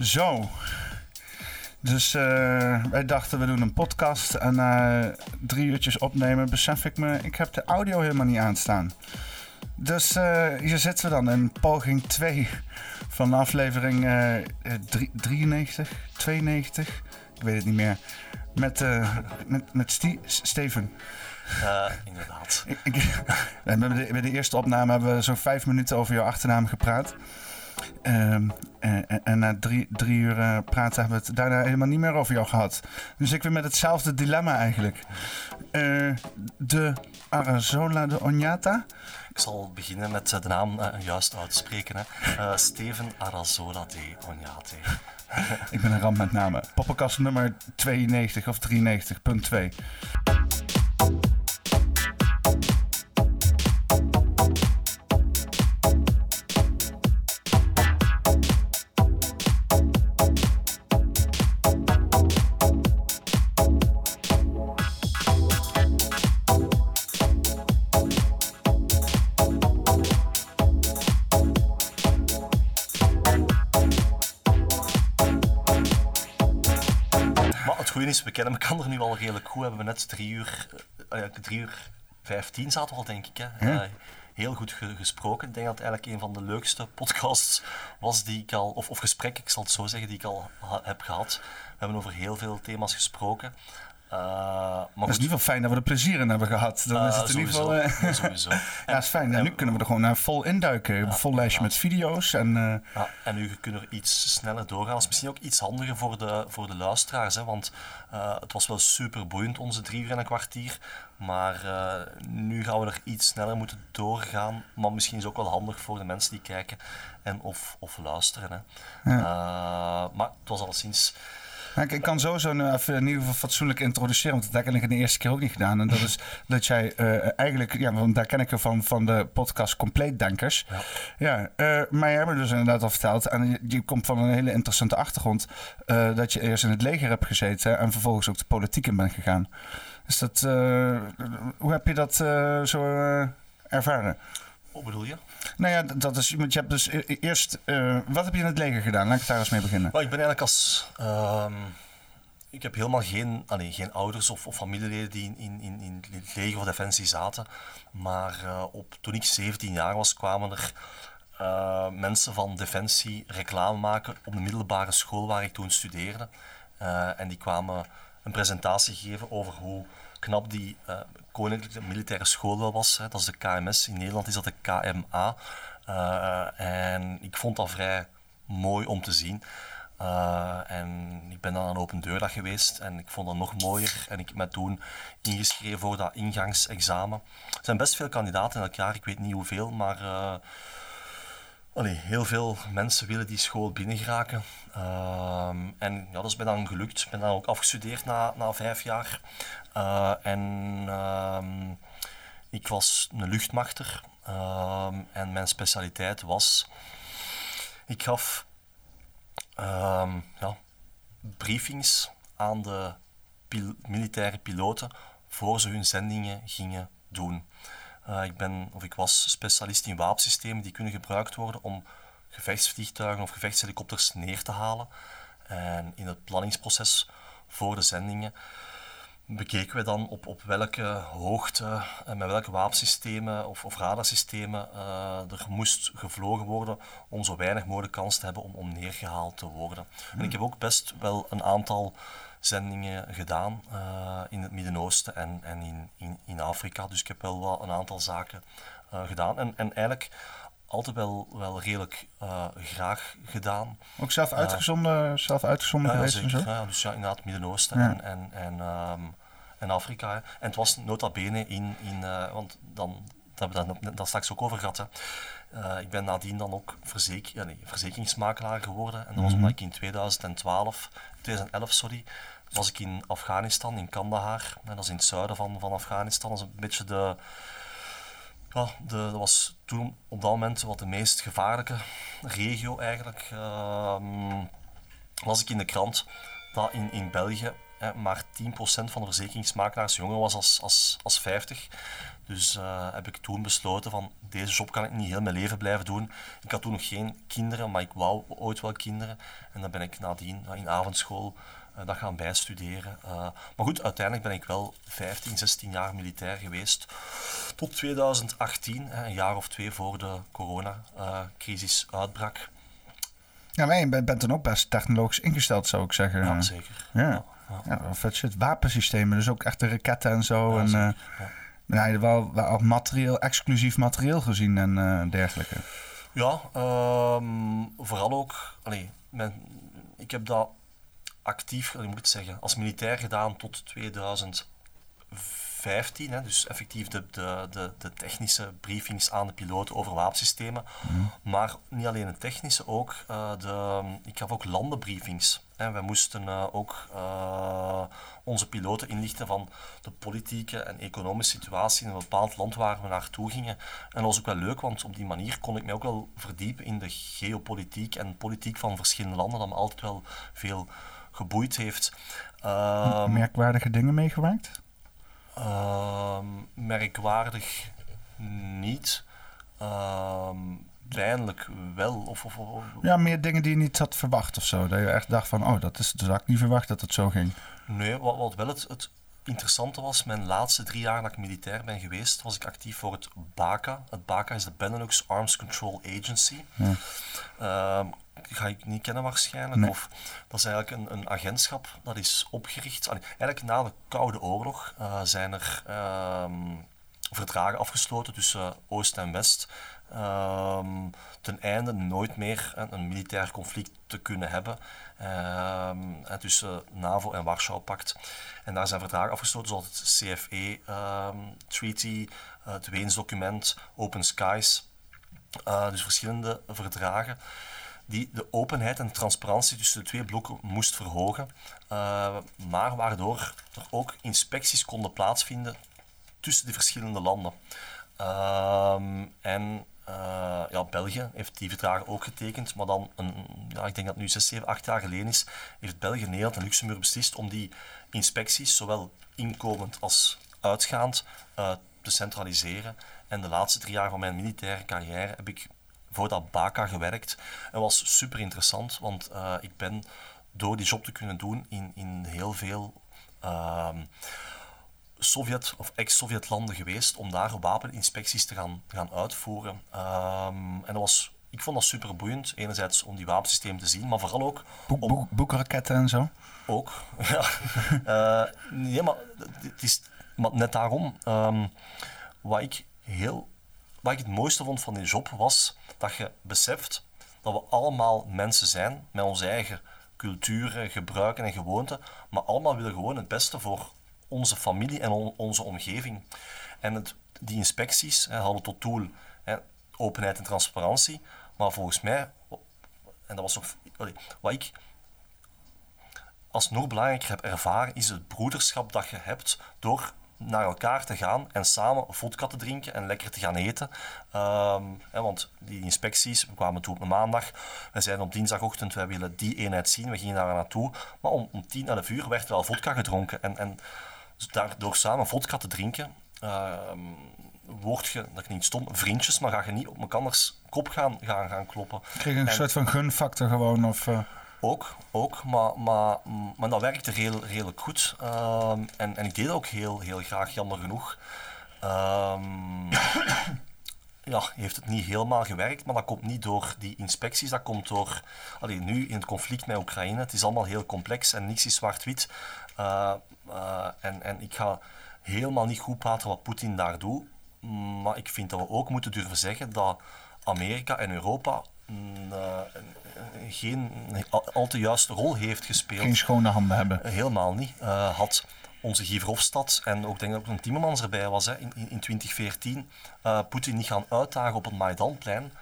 Zo. Dus wij dachten, we doen een podcast en na 3 uurtjes opnemen besef ik me, ik heb de audio helemaal niet aanstaan. Dus hier zitten we dan in poging 2 van aflevering 92, ik weet het niet meer, met Steven. Inderdaad. Bij de eerste opname hebben we zo'n 5 minuten over jouw achternaam gepraat. En na 3 uur praten hebben we het daarna helemaal niet meer over jou gehad. Dus ik weer met hetzelfde dilemma eigenlijk. De Aranzola de Oñata. Ik zal beginnen met de naam juist uitspreken. Steven Aranzola de Oñata. Ik ben een ramp met namen. Poppenkast nummer 92 of 93.2. We kennen elkaar nu al redelijk goed. We hebben net 3:15 zaten we al, denk ik. Hè? Heel goed gesproken. Ik denk dat het eigenlijk een van de leukste podcasts was die ik al... Of gesprekken, ik zal het zo zeggen, die ik al heb gehad. We hebben over heel veel thema's gesproken. Maar dat is in ieder geval fijn dat we er plezier in hebben gehad. Dan is het in ieder geval... Sowieso. Ja, dat is fijn. En nu kunnen we er gewoon vol induiken. Vol lijstje met video's. En nu kunnen we iets sneller doorgaan. Dat is misschien ook iets handiger voor de luisteraars. Hè? Want het was wel super boeiend, onze 3 uur en een kwartier. Maar nu gaan we er iets sneller moeten doorgaan. Maar misschien is het ook wel handig voor de mensen die kijken en of luisteren. Hè? Ja. Maar het was alleszins... Ik kan sowieso nu even in ieder geval fatsoenlijk introduceren, want dat heb ik eigenlijk de eerste keer ook niet gedaan. En dat is dat jij eigenlijk, ja, want daar ken ik je van de podcast Compleet Denkers. Ja, maar je hebt me dus inderdaad al verteld, en je komt van een hele interessante achtergrond, dat je eerst in het leger hebt gezeten en vervolgens ook de politiek in bent gegaan. Dus dat, hoe heb je dat zo ervaren? Wat bedoel je? Nou ja, dat is, want je hebt dus eerst... wat heb je in het leger gedaan? Laat ik daar eens mee beginnen. Nou, ik ben eigenlijk als... ik heb helemaal geen ouders of familieleden die in het leger of defensie zaten. Maar toen ik 17 jaar was, kwamen er mensen van defensie reclame maken op de middelbare school waar ik toen studeerde. En die kwamen een presentatie geven over hoe knap die koninklijke militaire school wel was. Hè. Dat is de KMS. In Nederland is dat de KMA. En ik vond dat vrij mooi om te zien. En ik ben dan aan een open deurdag geweest en ik vond dat nog mooier. En ik heb me toen ingeschreven voor dat ingangsexamen. Er zijn best veel kandidaten elk jaar. Ik weet niet hoeveel, maar... heel veel mensen willen die school binnengeraken. En ja, dat is mij dan gelukt. Ik ben dan ook afgestudeerd na 5 jaar. Ik was een luchtmachter. En mijn specialiteit was... Ik gaf briefings aan de militaire piloten voor ze hun zendingen gingen doen. Ik was specialist in wapensystemen die kunnen gebruikt worden om gevechtsvliegtuigen of gevechtshelikopters neer te halen. En in het planningsproces voor de zendingen bekeken we dan op welke hoogte en met welke wapensystemen of radarsystemen er moest gevlogen worden om zo weinig mogelijk kans te hebben om neergehaald te worden. En ik heb ook best wel een aantal zendingen gedaan in het Midden-Oosten en in Afrika. Dus ik heb wel een aantal zaken gedaan. En eigenlijk altijd wel redelijk graag gedaan. Ook zelf uitgezonden geweest? Ja, zeker. Dus ja, inderdaad, Midden-Oosten en Afrika. Hè. En het was nota bene want daar hebben we dat straks ook over gehad. Hè. Ik ben nadien dan ook verzekeringsmakelaar geworden. En dat was omdat ik in 2011 was ik in Afghanistan, in Kandahar. En dat is in het zuiden van Afghanistan. Dat is een beetje dat was toen op dat moment wat de meest gevaarlijke regio eigenlijk. Las ik in de krant dat in België maar 10% van de verzekeringsmakelaars jonger was als 50. Dus heb ik toen besloten van, deze job kan ik niet heel mijn leven blijven doen. Ik had toen nog geen kinderen, maar ik wou ooit wel kinderen. En dan ben ik nadien in avondschool dat gaan bijstuderen. Maar goed, uiteindelijk ben ik wel 15, 16 jaar militair geweest. Tot 2018, een jaar of twee voor de coronacrisis uitbrak. Ja, maar je bent dan ook best technologisch ingesteld, zou ik zeggen. Ja, zeker. Ja, vet shit. Wapensystemen, dus ook echt de raketten en zo. Ja, en, ja, wel materieel, exclusief materieel gezien en dergelijke. Ja, vooral ook... ik heb dat actief, moet ik het zeggen, als militair gedaan tot 2015. Hè, dus effectief de technische briefings aan de piloten over wapensystemen. Mm. Maar niet alleen de technische, ook ik gaf ook landenbriefings. En wij moesten ook onze piloten inlichten van de politieke en economische situatie in een bepaald land waar we naartoe gingen. En dat was ook wel leuk, want op die manier kon ik mij ook wel verdiepen in de geopolitiek en politiek van verschillende landen, dat me altijd wel veel geboeid heeft. Merkwaardige dingen meegemaakt? Merkwaardig niet. Pijnlijk wel. Of. Ja, meer dingen die je niet had verwacht of zo. Dat je echt dacht van, dat had ik niet verwacht dat het zo ging. Nee, wat wel het interessante was, mijn laatste 3 jaar dat ik militair ben geweest, was ik actief voor het BACA. Het BACA is de Benelux Arms Control Agency. Ja. Ga ik niet kennen waarschijnlijk. Nee. Of, dat is eigenlijk een agentschap dat is opgericht. Eigenlijk na de Koude Oorlog zijn er verdragen afgesloten tussen Oost en West. Ten einde nooit meer een militair conflict te kunnen hebben tussen NAVO en Warschau-pact. En daar zijn verdragen afgesloten, zoals het CFE-treaty, het Weensdocument, Open Skies. Dus verschillende verdragen die de openheid en transparantie tussen de twee blokken moest verhogen, maar waardoor er ook inspecties konden plaatsvinden tussen de verschillende landen. België heeft die verdragen ook getekend, maar dan, ik denk dat het nu 6, 7, 8 jaar geleden is, heeft België, Nederland en Luxemburg beslist om die inspecties, zowel inkomend als uitgaand, te centraliseren. En de laatste 3 jaar van mijn militaire carrière heb ik voor dat BACA gewerkt. En was super interessant, want ik ben door die job te kunnen doen in heel veel... Sovjet of ex-Sovjet landen geweest om daar wapeninspecties te gaan uitvoeren. Ik vond dat super boeiend. Enerzijds om die wapensystemen te zien, maar vooral ook... Boekraketten en zo? Ook, ja. Maar net daarom, wat ik het mooiste vond van die job was dat je beseft dat we allemaal mensen zijn met onze eigen culturen, gebruiken en gewoonten, maar allemaal willen gewoon het beste voor onze familie en onze omgeving. En die inspecties hadden tot doel openheid en transparantie, maar volgens mij, en dat was nog wat ik als nog belangrijker heb ervaren, is het broederschap dat je hebt door naar elkaar te gaan en samen vodka te drinken en lekker te gaan eten. Want die inspecties, we kwamen toe op een maandag, we zeiden op dinsdagochtend, wij willen die eenheid zien, we gingen daar naartoe, maar om 10, 11 uur werd er al vodka gedronken. En daardoor samen vodka te drinken, word je, dat klinkt stom, vriendjes, maar ga je niet op elkaars kop gaan kloppen. Kreeg je een soort van gunfactor gewoon? Ook, maar dat werkte redelijk goed. En ik deed dat ook heel, heel graag, jammer genoeg. Heeft het niet helemaal gewerkt, maar dat komt niet door die inspecties. Dat komt door, nu in het conflict met Oekraïne, het is allemaal heel complex en niks is zwart-wit. En ik ga helemaal niet goed praten wat Poetin daar doet. Maar ik vind dat we ook moeten durven zeggen dat Amerika en Europa geen al te juiste rol heeft gespeeld. Geen schone handen hebben. Helemaal niet. Had onze Guy Verhofstadt en ook denk ik dat een Timmermans erbij was in 2014, Poetin niet gaan uitdagen op het Maidanplein,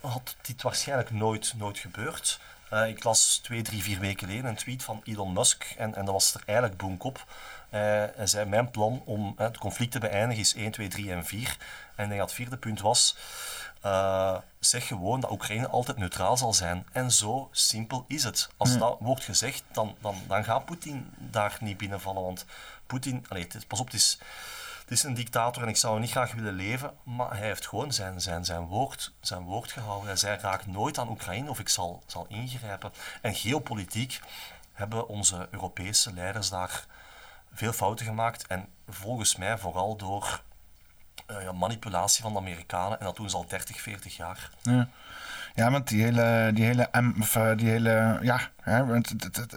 had dit waarschijnlijk nooit gebeurd. Ik las 2, 3, 4 weken geleden een tweet van Elon Musk en dat was er eigenlijk boenkop. Hij zei, mijn plan om het conflict te beëindigen is 1, 2, 3 en 4. En ik denk dat het vierde punt was, zeg gewoon dat Oekraïne altijd neutraal zal zijn. En zo simpel is het. Als dat wordt gezegd, dan gaat Poetin daar niet binnenvallen. Want Poetin, pas op, het is een dictator en ik zou niet graag willen leven, maar hij heeft gewoon zijn woord gehouden. Hij zei, raak nooit aan Oekraïne of ik zal ingrijpen. En geopolitiek hebben onze Europese leiders daar veel fouten gemaakt. En volgens mij vooral door manipulatie van de Amerikanen. En dat doen ze al 30, 40 jaar. Ja. Ja, want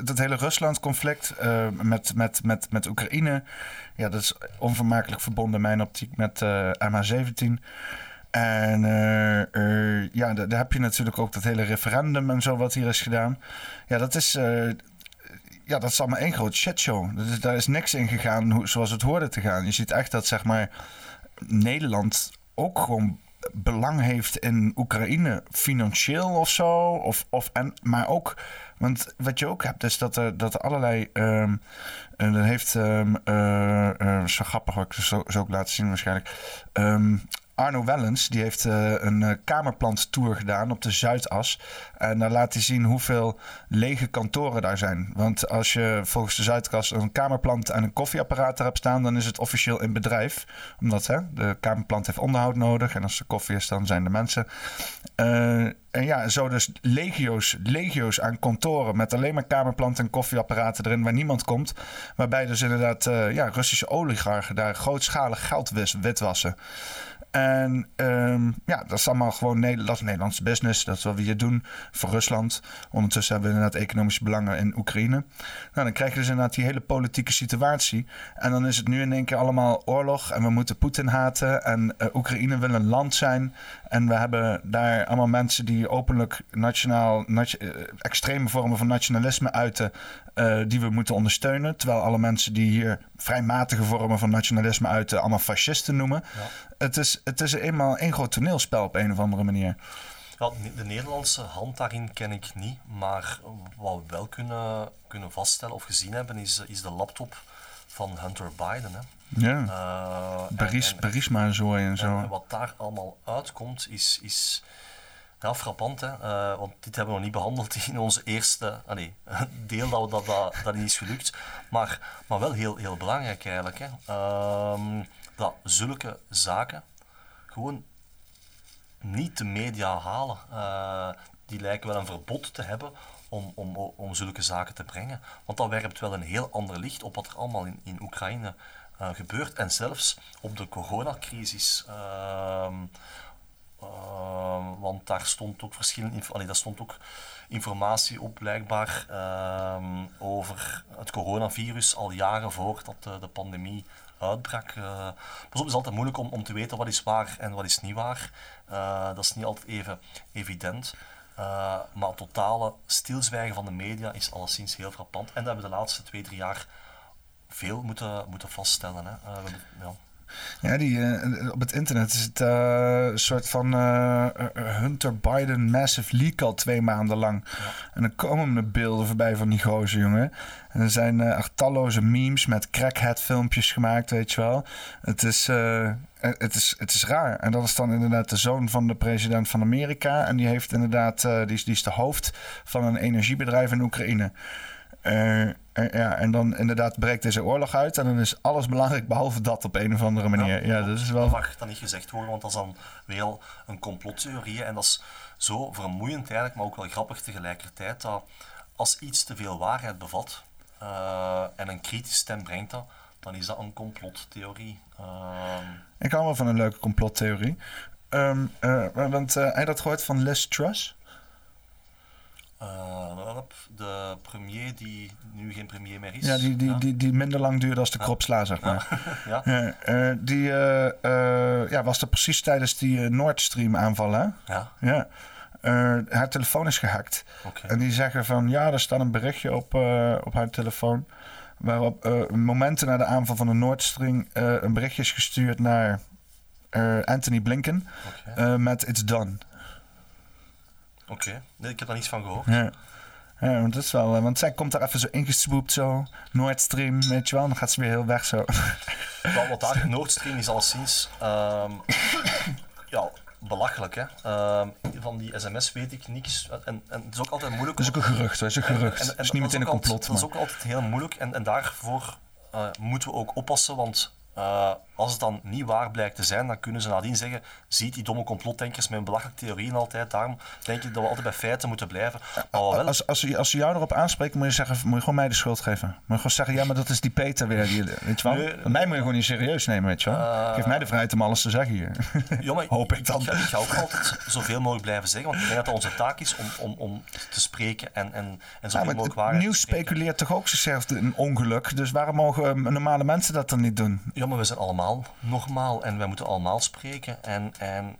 dat hele Rusland-conflict met Oekraïne, ja, dat is onvermakelijk verbonden in mijn optiek met MH17. En daar heb je natuurlijk ook dat hele referendum en zo wat hier is gedaan. Ja, dat is... dat is allemaal één groot shitshow. Daar is niks in gegaan zoals het hoorde te gaan. Je ziet echt dat, zeg maar, Nederland ook gewoon belang heeft in Oekraïne, financieel of zo. Maar ook, want wat je ook hebt is dat er allerlei... dat heeft... zo grappig, wat ik zo ook laten zien waarschijnlijk... Arno Wellens, die heeft een kamerplanttour gedaan op de Zuidas. En daar laat hij zien hoeveel lege kantoren daar zijn. Want als je volgens de Zuidas een kamerplant en een koffieapparaat daar hebt staan, dan is het officieel in bedrijf. Omdat de kamerplant heeft onderhoud nodig. En als er koffie is, dan zijn er mensen. En ja, zo dus legio's aan kantoren met alleen maar kamerplanten en koffieapparaten erin waar niemand komt. Waarbij dus inderdaad Russische oligarchen daar grootschalig geld witwassen. En dat is allemaal gewoon Nederlands business. Dat is wat we hier doen voor Rusland. Ondertussen hebben we inderdaad economische belangen in Oekraïne. Nou, dan krijg je dus inderdaad die hele politieke situatie. En dan is het nu in één keer allemaal oorlog. En we moeten Poetin haten. En Oekraïne wil een land zijn. En we hebben daar allemaal mensen die openlijk extreme vormen van nationalisme uiten. Die we moeten ondersteunen. Terwijl alle mensen die hier vrijmatige vormen van nationalisme uiten allemaal fascisten noemen. Ja. Het is eenmaal één groot toneelspel op een of andere manier. Ja, de Nederlandse hand daarin ken ik niet. Maar wat we wel kunnen vaststellen of gezien hebben is de laptop van Hunter Biden. Hè. Ja, Baarsma en zo. En wat daar allemaal uitkomt is ja, frappant, hè? Want dit hebben we nog niet behandeld in onze eerste deel dat niet is gelukt. Maar wel heel, heel belangrijk eigenlijk. Hè? Dat zulke zaken gewoon niet de media halen. Die lijken wel een verbod te hebben om zulke zaken te brengen. Want dat werpt wel een heel ander licht op wat er allemaal in Oekraïne gebeurt. En zelfs op de coronacrisis. Want daar stond ook informatie op blijkbaar over het coronavirus al jaren voordat de pandemie uitbrak. Pas op, het is altijd moeilijk om te weten wat is waar en wat is niet waar. Dat is niet altijd even evident. Maar het totale stilzwijgen van de media is alleszins heel frappant. En dat hebben we de laatste 2, 3 jaar veel moeten vaststellen. Hè. Ja, op het internet is het een soort van Hunter Biden massive leak al 2 maanden lang. Ja. En dan komen er beelden voorbij van die gozer, jongen. En er zijn echt talloze memes met crackhead filmpjes gemaakt, weet je wel. Het is raar. En dat is dan inderdaad de zoon van de president van Amerika. En die heeft inderdaad, die is de hoofd van een energiebedrijf in Oekraïne. En dan inderdaad breekt deze oorlog uit en dan is alles belangrijk behalve dat op een of andere manier. Ja, dat is wel... mag dan niet gezegd worden, want dat is dan wel een complottheorie en dat is zo vermoeiend eigenlijk, maar ook wel grappig tegelijkertijd, dat als iets te veel waarheid bevat en een kritische stem brengt dat, dan is dat een complottheorie. Ik hou wel van een leuke complottheorie. Want heb je dat gehoord van Les Truss? De premier die nu geen premier meer is. Ja, die minder lang duurde als de kropsla, zeg maar. Ja. Ja. Die was er precies tijdens die Nord Stream aanvallen. Ja. Ja. Haar telefoon is gehackt. Okay. En die zeggen van, ja, er staat een berichtje op haar telefoon. Waarop momenten na de aanval van de Nord Stream een berichtje is gestuurd naar Anthony Blinken. Okay. Met It's done. Oké, okay. Nee, ik heb daar niets van gehoord. Ja. Ja, want dat is wel... Want zij komt daar even zo ingeswoopt zo. Nord Stream, weet je wel. Dan gaat ze weer heel weg zo. Wel, wat daar... Nord Stream is al sinds... ja... belachelijk, hè. Van die sms weet ik niks. En het is ook altijd moeilijk... Het is ook een gerucht, hè. Het is een gerucht. En het is niet meteen een complot. Het is ook altijd heel moeilijk. En daarvoor moeten we ook oppassen, want als het dan niet waar blijkt te zijn, dan kunnen ze nadien zeggen, ziet die domme complotdenkers met een belachelijke theorieën altijd. Daarom denk ik dat we altijd bij feiten moeten blijven. Maar wel... Als ze jou erop aanspreken, moet je zeggen, moet je gewoon mij de schuld geven. Moet je gewoon zeggen, ja, maar dat is die Peter weer. Weet je wel? Nee, mij moet je gewoon niet serieus nemen, weet je wel. Geef mij de vrijheid om alles te zeggen hier. Jongen, hoop ik dan. Ik ga ook altijd zoveel mogelijk blijven zeggen, want ik denk dat het onze taak is om te spreken en zoveel mogelijk waarheid. Het nieuws speculeert toch ook zichzelf een ongeluk, dus waarom mogen normale mensen dat dan niet doen? Ja, maar we zijn allemaal normaal en wij moeten allemaal spreken.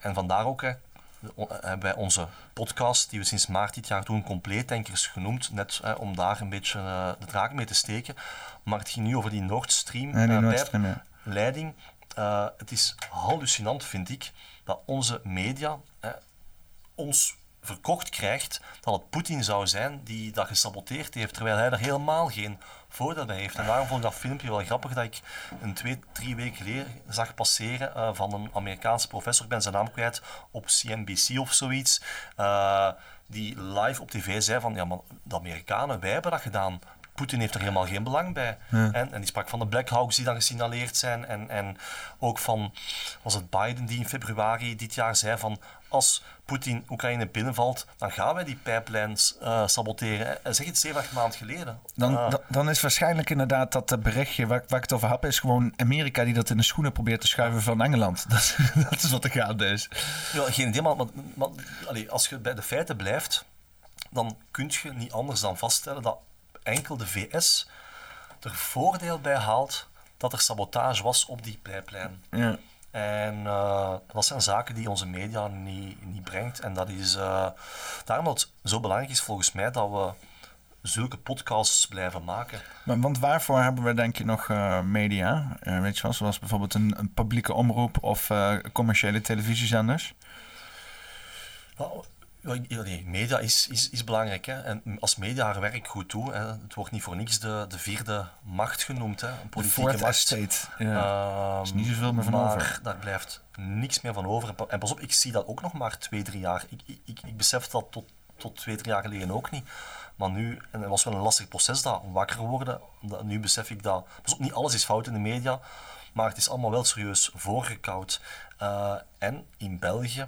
En vandaar ook bij onze podcast, die we sinds maart dit jaar doen, Compleet Denkers genoemd, net om daar een beetje de draak mee te steken. Maar het ging nu over die Nord Stream leiding. Het is hallucinant, vind ik, dat onze media ons verkocht krijgt dat het Poetin zou zijn die dat gesaboteerd heeft, terwijl hij er helemaal geen voordeel bij heeft. En daarom vond ik dat filmpje wel grappig dat ik een 2-3 weken geleden zag passeren van een Amerikaanse professor, ik ben zijn naam kwijt, op CNBC of zoiets, die live op tv zei van, ja, maar de Amerikanen, wij hebben dat gedaan. Poetin heeft er helemaal geen belang bij. Ja. En die sprak van de Black Hawks die dan gesignaleerd zijn. En ook van, was het Biden die in februari dit jaar zei van, als Poetin Oekraïne binnenvalt, dan gaan wij die pijplines saboteren. Zeg het 7-8 maanden geleden. Dan is waarschijnlijk inderdaad dat berichtje waar ik het over heb, is gewoon Amerika die dat in de schoenen probeert te schuiven van Engeland. Dat is wat er gaande is. Ja, geen idee, maar allez, als je bij de feiten blijft, dan kun je niet anders dan vaststellen dat enkel de VS er voordeel bij haalt dat er sabotage was op die pijplijn. Ja. En dat zijn zaken die onze media niet brengt. En dat is daarom dat het zo belangrijk is volgens mij dat we zulke podcasts blijven maken. Maar, want waarvoor hebben we denk je nog media? Weet je wel, zoals bijvoorbeeld een publieke omroep of commerciële televisiezenders? Nou, nee, media is belangrijk. Hè? En als media haar werk goed doet, hè, het wordt niet voor niks de vierde macht genoemd. Hè? Een politieke macht. Er is niet zoveel meer van over. Maar daar blijft niks meer van over. En pas op, ik zie dat ook nog maar 2-3 jaar. Ik besef dat tot 2-3 jaar geleden ook niet. Maar nu, en het was wel een lastig proces, dat wakker worden. Nu besef ik dat, pas op, niet alles is fout in de media. Maar het is allemaal wel serieus voorgekoud. En in België...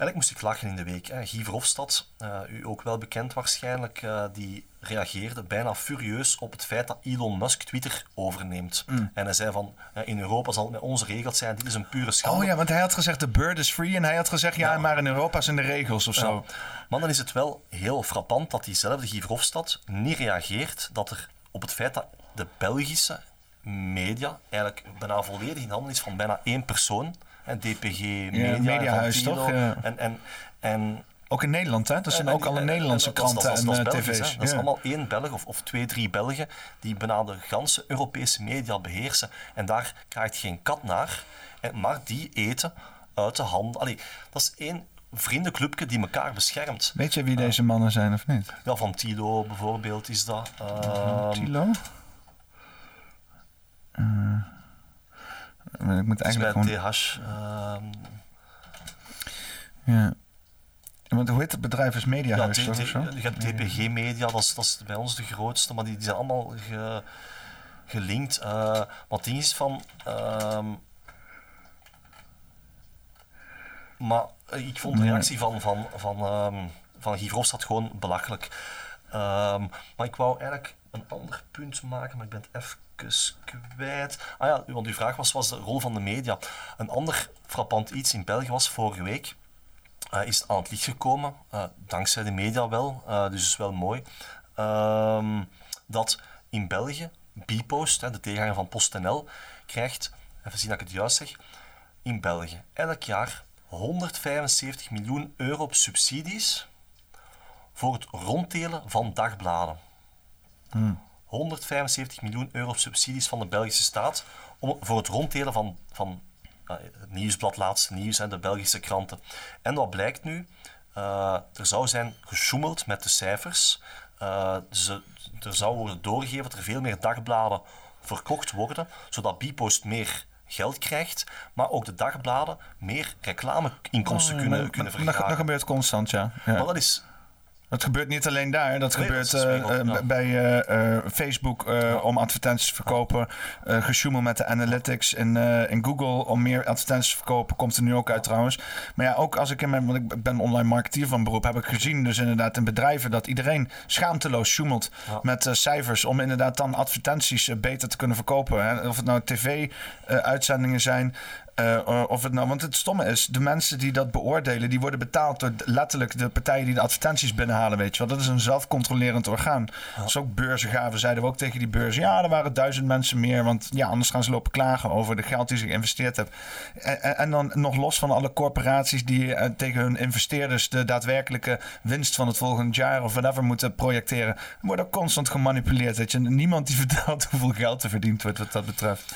Eigenlijk moest ik lachen in de week. Hè. Guy Verhofstadt, u ook wel bekend waarschijnlijk, die reageerde bijna furieus op het feit dat Elon Musk Twitter overneemt. Mm. En hij zei van, in Europa zal het met onze regels zijn, dit is een pure schande. Oh ja, want hij had gezegd, the bird is free, en hij had gezegd, ja, maar in Europa zijn de regels of zo. Ja. Maar dan is het wel heel frappant dat diezelfde Guy Verhofstadt niet reageert dat er op het feit dat de Belgische media eigenlijk bijna volledig in handen is van bijna één persoon. En DPG, Mediahuis toch? Ja. En ook in Nederland, hè? Dat zijn ook alle Nederlandse kranten en tv's. Dat is allemaal één Belg of 2-3 Belgen die bijna de ganse Europese media beheersen. En daar krijgt geen kat naar. Maar die eten uit de handen. Allee, dat is één vriendenclubje die elkaar beschermt. Weet je wie deze mannen zijn of niet? Ja, van Tilo bijvoorbeeld is dat. Tilo? Ik moet eigenlijk het is bij gewoon... TH. Ja. Want hoe heet het bedrijf? Is Mediahuis? Ja, je hebt DPG Media, dat is bij ons de grootste, maar die zijn allemaal gelinkt. Maar het ding is van... maar ik vond de reactie van Guy Verhofstadt gewoon belachelijk. Maar ik wou eigenlijk een ander punt maken, maar ik ben het even... kwijt. Ah ja, want uw vraag was de rol van de media. Een ander frappant iets in België was vorige week, is aan het licht gekomen, dankzij de media wel, dus is wel mooi, dat in België Bpost, de tegenhanger van PostNL, krijgt, even zien dat ik het juist zeg, in België elk jaar 175 miljoen euro op subsidies voor het ronddelen van dagbladen. Hmm. 175 miljoen euro subsidies van de Belgische staat voor het ronddelen van het nieuwsblad, Laatste Nieuws en de Belgische kranten. En wat blijkt nu? Er zou zijn gesjoemeld met de cijfers. Er zou worden doorgegeven dat er veel meer dagbladen verkocht worden, zodat Bpost meer geld krijgt, maar ook de dagbladen meer reclameinkomsten kunnen vergaren. Dat gebeurt constant, ja. Maar dat is... Dat gebeurt niet alleen daar. Dat gebeurt bij Facebook om advertenties te verkopen. Gesjoemel met de analytics in Google om meer advertenties te verkopen. Komt er nu ook uit trouwens. Maar ja, ook als ik want ik ben online marketeer van beroep. Heb ik gezien dus inderdaad in bedrijven dat iedereen schaamteloos sjoemelt met cijfers. Om inderdaad dan advertenties beter te kunnen verkopen. Hè? Of het nou tv-uitzendingen zijn. Want het stomme is, de mensen die dat beoordelen, die worden betaald door letterlijk de partijen die de advertenties binnenhalen, weet je wel. Dat is een zelfcontrolerend orgaan. Ja. Dat is ook beurzengaven, zeiden we ook tegen die beurzen. Ja, er waren 1000 mensen meer, want ja, anders gaan ze lopen klagen over de geld die ze geïnvesteerd hebben. En dan nog los van alle corporaties die tegen hun investeerders de daadwerkelijke winst van het volgend jaar of whatever moeten projecteren, worden ook constant gemanipuleerd, weet je. Niemand die vertelt hoeveel geld er verdiend wordt wat dat betreft.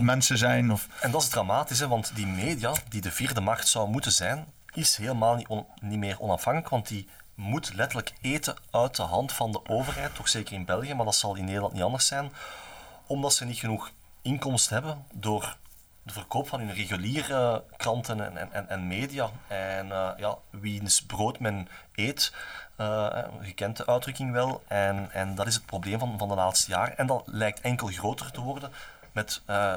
Mensen zijn. En dat is dramatisch. Want die media, die de vierde macht zou moeten zijn, is helemaal niet meer onafhankelijk, want die moet letterlijk eten uit de hand van de overheid, toch zeker in België, maar dat zal in Nederland niet anders zijn, omdat ze niet genoeg inkomsten hebben door de verkoop van hun reguliere kranten en media. En wiens brood men eet, je kent de uitdrukking wel, en dat is het probleem van de laatste jaren. En dat lijkt enkel groter te worden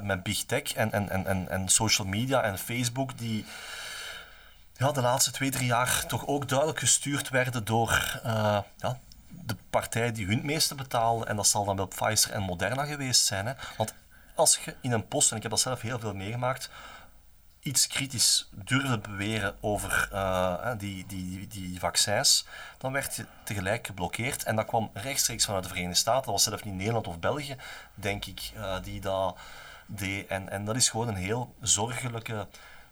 met big tech en social media en Facebook, die de laatste 2-3 jaar toch ook duidelijk gestuurd werden door de partij die hun het meeste betaalde. En dat zal dan wel Pfizer en Moderna geweest zijn. Hè? Want als je in een post, en ik heb dat zelf heel veel meegemaakt, iets kritisch durfde beweren over die vaccins, dan werd je tegelijk geblokkeerd. En dat kwam rechtstreeks vanuit de Verenigde Staten. Dat was zelf niet Nederland of België, denk ik, die dat deed. En dat is gewoon een heel zorgelijke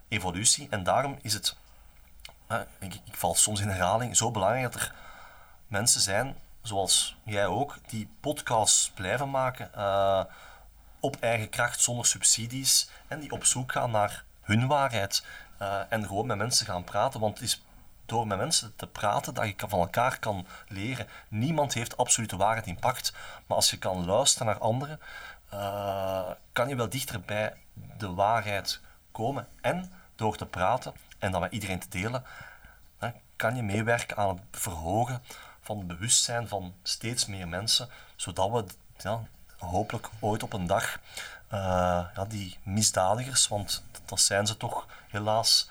evolutie. En daarom is het, ik val soms in herhaling, zo belangrijk dat er mensen zijn, zoals jij ook, die podcasts blijven maken op eigen kracht, zonder subsidies, en die op zoek gaan naar hun waarheid en gewoon met mensen gaan praten. Want het is door met mensen te praten dat je van elkaar kan leren. Niemand heeft absolute waarheid in pacht. Maar als je kan luisteren naar anderen, kan je wel dichter bij de waarheid komen. En door te praten en dat met iedereen te delen, kan je meewerken aan het verhogen van het bewustzijn van steeds meer mensen. Zodat we hopelijk ooit op een dag die misdadigers, want dat zijn ze toch helaas,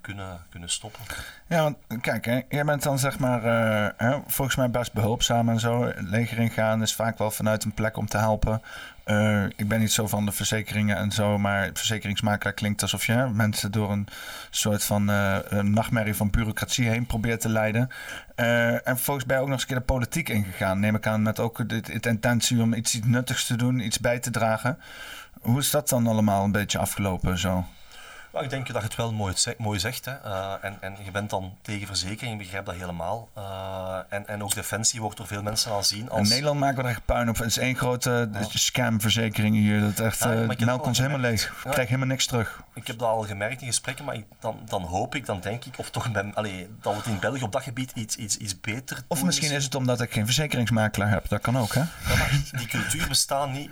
kunnen stoppen. Ja, want kijk, hè, jij bent dan zeg maar volgens mij best behulpzaam en zo. Het leger ingaan is vaak wel vanuit een plek om te helpen. Ik ben niet zo van de verzekeringen en zo, maar verzekeringsmakelaar klinkt alsof je mensen door een soort van een nachtmerrie van bureaucratie heen probeert te leiden. En volgens mij ook nog eens een keer de politiek ingegaan, neem ik aan, met ook de intentie om iets nuttigs te doen, iets bij te dragen. Hoe is dat dan allemaal een beetje afgelopen zo? Nou, ik denk dat je het wel mooi zegt. Hè. En je bent dan tegen verzekering, ik begrijp dat helemaal. En ook defensie wordt door veel mensen aanzien als... In Nederland maken we er echt puin op. Het is één grote scamverzekering hier. Dat echt meldt ons helemaal leeg. Ik krijg helemaal niks terug. Ik heb dat al gemerkt in gesprekken, maar dan denk ik... Of toch dat het in België op dat gebied iets beter doen. Of misschien is het omdat ik geen verzekeringsmakelaar heb. Dat kan ook, hè? Ja, maar die cultuur bestaat niet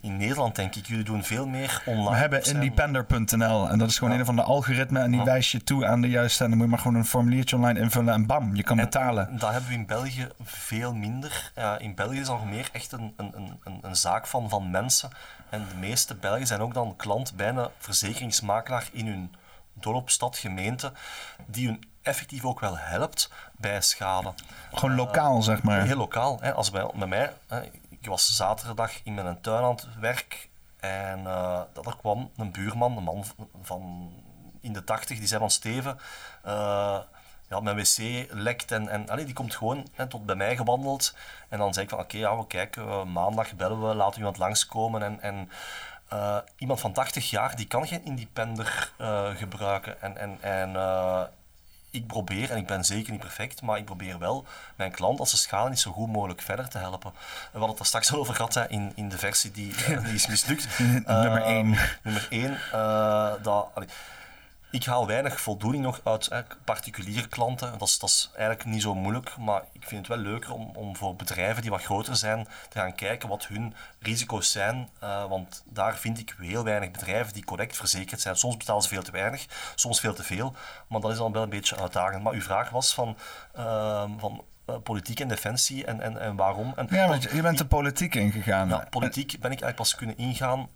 in Nederland, denk ik. Jullie doen veel meer online. We hebben independer.nl. En dat is gewoon een van de algoritmen en die wijst je toe aan de juiste. En dan moet je maar gewoon een formuliertje online invullen en bam, je kan betalen. Dat hebben we in België veel minder. In België is nog meer echt een zaak van mensen. En de meeste Belgen zijn ook dan klant bij een verzekeringsmakelaar in hun dorp, stad, gemeente, die hun effectief ook wel helpt bij schade. Gewoon lokaal, zeg maar. Heel lokaal. Hè. Als bij mij, ik was zaterdag in mijn tuin aan het werk. En daar kwam een buurman, een man van in de 80, die zei van Steven, mijn wc lekt en die komt gewoon tot bij mij gewandeld. En dan zei ik van we kijken, maandag bellen we, laten we iemand langskomen. En iemand van 80 jaar, die kan geen independer gebruiken. En ik probeer, en ik ben zeker niet perfect, maar ik probeer wel mijn klant als ze schade niet zo goed mogelijk verder te helpen. We hadden het daar straks al over gehad, hè, in de versie die is mislukt. Nummer 1. Nummer 1. Ik haal weinig voldoening nog uit particuliere klanten. Dat is eigenlijk niet zo moeilijk, maar ik vind het wel leuker om voor bedrijven die wat groter zijn te gaan kijken wat hun risico's zijn. Want daar vind ik heel weinig bedrijven die correct verzekerd zijn. Soms betalen ze veel te weinig, soms veel te veel, maar dat is dan wel een beetje uitdagend. Maar uw vraag was van politiek en defensie en waarom. Je bent de politiek ingegaan. Ja, politiek ben ik eigenlijk pas kunnen ingaan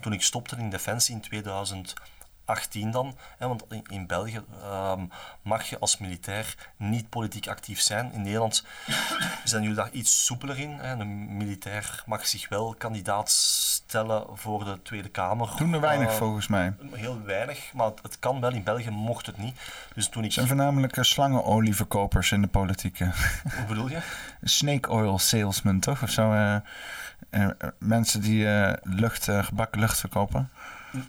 toen ik stopte in defensie in 2018 dan. Want in België mag je als militair niet politiek actief zijn. In Nederland zijn jullie daar iets soepeler in. Een militair mag zich wel kandidaat stellen voor de Tweede Kamer. Doen er weinig volgens mij. Heel weinig, maar het kan wel. In België mocht het niet. Dus toen ik... zijn voornamelijk slangenolieverkopers in de politiek. Hoe bedoel je? Snake oil salesmen, toch? Of zo. Mensen die gebakken lucht verkopen.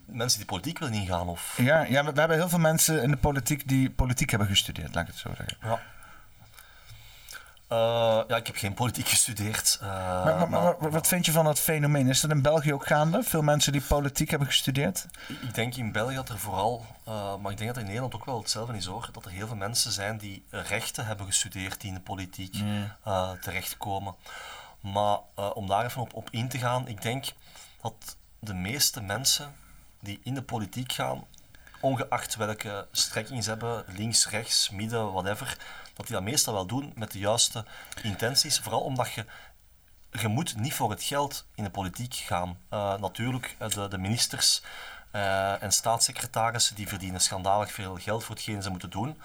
Mensen die politiek willen ingaan? Of... Ja, we hebben heel veel mensen in de politiek die politiek hebben gestudeerd, laat ik het zo zeggen. Ja. Ik heb geen politiek gestudeerd. Maar wat vind je van dat fenomeen? Is dat in België ook gaande? Veel mensen die politiek hebben gestudeerd? Ik denk in België dat er vooral... maar ik denk dat in Nederland ook wel hetzelfde is hoor. Dat er heel veel mensen zijn die rechten hebben gestudeerd die in de politiek terechtkomen. Maar om daar even op in te gaan, ik denk dat de meeste mensen die in de politiek gaan, ongeacht welke strekking ze hebben, links, rechts, midden, whatever, dat die dat meestal wel doen met de juiste intenties. Vooral omdat je moet niet voor het geld in de politiek gaan. Natuurlijk, de ministers en staatssecretarissen die verdienen schandalig veel geld voor hetgeen ze moeten doen.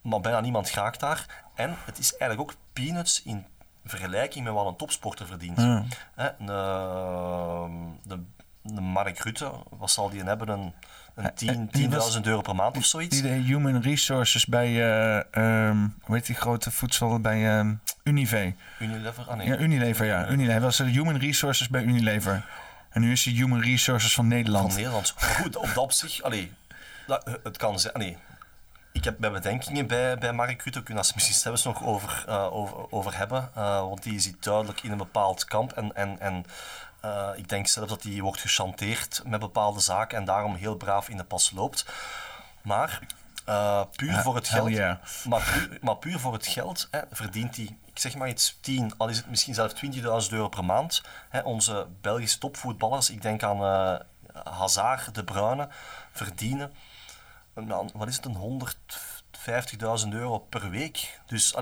Maar bijna niemand raakt daar. En het is eigenlijk ook peanuts in vergelijking met wat een topsporter verdient. Ja. De Mark Rutte, wat zal die hebben? Een 10.000 euro per maand of zoiets. Die de human resources bij, hoe heet die grote voedsel bij Unilever. Unilever? Ah nee. Ja, Unilever, ja. Hij was de human resources bij Unilever. En nu is hij human resources van Nederland. Van Nederland. Goed, op dat opzicht, het kan zijn, Ik heb mijn bedenkingen bij Mark Rutte. We kunnen het misschien zelfs nog over hebben. Want die zit duidelijk in een bepaald kamp. En ik denk zelf dat hij wordt gechanteerd met bepaalde zaken. En daarom heel braaf in de pas loopt. Maar puur voor het geld verdient hij, ik zeg maar iets, 10, al is het misschien zelfs 20.000 euro per maand. Onze Belgische topvoetballers, ik denk aan Hazard, De Bruyne, verdienen... wat is het, een 150.000 euro per week. Dus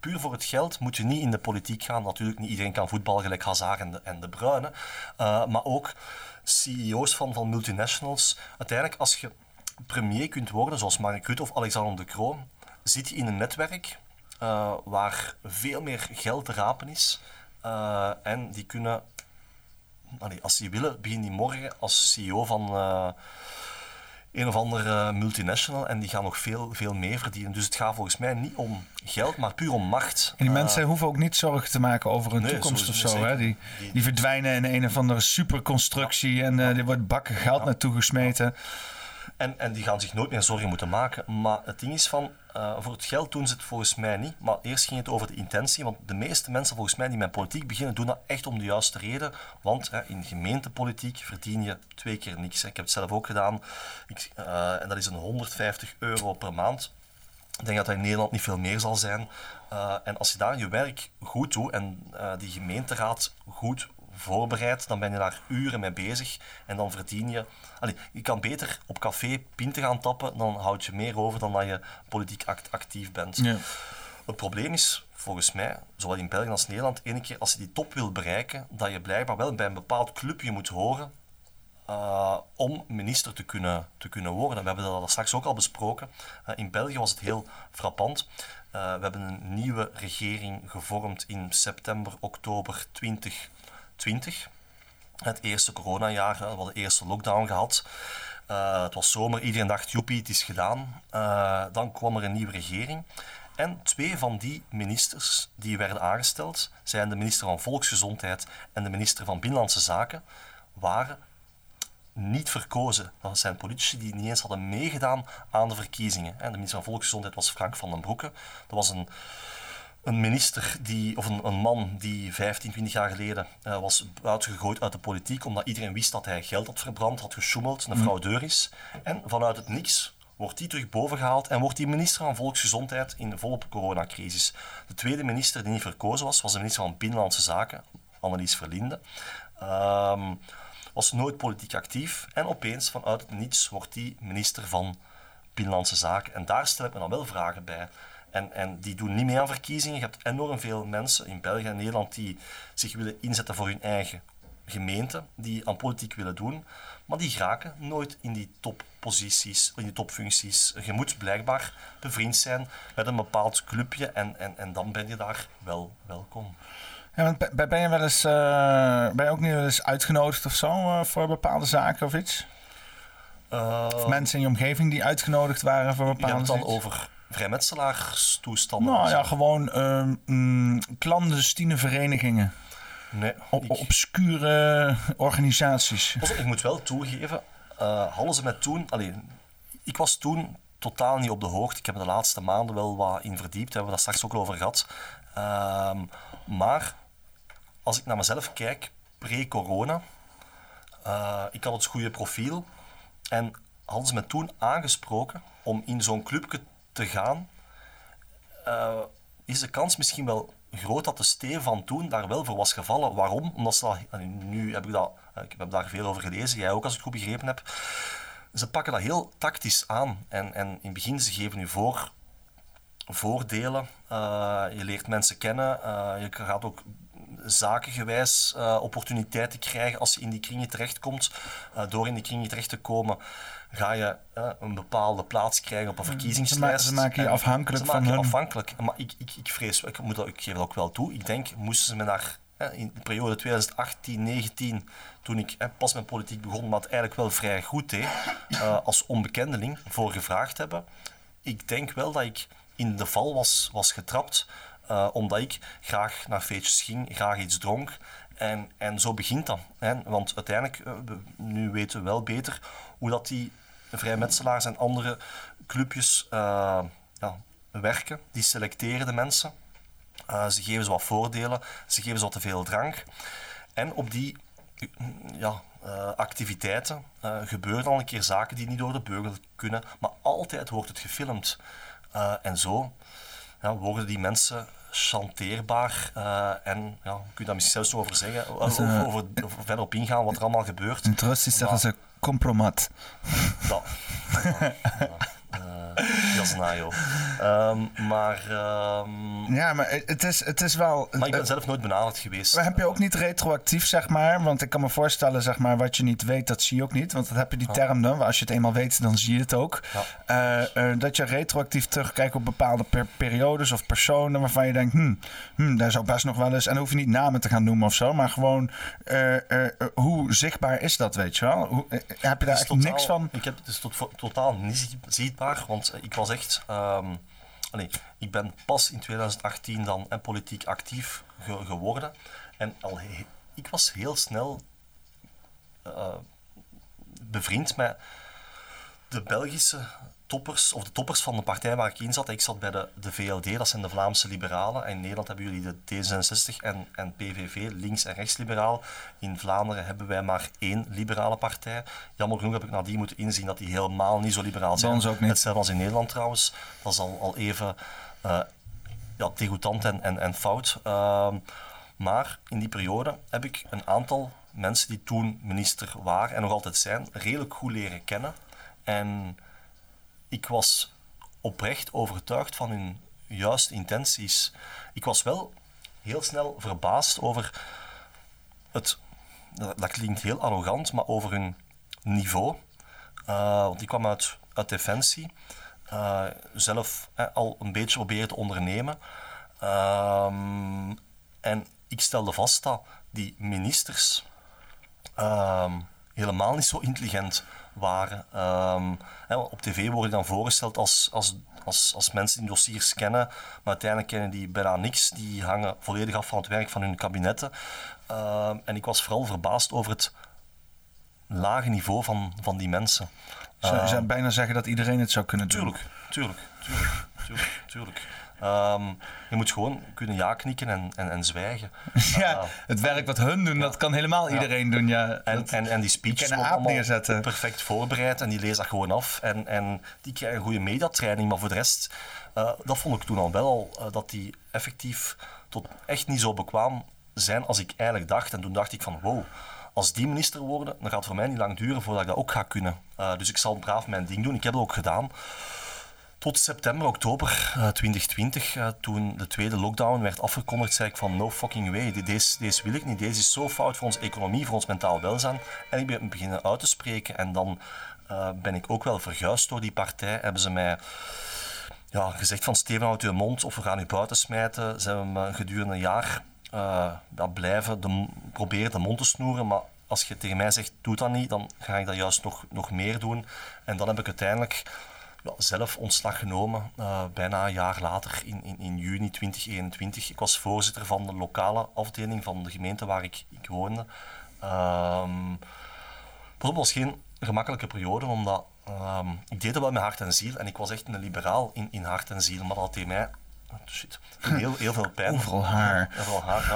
puur voor het geld moet je niet in de politiek gaan. Natuurlijk, niet iedereen kan voetballen, gelijk Hazard en de Bruyne. Maar ook CEO's van multinationals. Uiteindelijk, als je premier kunt worden, zoals Mark Rutte of Alexander De Croo, zit je in een netwerk waar veel meer geld te rapen is. En die kunnen, als die willen, beginnen die morgen als CEO van... een of ander multinational en die gaan nog veel, veel meer verdienen. Dus het gaat volgens mij niet om geld, maar puur om macht. En die mensen hoeven ook niet zorgen te maken over hun toekomst of zo. Hè? Die verdwijnen in een of andere superconstructie en er wordt bakken geld naartoe gesmeten. En die gaan zich nooit meer zorgen moeten maken. Maar het ding is van, voor het geld doen ze het volgens mij niet. Maar eerst ging het over de intentie. Want de meeste mensen volgens mij die met politiek beginnen, doen dat echt om de juiste reden. Want in gemeentepolitiek verdien je 2 keer niks. Ik heb het zelf ook gedaan. En dat is een 150 euro per maand. Ik denk dat dat in Nederland niet veel meer zal zijn. En als je daar je werk goed doet en die gemeenteraad goed voorbereid, dan ben je daar uren mee bezig en dan verdien je... je kan beter op café pinten gaan tappen, dan houd je meer over dan dat je politiek actief bent. Ja. Het probleem is, volgens mij, zowel in België als Nederland, ene keer als je die top wil bereiken, dat je blijkbaar wel bij een bepaald clubje moet horen om minister te kunnen worden. We hebben dat straks ook al besproken. In België was het heel frappant. We hebben een nieuwe regering gevormd in september, oktober 2020. Het eerste coronajaar, we hadden de eerste lockdown gehad. Het was zomer, iedereen dacht, joepie, het is gedaan. Dan kwam er een nieuwe regering. En 2 van die ministers die werden aangesteld, zijn de minister van Volksgezondheid en de minister van Binnenlandse Zaken, waren niet verkozen. Dat zijn politici die niet eens hadden meegedaan aan de verkiezingen. En de minister van Volksgezondheid was Frank van den Broeke. Dat was een een minister die, of een man die 15, 20 jaar geleden was uitgegooid uit de politiek omdat iedereen wist dat hij geld had verbrand, had gesjoemeld, een fraudeur is. En vanuit het niks wordt die terug bovengehaald en wordt die minister van Volksgezondheid in de volle coronacrisis. De tweede minister die niet verkozen was, was de minister van Binnenlandse Zaken, Annelies Verlinde. Was nooit politiek actief en opeens vanuit het niets wordt die minister van Binnenlandse Zaken. En daar stel ik me dan wel vragen bij. En die doen niet mee aan verkiezingen. Je hebt enorm veel mensen in België en Nederland die zich willen inzetten voor hun eigen gemeente, die aan politiek willen doen, maar die geraken nooit in die topposities, in die topfuncties. Je moet blijkbaar bevriend zijn met een bepaald clubje en dan ben je daar wel welkom. Ja, want ben je ook niet wel eens uitgenodigd of zo voor bepaalde zaken of iets? Of mensen in je omgeving die uitgenodigd waren voor bepaalde zaken? Je hebt het dan over vrijmetselaarsstoestanden? Nou ja, gewoon clandestine verenigingen. Nee, obscure organisaties. Also, ik moet wel toegeven, hadden ze mij toen... Alleen, ik was toen totaal niet op de hoogte. Ik heb de laatste maanden wel wat in verdiept. Daar hebben we dat straks ook over gehad. Maar als ik naar mezelf kijk, pre-corona, ik had het goede profiel. En hadden ze mij toen aangesproken om in zo'n clubje te gaan, is de kans misschien wel groot dat de steen van toen daar wel voor was gevallen. Waarom? Omdat ze dat... Nu heb ik dat... Ik heb daar veel over gelezen. Jij ook, als ik het goed begrepen heb. Ze pakken dat heel tactisch aan. En in het begin, ze geven je voordelen. Je leert mensen kennen. Je gaat ook zakengewijs opportuniteiten krijgen als je in die kringen terechtkomt. Door in die kringen terecht te komen ga je een bepaalde plaats krijgen op een verkiezingslijst. Ze maken je afhankelijk van hen. Maar ik vrees, ik geef dat ook wel toe, ik denk, moesten ze me daar in de periode 2018-19, toen ik pas met politiek begon, maar het eigenlijk wel vrij goed deed, als onbekendeling voor gevraagd hebben. Ik denk wel dat ik in de val was getrapt, omdat ik graag naar feestjes ging, graag iets dronk. En zo begint dat. Hè? Want uiteindelijk, nu weten we wel beter hoe dat die vrijmetselaars en andere clubjes werken. Die selecteren de mensen. Ze geven ze wat voordelen. Ze geven ze wat te veel drank. En op die activiteiten gebeuren al een keer zaken die niet door de beugel kunnen. Maar altijd wordt het gefilmd. En zo worden die mensen chanteerbaar en kun je daar misschien zelfs nog over zeggen, over verder op ingaan wat er allemaal gebeurt. In het Russisch zeggen ze compromat. Dat. Jasna, joh. Ja, maar het is wel... Maar ik ben zelf nooit benaderd geweest. Maar heb je ook niet retroactief, zeg maar? Want ik kan me voorstellen, zeg maar, wat je niet weet, dat zie je ook niet. Want dat heb je die term dan. Als je het eenmaal weet, dan zie je het ook. Ja. Dat je retroactief terugkijkt op bepaalde periodes of personen waarvan je denkt, daar zou best nog wel eens... En dan hoef je niet namen te gaan noemen of zo. Maar gewoon, hoe zichtbaar is dat, weet je wel? Heb je daar echt totaal, niks van? Het is totaal niet zichtbaar, want ik was echt... ik ben pas in 2018 dan politiek actief geworden. En ik was heel snel bevriend met de Belgische toppers, of de toppers van de partij waar ik in zat. Ik zat bij de VLD, dat zijn de Vlaamse liberalen. En in Nederland hebben jullie de D66 en PVV, links- en rechtsliberaal. In Vlaanderen hebben wij maar één liberale partij. Jammer genoeg heb ik nadien moeten inzien dat die helemaal niet zo liberaal zijn. Ons ook niet. Hetzelfde als in Nederland trouwens. Dat is al even degoutant en fout. Maar in die periode heb ik een aantal mensen die toen minister waren en nog altijd zijn, redelijk goed leren kennen. En ik was oprecht overtuigd van hun juiste intenties. Ik was wel heel snel verbaasd over het... Dat klinkt heel arrogant, maar over hun niveau. Want ik kwam uit defensie. Zelf al een beetje proberen te ondernemen. En ik stelde vast dat die ministers helemaal niet zo intelligent waren. Op tv worden dan voorgesteld als mensen die dossiers kennen, maar uiteindelijk kennen die bijna niks. Die hangen volledig af van het werk van hun kabinetten. En ik was vooral verbaasd over het lage niveau van die mensen. Zou bijna zeggen dat iedereen het zou kunnen doen? Tuurlijk. Je moet gewoon kunnen ja-knikken en zwijgen. Ja, het werk wat hun doen, dat kan helemaal iedereen doen. Ja. En die speeches worden allemaal neerzetten. Perfect voorbereid en die lezen dat gewoon af. En die krijgen een goede mediatraining, maar voor de rest, dat vond ik toen al wel, dat die effectief tot echt niet zo bekwaam zijn als ik eigenlijk dacht. En toen dacht ik van, wow, als die minister worden, dan gaat het voor mij niet lang duren voordat ik dat ook ga kunnen. Dus ik zal braaf mijn ding doen. Ik heb dat ook gedaan. Tot september, oktober 2020, toen de tweede lockdown werd afgekondigd, zei ik van no fucking way, deze wil ik niet. Deze is zo fout voor onze economie, voor ons mentaal welzijn. En ik ben beginnen uit te spreken en dan ben ik ook wel verguisd door die partij. Hebben ze mij gezegd van Steven, houd je mond of we gaan u buiten smijten. Ze hebben me gedurende een jaar blijven proberen de mond te snoeren, maar als je tegen mij zegt doe dat niet, dan ga ik dat juist nog meer doen. En dan heb ik uiteindelijk zelf ontslag genomen, bijna een jaar later, in juni 2021. Ik was voorzitter van de lokale afdeling van de gemeente waar ik woonde. Dat was geen gemakkelijke periode, omdat ik deed dat wel met hart en ziel. En ik was echt een liberaal in hart en ziel, maar dat deed mij heel veel pijn. Overal haar.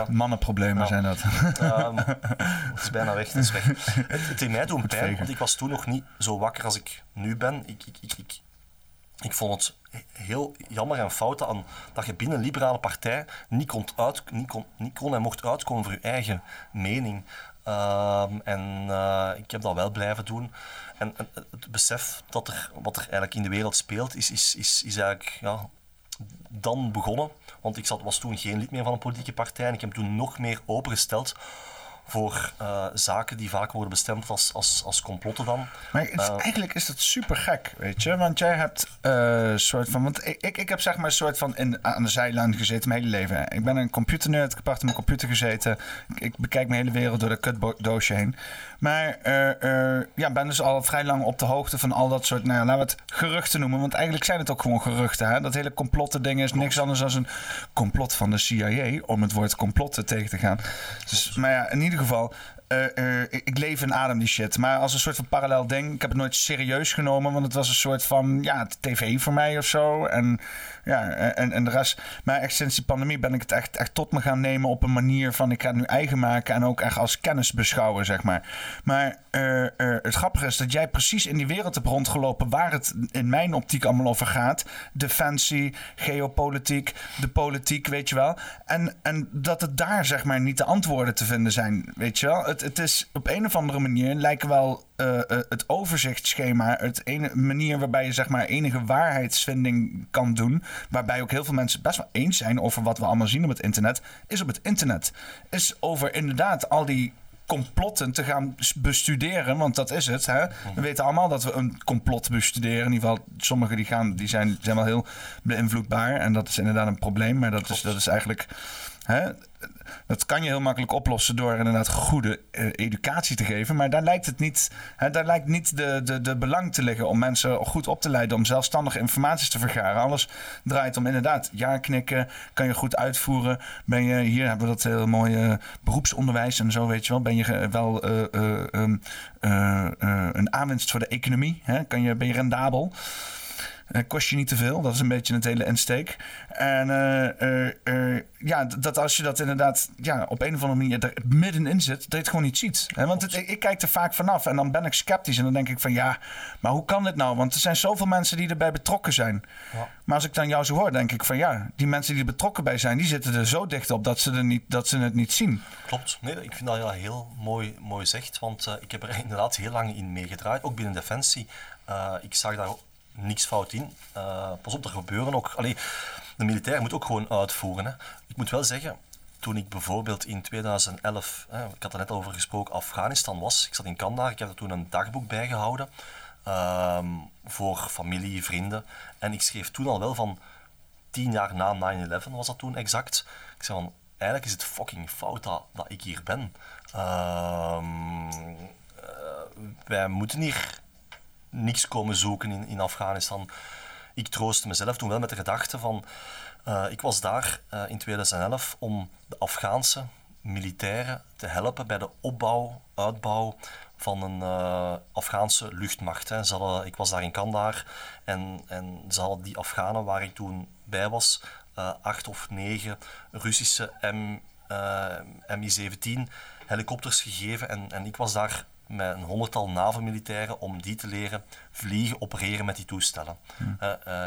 Mannenproblemen zijn dat. Het is bijna weg, het is weg. Het deed mij toen pijn, want ik was toen nog niet zo wakker als ik nu ben. Ik vond het heel jammer en fout dat je binnen een liberale partij niet kon en mocht uitkomen voor je eigen mening. En ik heb dat wel blijven doen. En het besef dat wat er eigenlijk in de wereld speelt, is eigenlijk dan begonnen. Want ik was toen geen lid meer van een politieke partij. En ik heb toen nog meer opengesteld voor zaken die vaak worden bestemd als complotten dan. Maar eigenlijk is dat super gek, weet je. Want jij hebt een soort van... Want ik heb zeg maar een soort van aan de zijlijn gezeten mijn hele leven. Ik ben een computernerd, ik heb achter mijn computer gezeten. Ik bekijk mijn hele wereld door dat kutdoosje heen. Maar ben dus al vrij lang op de hoogte van al dat soort... laten we het geruchten noemen. Want eigenlijk zijn het ook gewoon geruchten. Hè? Dat hele complotten ding is niks anders dan een complot van de CIA... om het woord complotten tegen te gaan. Dus, maar ja, in ieder geval... ik leef en adem die shit. Maar als een soort van parallel ding... Ik heb het nooit serieus genomen... want het was een soort van... tv voor mij of zo. En de rest... Maar echt sinds die pandemie ben ik het echt tot me gaan nemen... op een manier van... ik ga het nu eigen maken... en ook echt als kennis beschouwen, zeg maar. Maar het grappige is dat jij precies in die wereld hebt rondgelopen... waar het in mijn optiek allemaal over gaat. Defensie, geopolitiek, de politiek, weet je wel. En dat het daar, zeg maar, niet de antwoorden te vinden zijn, weet je wel. Het is op een of andere manier lijken wel het overzichtsschema... het ene manier waarbij je zeg maar enige waarheidsvinding kan doen... waarbij ook heel veel mensen best wel eens zijn over wat we allemaal zien op het internet... is op het internet. Is over inderdaad al die complotten te gaan bestuderen, want dat is het. Hè? We weten allemaal dat we een complot bestuderen. In ieder geval, sommigen die zijn wel heel beïnvloedbaar... en dat is inderdaad een probleem, maar dat is eigenlijk... Hè? Dat kan je heel makkelijk oplossen door inderdaad goede educatie te geven. Maar daar lijkt het niet, de belang te liggen om mensen goed op te leiden. Om zelfstandige informatie te vergaren. Alles draait om inderdaad ja-knikken. Kan je goed uitvoeren. Hier hebben we dat heel mooie beroepsonderwijs en zo, weet je wel. Ben je wel een aanwinst voor de economie? Hè? Ben je rendabel? Kost je niet te veel. Dat is een beetje het hele insteek. En dat als je dat inderdaad op een of andere manier er middenin zit, dat je het gewoon niet ziet. Hè? Want ik kijk er vaak vanaf en dan ben ik sceptisch. En dan denk ik van maar hoe kan dit nou? Want er zijn zoveel mensen die erbij betrokken zijn. Ja. Maar als ik dan jou zo hoor, denk ik van die mensen die er betrokken bij zijn, die zitten er zo dicht op dat ze het niet zien. Klopt. Nee, ik vind dat je heel mooi zegt. Want ik heb er inderdaad heel lang in meegedraaid. Ook binnen Defensie. Ik zag daar niks fout in. Pas op, er gebeuren ook... de militair moet ook gewoon uitvoeren. Hè. Ik moet wel zeggen, toen ik bijvoorbeeld in 2011... ik had er net over gesproken, Afghanistan was. Ik zat in Kandahar, ik heb er toen een dagboek bijgehouden. Voor familie, vrienden. En ik schreef toen al wel van... 10 jaar na 9/11 was dat toen exact. Ik zei van, eigenlijk is het fucking fout dat ik hier ben. Wij moeten hier... niks komen zoeken in Afghanistan. Ik troostte mezelf toen wel met de gedachte van... ik was daar in 2011 om de Afghaanse militairen te helpen bij de uitbouw van een Afghaanse luchtmacht. Hè. Ik was daar in Kandahar en ze hadden die Afghanen waar ik toen bij was... 8 of 9 Russische Mi-17 helikopters gegeven. En ik was daar met een 100-tal NAVO-militairen om die te leren vliegen, opereren met die toestellen.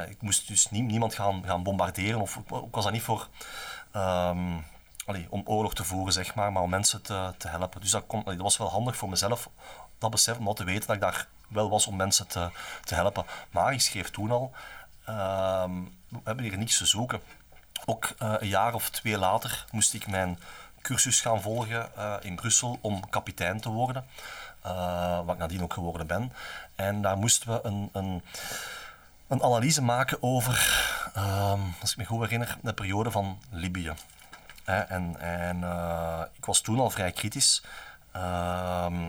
Ik moest dus niemand gaan bombarderen. Of ik was daar niet voor om oorlog te voeren, zeg maar om mensen te helpen. Dus dat was wel handig voor mezelf, dat besef, om wel te weten dat ik daar wel was om mensen te helpen. Maar ik schreef toen al, we hebben hier niks te zoeken. Ook een jaar of 2 later moest ik mijn cursus gaan volgen in Brussel om kapitein te worden, wat ik nadien ook geworden ben. En daar moesten we een analyse maken over, als ik me goed herinner, de periode van Libië. En ik was toen al vrij kritisch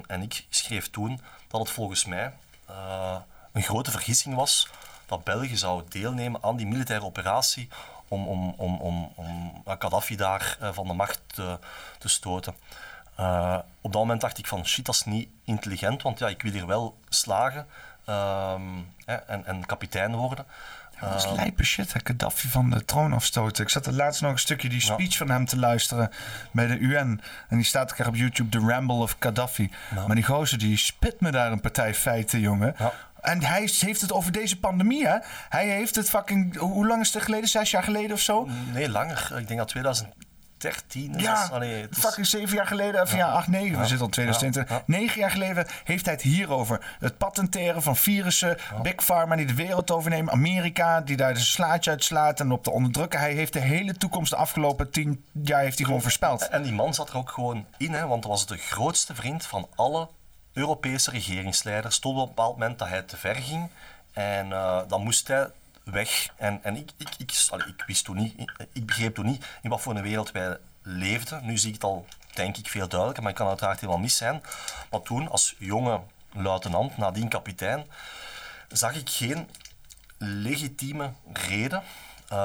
en ik schreef toen dat het volgens mij een grote vergissing was dat België zou deelnemen aan die militaire operatie om Gaddafi daar van de macht te stoten. Op dat moment dacht ik van shit, dat is niet intelligent, want ja, ik wil hier wel slagen en kapitein worden. Ja, dat is lijpe shit, hè? Gaddafi van de troon afstoten. Ik zat er laatst nog een stukje die speech van hem te luisteren bij de UN. En die staat elkaar op YouTube, The Ramble of Gaddafi. Ja. Maar die gozer die spit me daar een partij feiten, jongen. Ja. En hij heeft het over deze pandemie, hè? Hij heeft het fucking... Hoe lang is het geleden? 6 jaar geleden of zo? Nee, langer. Ik denk dat 2013 is. Ja, fucking 7 jaar geleden. Of 8, 9. We zitten al 2020. 9 jaar geleden heeft hij het hierover. Het patenteren van virussen. Ja. Big Pharma die de wereld overneemt. Amerika die daar zijn slaatje uitslaat en op te onderdrukken. Hij heeft de hele toekomst de afgelopen 10 jaar heeft hij gewoon voorspeld. En die man zat er ook gewoon in, hè? Want hij was de grootste vriend van alle Europese regeringsleider. Stond op een bepaald moment dat hij te ver ging en dan moest hij weg. En ik wist toen niet, ik begreep toen niet in wat voor een wereld wij leefden. Nu zie ik het al, denk ik, veel duidelijker, maar ik kan uiteraard helemaal mis zijn. Maar toen, als jonge luitenant, nadien kapitein, zag ik geen legitieme reden,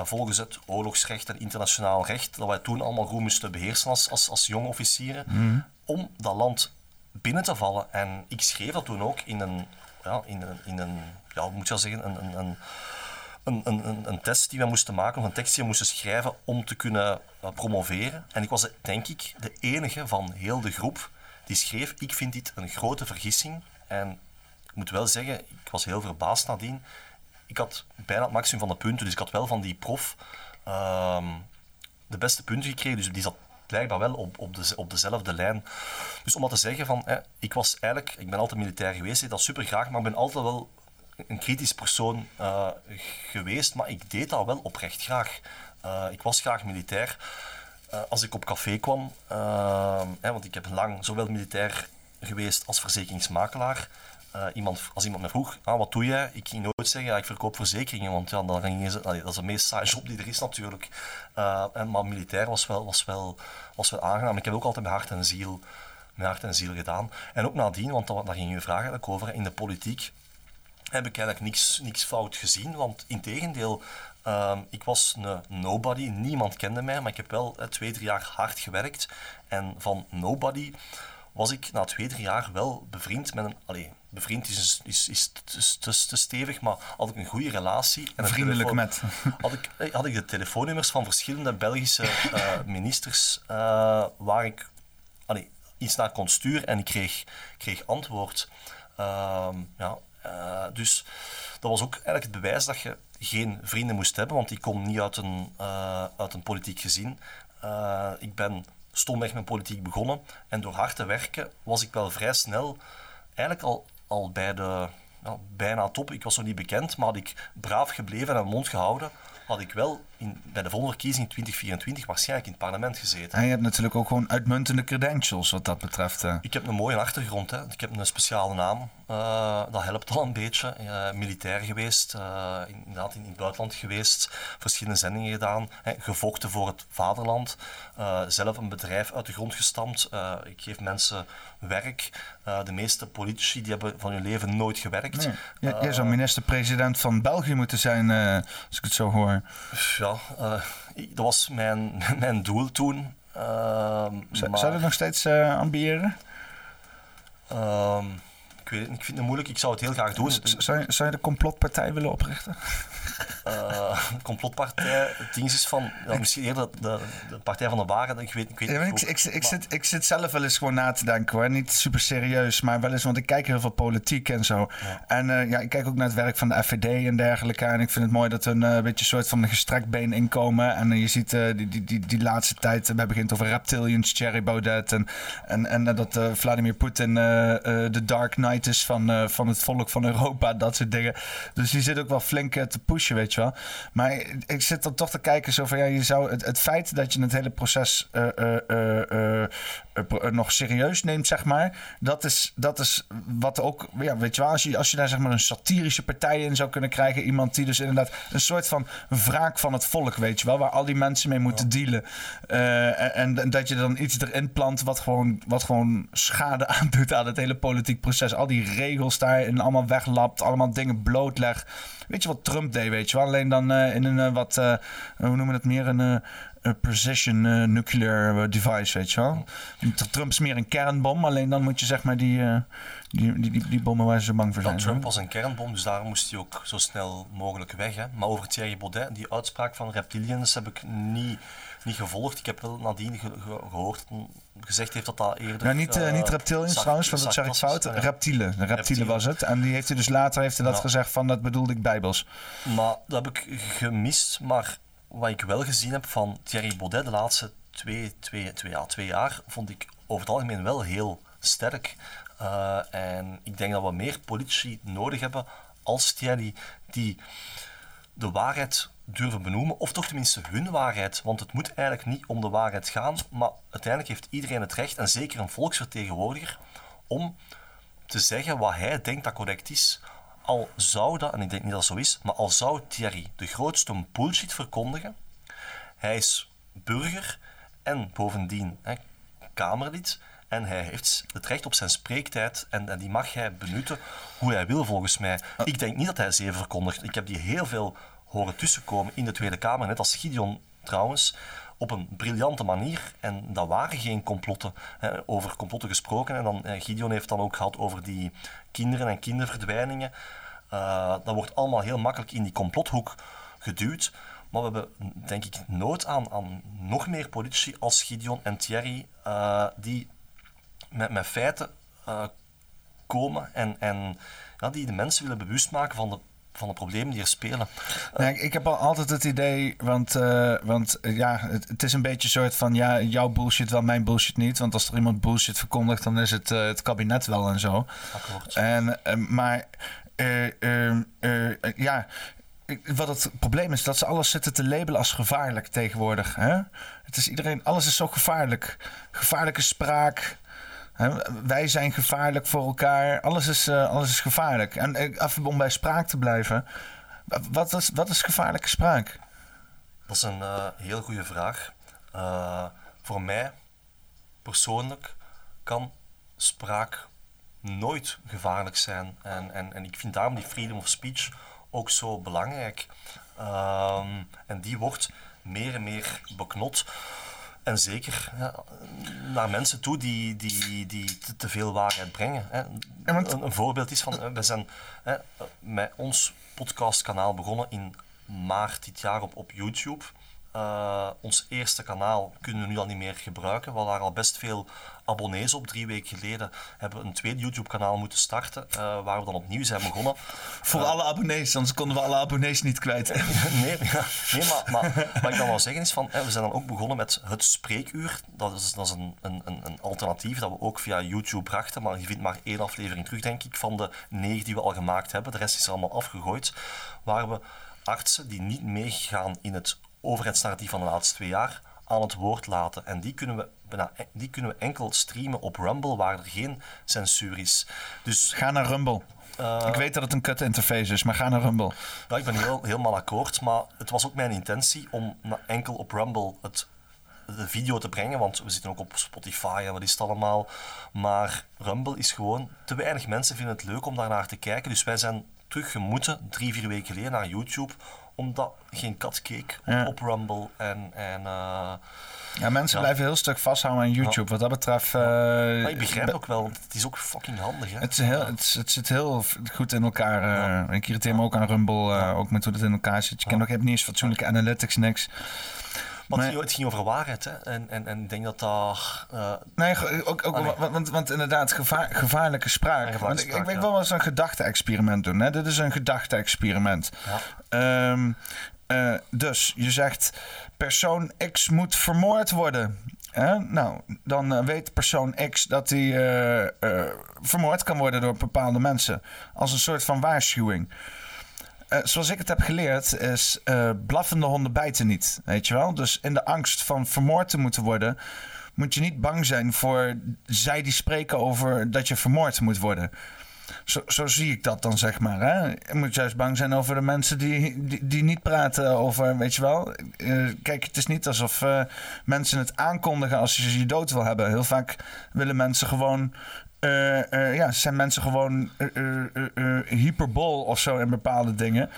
volgens het oorlogsrecht en internationaal recht, dat wij toen allemaal goed moesten beheersen als jonge officieren, om dat land binnen te vallen. En ik schreef dat toen ook in een test die we moesten maken, of een tekst die we moesten schrijven om te kunnen promoveren. En ik was, denk ik, de enige van heel de groep die schreef, ik vind dit een grote vergissing. En ik moet wel zeggen, ik was heel verbaasd nadien. Ik had bijna het maximum van de punten, dus ik had wel van die prof de beste punten gekregen, dus die zat blijkbaar wel op dezelfde lijn. Dus om al te zeggen van, ik ben altijd militair geweest, deed dat super graag, maar ik ben altijd wel een kritisch persoon geweest, maar ik deed dat wel oprecht graag. Ik was graag militair. Als ik op café kwam, want ik heb lang zowel militair geweest als verzekeringsmakelaar. Als iemand me vroeg, wat doe jij? Ik ging nooit zeggen, ik verkoop verzekeringen, want ja, dat is de meest saaie job die er is natuurlijk. Maar militair was wel aangenaam. Ik heb ook altijd mijn hart en ziel gedaan. En ook nadien, want daar ging je vragen over, in de politiek heb ik eigenlijk niks fout gezien, want integendeel, ik was een nobody, niemand kende mij, maar ik heb wel 2, 3 jaar hard gewerkt en van nobody was ik na 2, 3 jaar wel bevriend met een... bevriend is te stevig, maar had ik een goede relatie. En had ik de telefoonnummers van verschillende Belgische ministers waar ik iets naar kon sturen en ik kreeg antwoord. Dus dat was ook eigenlijk het bewijs dat je geen vrienden moest hebben, want ik kom niet uit een politiek gezin. Ik ben stomweg met politiek begonnen en door hard te werken was ik wel vrij snel eigenlijk al bij de bijna top. Ik was nog niet bekend, maar had ik braaf gebleven en mijn mond gehouden, had ik wel bij de volgende verkiezing 2024 waarschijnlijk in het parlement gezeten. En je hebt natuurlijk ook gewoon uitmuntende credentials wat dat betreft. Hè. Ik heb een mooie achtergrond, hè. Ik heb een speciale naam. Dat helpt al een beetje. Militair geweest, inderdaad in het buitenland geweest, verschillende zendingen gedaan, gevochten voor het vaderland, zelf een bedrijf uit de grond gestampt. Ik geef mensen werk. De meeste politici die hebben van hun leven nooit gewerkt. Nee. Jij zou minister-president van België moeten zijn, als ik het zo hoor. Ja, dat was mijn doel toen. Zou je dat nog steeds ambiëren? Ik weet het niet, ik vind het moeilijk, ik zou het heel graag doen. Zou je de complotpartij willen oprichten? Complotpartij, het ding is van... Ja, misschien eerder de partij van de waarheid, ik zit zelf wel eens gewoon na te denken hoor. Niet super serieus, maar wel eens, want ik kijk heel veel politiek en zo. Ja. En ik kijk ook naar het werk van de FVD en dergelijke. En ik vind het mooi dat een beetje soort van een gestrekt been inkomen. En je ziet die laatste tijd, we hebben het over reptilians, Thierry Baudet. En dat Vladimir Poetin de Dark Knight is van het volk van Europa, dat soort dingen. Dus die zit ook wel flink te pushen, weet je wel. Maar ik zit dan toch te kijken zo van, ja, je zou het feit dat je het hele proces nog serieus neemt, zeg maar, dat is wat ook, ja, weet je wel, als je daar zeg maar een satirische partij in zou kunnen krijgen, iemand die dus inderdaad een soort van wraak van het volk, weet je wel, waar al die mensen mee moeten dealen. En dat je dan iets erin plant wat gewoon schade aandoet aan het hele politiek proces. Al die regels daarin allemaal weglapt, allemaal dingen blootlegt. Weet je wat Trump deed, weet je wel? Alleen dan in een hoe noemen we dat meer? Een precision nuclear device, weet je wel. Trump is meer een kernbom, alleen dan moet je zeg maar die bommen waar ze zo bang voor zijn. Ja, Trump was een kernbom, dus daar moest hij ook zo snel mogelijk weg. Hè. Maar over Thierry Baudet, die uitspraak van reptilians heb ik niet gevolgd. Ik heb wel nadien gehoord, gezegd heeft dat dat eerder... Ja, niet reptilians trouwens, want dat zeg ik fout. Reptielen was het. En die heeft hij dus later gezegd van, dat bedoelde ik bijbels. Maar dat heb ik gemist, maar... Wat ik wel gezien heb van Thierry Baudet de laatste twee jaar, vond ik over het algemeen wel heel sterk. En ik denk dat we meer politici nodig hebben als Thierry, die de waarheid durven benoemen, of toch tenminste hun waarheid. Want het moet eigenlijk niet om de waarheid gaan, maar uiteindelijk heeft iedereen het recht, en zeker een volksvertegenwoordiger, om te zeggen wat hij denkt dat correct is. Al zou dat, en ik denk niet dat het zo is, maar al zou Thierry de grootste bullshit verkondigen, hij is burger en bovendien Kamerlid en hij heeft het recht op zijn spreektijd en die mag hij benutten hoe hij wil volgens mij. Ik denk niet dat hij zeer verkondigt. Ik heb die heel veel horen tussenkomen in de Tweede Kamer, net als Gideon trouwens, op een briljante manier. En dat waren geen complotten. Over complotten gesproken. En dan Gideon heeft dan ook gehad over die kinderen en kinderverdwijningen. Dat wordt allemaal heel makkelijk in die complothoek geduwd. Maar we hebben, denk ik, nood aan nog meer politici als Gideon en Thierry, die met feiten komen en die de mensen willen bewustmaken van de problemen die er spelen. Nee, ik heb altijd het idee, want het is een beetje een soort van, ja, jouw bullshit wel, mijn bullshit niet. Want als er iemand bullshit verkondigt, dan is het kabinet wel en zo. Akkoord. Maar wat het probleem is, dat ze alles zitten te labelen als gevaarlijk tegenwoordig. Hè? Het is iedereen, alles is zo gevaarlijk. Gevaarlijke spraak. Wij zijn gevaarlijk voor elkaar. Alles is gevaarlijk. En om bij spraak te blijven. Wat is gevaarlijke spraak? Dat is een heel goede vraag. Voor mij persoonlijk kan spraak nooit gevaarlijk zijn. En ik vind daarom die freedom of speech ook zo belangrijk. En die wordt meer en meer beknot. En zeker naar mensen toe die te veel waarheid brengen. Hè. Een voorbeeld is van, we zijn met ons podcastkanaal begonnen in maart dit jaar op YouTube. Ons eerste kanaal kunnen we nu al niet meer gebruiken. We hadden daar al best veel abonnees op. 3 weken geleden hebben we een tweede YouTube-kanaal moeten starten, waar we dan opnieuw zijn begonnen. Voor alle abonnees, anders konden we alle abonnees niet kwijt. Maar wat ik dan wil zeggen is van, we zijn dan ook begonnen met het spreekuur. Dat is een alternatief dat we ook via YouTube brachten, maar je vindt maar 1 aflevering terug, denk ik, van de 9 die we al gemaakt hebben. De rest is er allemaal afgegooid. Waar we artsen die niet meegaan in het overheidsnarratief van de laatste 2 jaar aan het woord laten. En die kunnen we enkel streamen op Rumble, waar er geen censuur is. Dus, ga naar Rumble. Ik weet dat het een kut interface is, maar ga naar Rumble. Ja, ik ben helemaal akkoord, maar het was ook mijn intentie om enkel op Rumble de video te brengen, want we zitten ook op Spotify en wat is het allemaal. Maar Rumble is gewoon, te weinig mensen vinden het leuk om daarnaar te kijken. Dus wij zijn teruggemoeten 3-4 weken geleden naar YouTube omdat geen kat keek op Rumble en ja, mensen blijven heel stuk vasthouden aan YouTube. Wat dat betreft... maar ik begrijp ook wel, want het is ook fucking handig. Hè? Het zit heel goed in elkaar. Ik irriteer me ook aan Rumble, ook met hoe dat in elkaar zit. Je hebt niet eens fatsoenlijke analytics, niks. Maar het ging over waarheid, hè? En ik denk dat daar... Nee, ook want inderdaad, gevaarlijke spraak. Ik wil wel eens een gedachte-experiment doen. Hè? Dit is een gedachte-experiment. Ja. Dus je zegt, persoon X moet vermoord worden. Nou, dan weet persoon X dat hij vermoord kan worden door bepaalde mensen. Als een soort van waarschuwing. Zoals ik het heb geleerd is, blaffende honden bijten niet, weet je wel. Dus in de angst van vermoord te moeten worden, moet je niet bang zijn voor zij die spreken over dat je vermoord moet worden. Zo zie ik dat dan, zeg maar. Hè? Je moet juist bang zijn over de mensen die niet praten over, weet je wel. Kijk, het is niet alsof mensen het aankondigen als je je dood wil hebben. Heel vaak willen mensen gewoon... zijn mensen gewoon hyperbol of zo in bepaalde dingen.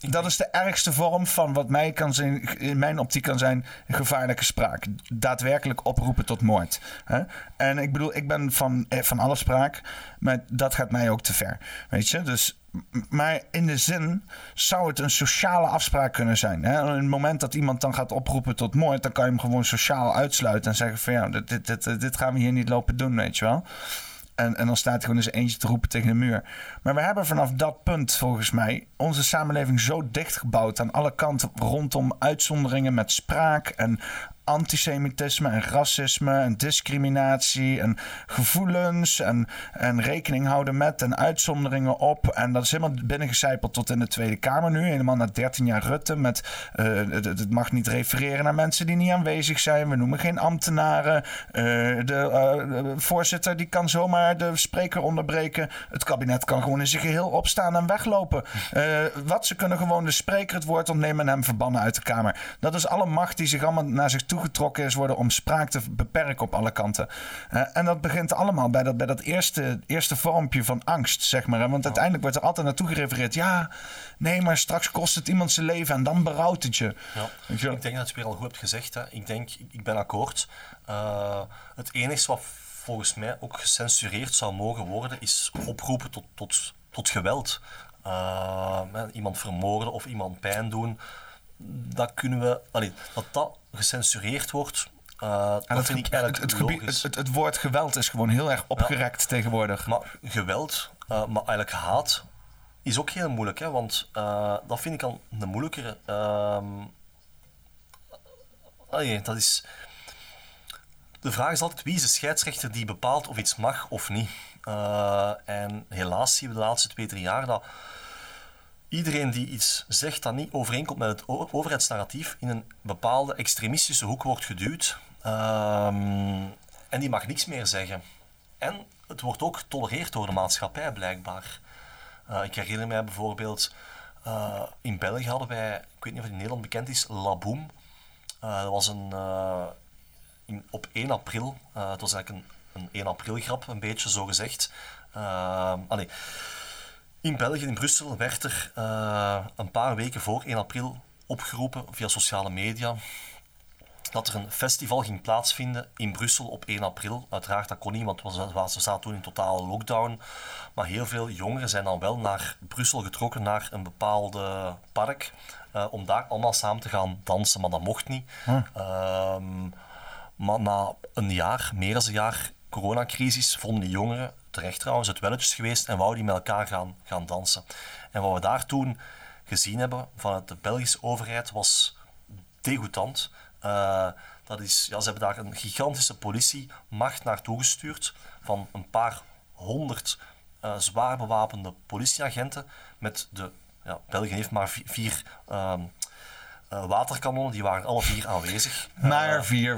Dat is de ergste vorm van wat mij kan zijn, in mijn optiek kan zijn gevaarlijke spraak. Daadwerkelijk oproepen tot moord. Hè? En ik bedoel, ik ben van alle spraak, maar dat gaat mij ook te ver. Weet je, dus... Maar in de zin zou het een sociale afspraak kunnen zijn. Hè? Op het moment dat iemand dan gaat oproepen tot moord... dan kan je hem gewoon sociaal uitsluiten en zeggen van... ja, dit gaan we hier niet lopen doen, weet je wel. En dan staat hij gewoon eens eentje te roepen tegen de muur. Maar we hebben vanaf dat punt volgens mij... onze samenleving zo dichtgebouwd aan alle kanten... rondom uitzonderingen met spraak en antisemitisme en racisme... en discriminatie en gevoelens en rekening houden met... en uitzonderingen op. En dat is helemaal binnengecijpeld tot in de Tweede Kamer nu. Helemaal na 13 jaar Rutte met... het mag niet refereren naar mensen die niet aanwezig zijn. We noemen geen ambtenaren. De voorzitter die kan zomaar de spreker onderbreken. Het kabinet kan gewoon in zijn geheel opstaan en weglopen. Ze kunnen gewoon de spreker het woord ontnemen... en hem verbannen uit de Kamer. Dat is alle macht die zich allemaal... naar zich toegetrokken is worden om spraak te beperken op alle kanten. En dat begint allemaal bij dat eerste vormpje van angst, zeg maar. Hè? Want uiteindelijk wordt er altijd naartoe gerefereerd. Ja, nee, maar straks kost het iemand zijn leven en dan berouwt het je. Ja. Ik denk dat je weer al goed hebt gezegd. Hè? Ik ben akkoord. Het enige wat volgens mij ook gecensureerd zou mogen worden is oproepen tot geweld. Iemand vermoorden of iemand pijn doen. Dat kunnen we... Allee, dat gecensureerd wordt, dat vind ik eigenlijk logisch. Het woord geweld is gewoon heel erg opgerekt tegenwoordig. Maar geweld, maar eigenlijk haat, is ook heel moeilijk. Hè? Want dat vind ik al een moeilijkere... dat is... De vraag is altijd, wie is de scheidsrechter die bepaalt of iets mag of niet? En helaas zien we de laatste 2-3 jaar dat... Iedereen die iets zegt dat niet overeenkomt met het overheidsnarratief in een bepaalde extremistische hoek wordt geduwd. En die mag niks meer zeggen. En het wordt ook getolereerd door de maatschappij, blijkbaar. Ik herinner mij bijvoorbeeld, in België hadden wij, ik weet niet of het in Nederland bekend is, Laboom. Dat was op 1 april, het was eigenlijk een 1 april grap, een beetje zo gezegd. In België, in Brussel, werd er een paar weken voor 1 april opgeroepen via sociale media dat er een festival ging plaatsvinden in Brussel op 1 april. Uiteraard, dat kon niet, want we zaten toen in totale lockdown. Maar heel veel jongeren zijn dan wel naar Brussel getrokken, naar een bepaald park, om daar allemaal samen te gaan dansen. Maar dat mocht niet. Maar na meer dan een jaar coronacrisis, vonden die jongeren... terecht trouwens, het welletjes geweest en wou die met elkaar gaan dansen. En wat we daar toen gezien hebben vanuit de Belgische overheid was degoutant. Ze hebben daar een gigantische politiemacht naartoe gestuurd van een paar 100 zwaar bewapende politieagenten met België heeft maar 4 waterkanonnen, die waren alle 4 aanwezig. Maar die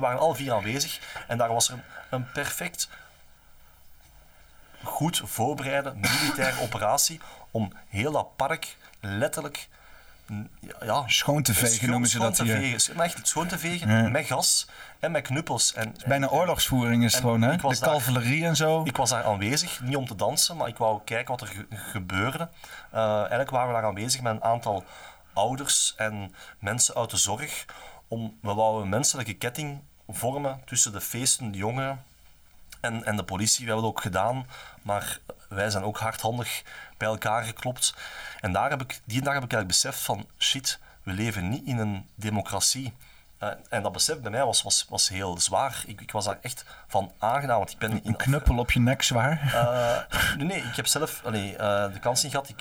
waren alle 4 aanwezig. En daar was er een perfect... goed voorbereide militaire operatie om heel dat park letterlijk ja, schoon te vegen noemen ze dat hier. Maar echt schoon te vegen, met gas en met knuppels. En bijna oorlogsvoering is het gewoon, hè? De cavalerie en zo. Ik was daar aanwezig, niet om te dansen, maar ik wou kijken wat er gebeurde. Eigenlijk waren we daar aanwezig met een aantal ouders en mensen uit de zorg. We wouden een menselijke ketting vormen tussen de feesten, de jongeren en de politie. We hebben het ook gedaan, maar wij zijn ook hardhandig bij elkaar geklopt. En die dag heb ik eigenlijk beseft van, shit, we leven niet in een democratie. En dat besef bij mij was heel zwaar. Ik was daar echt van aangedaan. Want ik ben een knuppel op je nek zwaar? Nee, ik heb zelf de kans niet gehad.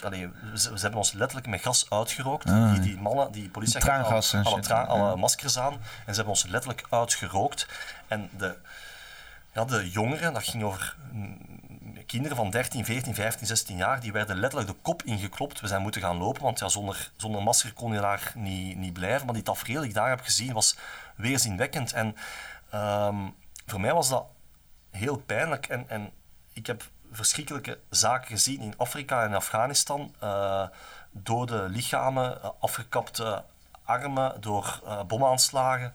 Ze hebben ons letterlijk met gas uitgerookt. Die mannen, die politie hadden alle maskers aan. En ze hebben ons letterlijk uitgerookt. En de jongeren, dat ging over kinderen van 13, 14, 15, 16 jaar, die werden letterlijk de kop ingeklopt. We zijn moeten gaan lopen, want ja, zonder masker kon je daar niet blijven. Maar die tafereel die ik daar heb gezien, was weerzinwekkend. En voor mij was dat heel pijnlijk. En ik heb verschrikkelijke zaken gezien in Afrika en Afghanistan. Dode lichamen, afgekapte armen door bomaanslagen.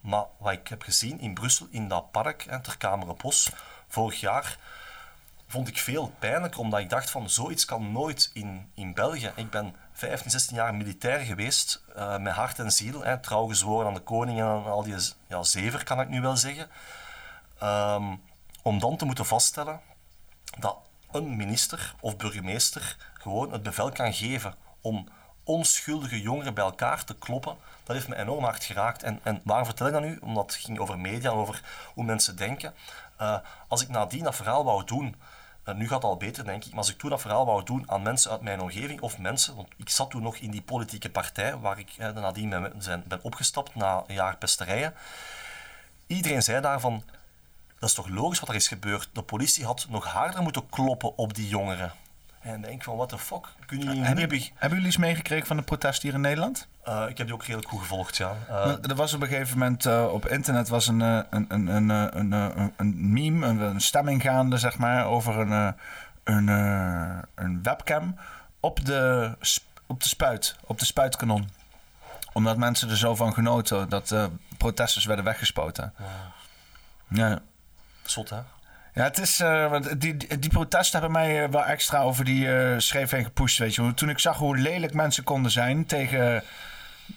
Maar wat ik heb gezien in Brussel, in dat park, ter Kamerenbos, vorig jaar, vond ik veel pijnlijker, omdat ik dacht van, zoiets kan nooit in België. Ik ben 15, 16 jaar militair geweest, met hart en ziel, trouw gezworen aan de koning en aan al die zever, kan ik nu wel zeggen. Om dan te moeten vaststellen dat een minister of burgemeester gewoon het bevel kan geven om onschuldige jongeren bij elkaar te kloppen, dat heeft me enorm hard geraakt. En waarom vertel ik dat nu? Omdat het ging over media en over hoe mensen denken. Als ik nadien dat verhaal wou doen, nu gaat het al beter denk ik, maar als ik toen dat verhaal wou doen aan mensen uit mijn omgeving of mensen, want ik zat toen nog in die politieke partij waar ik nadien ben opgestapt na een jaar pesterijen, iedereen zei daarvan, dat is toch logisch wat er is gebeurd, de politie had nog harder moeten kloppen op die jongeren. En denk van, what the fuck? Hebben jullie iets meegekregen van de protest hier in Nederland? Ik heb die ook redelijk goed gevolgd, ja. Er was op een gegeven moment op internet was een meme, een stemming gaande, zeg maar, over een webcam op de spuit, op de spuitkanon. Omdat mensen er zo van genoten dat protesters werden weggespoten. Ja. Zot, hè? Ja, het is, die protesten hebben mij wel extra over die schreef heen gepusht, weet je wel. Toen ik zag hoe lelijk mensen konden zijn tegen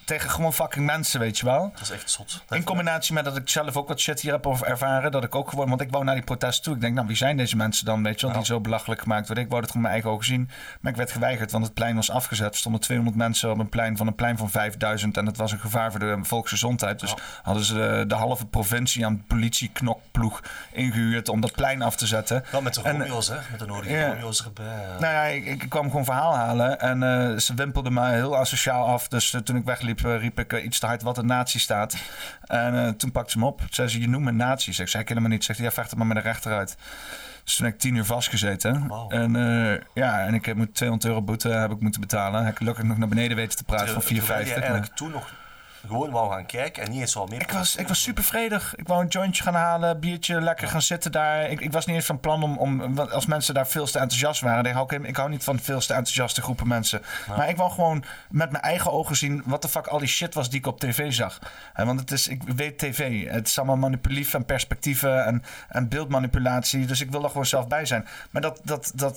gewoon fucking mensen, weet je wel. Dat is echt zot. In combinatie met dat ik zelf ook wat shit hier heb ervaren, dat ik ook gewoon, want ik wou naar die protesten toe. Ik denk, nou, wie zijn deze mensen dan, weet je wel, die zo belachelijk gemaakt worden. Ik wou dat gewoon mijn eigen ogen zien, maar ik werd geweigerd, want het plein was afgezet. Er stonden 200 mensen op een plein van 5000 en dat was een gevaar voor de volksgezondheid. Dus hadden ze de halve provincie aan politieknokploeg ingehuurd om dat plein af te zetten. Wel met de romeo's, hè? Met de nodige romeo's erbij. Nou ja, ik kwam gewoon verhaal halen en ze wimpelden me heel asociaal af, dus toen ik weg riep ik iets te hard wat een nazi staat. En toen pakte ze me op. Zei ze, je noemt me nazi's. Ik zei, ik ken hem niet. Zegt hij, ja, vecht het maar met de rechter uit. Dus toen heb ik 10 uur vastgezeten. Wow. En en ik moet €200 boete heb ik moeten betalen. Heb ik gelukkig nog naar beneden weten te praten van 4,50. Eigenlijk toen nog gewoon wou gaan kijken en niet eens al meer. Ik was super vredig. Ik wou een jointje gaan halen, biertje, lekker gaan zitten daar. Ik was niet eens van plan om als mensen daar veel te enthousiast waren. Ik hou niet van veel te enthousiaste groepen mensen. Ja. Maar ik wou gewoon met mijn eigen ogen zien wat de fuck al die shit was die ik op tv zag. Want ik weet tv. Het is allemaal manipulatief en perspectieven en beeldmanipulatie. Dus ik wil er gewoon zelf bij zijn. Maar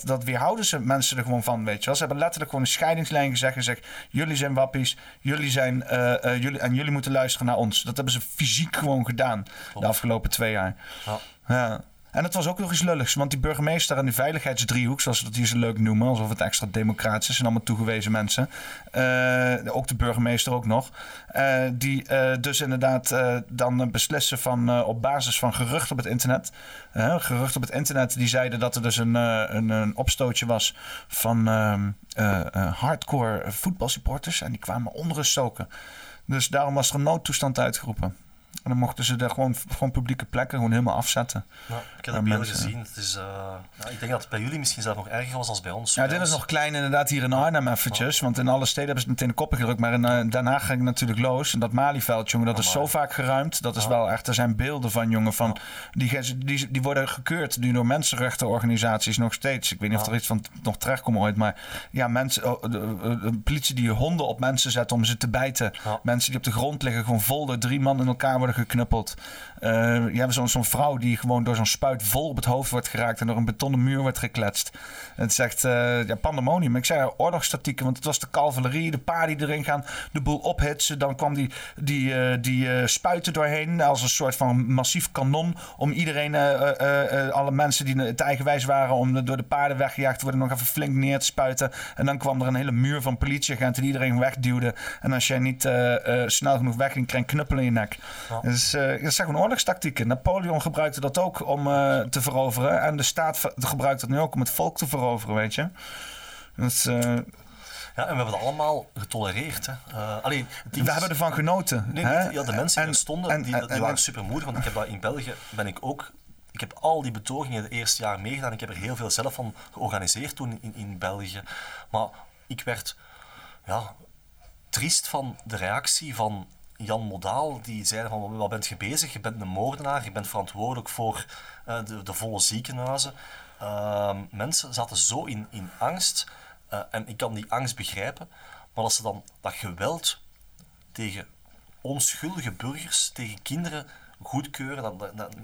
dat weerhouden ze mensen er gewoon van, weet je wel. Ze hebben letterlijk gewoon een scheidingslijn gezegd en zegt, jullie zijn wappies, jullie zijn en jullie moeten luisteren naar ons. Dat hebben ze fysiek gewoon gedaan de afgelopen 2 jaar. Ja. Ja. En dat was ook nog eens lulligs. Want die burgemeester en die veiligheidsdriehoek, zoals ze dat hier zo leuk noemen, alsof het extra democratisch is, zijn allemaal toegewezen mensen. Ook de burgemeester ook nog. Dus inderdaad dan beslissen van op basis van geruchten op het internet. Geruchten op het internet die zeiden dat er dus een opstootje was van hardcore voetbalsupporters. En die kwamen onrust stoken. Dus daarom was er een noodtoestand uitgeroepen. En dan mochten ze daar gewoon publieke plekken gewoon helemaal afzetten. Ja, ik heb dat beeld gezien. Het is, ik denk dat het bij jullie misschien zelf nog erger was dan bij ons. Ja, dit is nog klein inderdaad hier in Arnhem eventjes. Ja. Want in alle steden hebben ze het meteen de koppen gedrukt. Maar in Den Haag ging het natuurlijk los. En dat Malieveld, jongen, dat is zo vaak geruimd. Dat is wel echt, er zijn beelden van, jongen. Van, die worden gekeurd nu door mensenrechtenorganisaties nog steeds. Ik weet niet of er iets van nog terecht komt ooit. Maar ja, mensen, de politie die honden op mensen zet om ze te bijten. Ja. Mensen die op de grond liggen, gewoon vol door 3 man in elkaar worden geknuppeld. Je hebt zo'n vrouw die gewoon door zo'n spuit vol op het hoofd wordt geraakt en door een betonnen muur wordt gekletst. Het is echt pandemonium. Ik zei oorlogstactieken, want het was de cavalerie, de paarden die erin gaan, de boel ophitsen. Dan kwam die spuiten doorheen als een soort van massief kanon om iedereen, alle mensen die te eigenwijs waren om door de paarden weggejaagd te worden, nog even flink neer te spuiten. En dan kwam er een hele muur van politieagenten die iedereen wegduwde. En als jij niet snel genoeg wegging, kreeg je een knuppel in je nek. Ja. Dus dat zijn gewoon oorlogstactieken. Napoleon gebruikte dat ook om te veroveren. En de staat gebruikt dat nu ook om het volk te veroveren, weet je. Dus, en we hebben het allemaal getolereerd. Hè. We hebben ervan genoten. De mensen die stonden, die waren supermoedig. Want ik heb dat in België, ik heb al die betogingen het eerste jaar meegedaan. Ik heb er heel veel zelf van georganiseerd toen in België. Maar ik werd triest van de reactie van Jan Modaal, die zei van, wat bent je bezig? Je bent een moordenaar, je bent verantwoordelijk voor de volle ziekenhuizen. Mensen zaten zo in angst, en ik kan die angst begrijpen, maar als ze dan dat geweld tegen onschuldige burgers, tegen kinderen goedkeuren,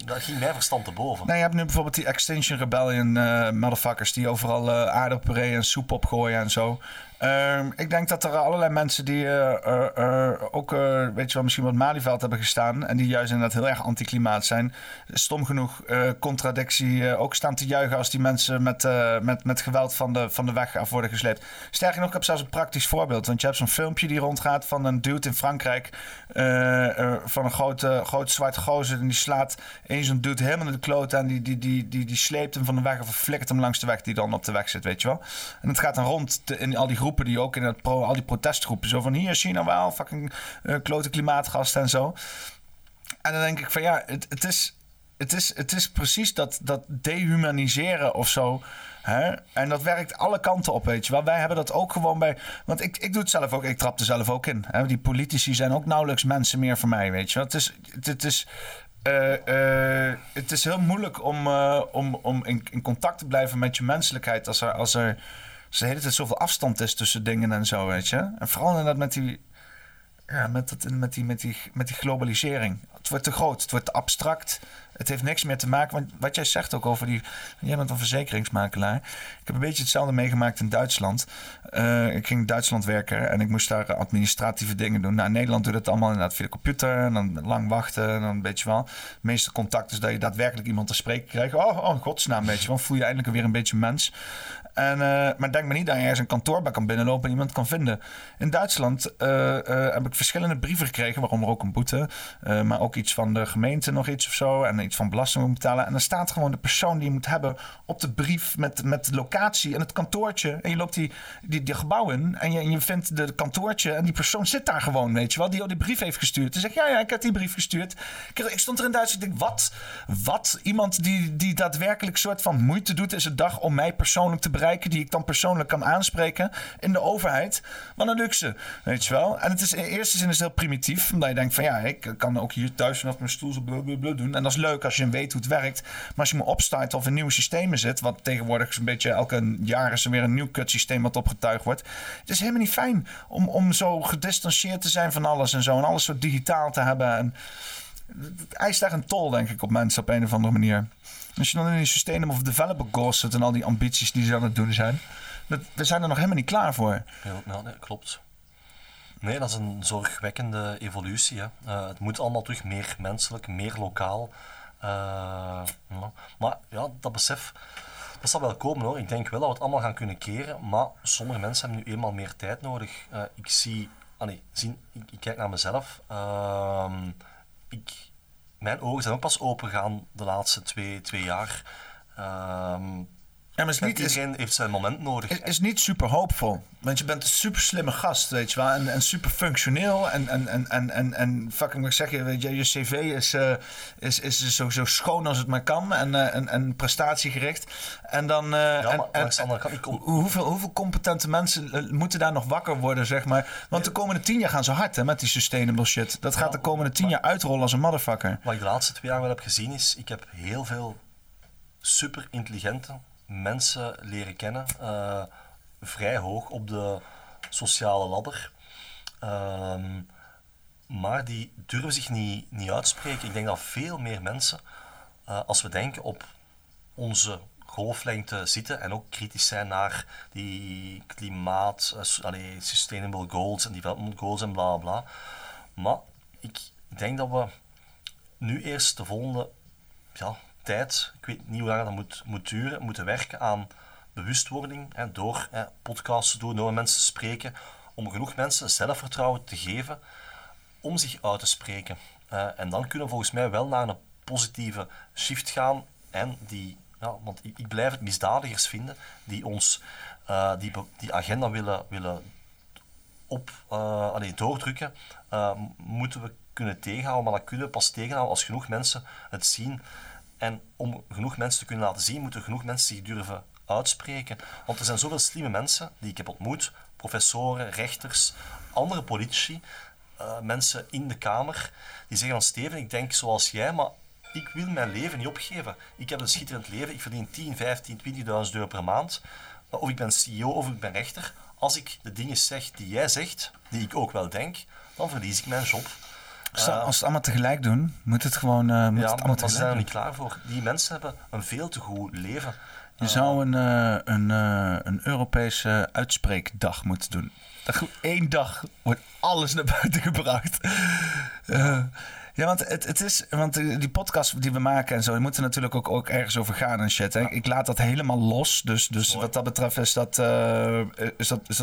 dat ging mijn verstand te boven. Nee, je hebt nu bijvoorbeeld die Extinction Rebellion motherfuckers die overal aardappelpuree en soep opgooien en zo. Ik denk dat er allerlei mensen die ook, weet je wel, misschien wat Malieveld hebben gestaan en die juist inderdaad heel erg anticlimaat zijn, stom genoeg contradictie ook staan te juichen als die mensen met geweld van de weg af worden gesleept. Sterker nog, ik heb zelfs een praktisch voorbeeld, want je hebt zo'n filmpje die rondgaat van een dude in Frankrijk, van een groot zwart gozer, en die slaat eens zo'n dude helemaal in de kloot aan, die sleept hem van de weg of flikkert hem langs de weg die dan op de weg zit, weet je wel. En het gaat dan rond in al die groepen die ook in al die protestgroepen. Zo van, hier China wel, fucking klote klimaatgasten en zo. En dan denk ik van het is precies dat dehumaniseren of zo. Hè? En dat werkt alle kanten op, weet je wel. Wij hebben dat ook gewoon bij... Want ik doe het zelf ook, ik trap er zelf ook in. Hè? Die politici zijn ook nauwelijks mensen meer voor mij, weet je wel. Het is heel moeilijk om in contact te blijven met je menselijkheid als er dus de hele tijd zoveel afstand is tussen dingen en zo, weet je. En vooral inderdaad met die globalisering. Het wordt te groot, het wordt te abstract. Het heeft niks meer te maken. Want wat jij zegt ook over die... Jij bent een verzekeringsmakelaar. Ik heb een beetje hetzelfde meegemaakt in Duitsland. Ik ging in Duitsland werken en ik moest daar administratieve dingen doen. Nou, in Nederland doe je dat allemaal inderdaad via de computer. En dan lang wachten en dan een beetje wel. Het meeste contact is dat je daadwerkelijk iemand te spreken krijgt. Oh godsnaam, weet je wel. Voel je eindelijk weer een beetje mens. Maar denk maar niet dat je ergens een kantoor bij kan binnenlopen en iemand kan vinden. In Duitsland heb ik verschillende brieven gekregen, waaronder ook een boete. Maar ook iets van de gemeente nog iets of zo. En iets van belasting moet betalen. En dan staat gewoon de persoon die je moet hebben op de brief met locatie en het kantoortje. En je loopt die gebouw in en je vindt de kantoortje en die persoon zit daar gewoon, weet je wel. Die al die brief heeft gestuurd. Die zegt, ja, ik heb die brief gestuurd. Ik stond er in Duitsland en ik denk, wat? Iemand die daadwerkelijk soort van moeite doet in zijn dag om mij persoonlijk te bereiken, die ik dan persoonlijk kan aanspreken in de overheid. Wat een luxe, weet je wel. En het is in eerste zin is heel primitief, omdat je denkt van, ja, ik kan ook hier thuis vanaf mijn stoel zo blablabla doen. En dat is leuk als je weet hoe het werkt. Maar als je me opstart of in nieuwe systemen zit, wat tegenwoordig een beetje elke jaar is er weer een nieuw kutsysteem wat opgetuigd wordt. Het is helemaal niet fijn om zo gedistanceerd te zijn van alles en zo. En alles zo digitaal te hebben. En het eist echt een tol, denk ik, op mensen op een of andere manier. Als je dan in die Sustainable Development Goals zit en al die ambities die ze aan het doen zijn. We zijn er nog helemaal niet klaar voor. Ja, klopt. Nee, dat is een zorgwekkende evolutie. Hè. Het moet allemaal terug meer menselijk, meer lokaal. Maar ja, dat besef, dat zal wel komen hoor. Ik denk wel dat we het allemaal gaan kunnen keren, maar sommige mensen hebben nu eenmaal meer tijd nodig. Ik kijk naar mezelf. Mijn ogen zijn ook pas opengegaan de laatste twee jaar. Ja, maar iedereen heeft zijn moment nodig. Het is niet super hoopvol. Want je bent een super slimme gast, weet je wel. En super functioneel. En fucking wat ik zeg, je cv is zo schoon als het maar kan. En prestatiegericht. En dan... hoeveel competente mensen moeten daar nog wakker worden, zeg maar. Want de komende 10 jaar gaan ze hard, hè, met die sustainable shit. Dat gaat de komende 10 jaar uitrollen als een motherfucker. Wat ik de laatste 2 jaar wel heb gezien is... Ik heb heel veel super intelligente mensen leren kennen, vrij hoog op de sociale ladder, maar die durven zich niet uitspreken. Ik denk dat veel meer mensen, als we denken, op onze golflengte zitten en ook kritisch zijn naar die klimaat, sustainable goals en development goals en bla bla. Maar ik denk dat we nu eerst de volgende tijd, ik weet niet hoe lang dat moet duren, moeten werken aan bewustwording, hè, door podcasts te doen, door mensen te spreken, om genoeg mensen zelfvertrouwen te geven om zich uit te spreken. En dan kunnen we volgens mij wel naar een positieve shift gaan en want ik blijf het misdadigers vinden die ons die agenda willen doordrukken, moeten we kunnen tegenhouden, maar dat kunnen we pas tegenhouden als genoeg mensen het zien. En om genoeg mensen te kunnen laten zien, moeten genoeg mensen zich durven uitspreken. Want er zijn zoveel slimme mensen die ik heb ontmoet. Professoren, rechters, andere politici, mensen in de Kamer. Die zeggen van: Steven, ik denk zoals jij, maar ik wil mijn leven niet opgeven. Ik heb een schitterend leven, ik verdien 10, 15, 20.000 euro per maand. Of ik ben CEO of ik ben rechter. Als ik de dingen zeg die jij zegt, die ik ook wel denk, dan verlies ik mijn job. Als het allemaal tegelijk doen, moet het gewoon... maar ze zijn er niet klaar voor. Die mensen hebben een veel te goed leven. Je zou een Europese uitspreekdag moeten doen. Eén dag wordt alles naar buiten gebracht. Ja, want het is... Want die podcast die we maken en zo, die moeten natuurlijk ook ergens over gaan en shit. Hè? Ja. Ik laat dat helemaal los. Dus wat dat betreft is dat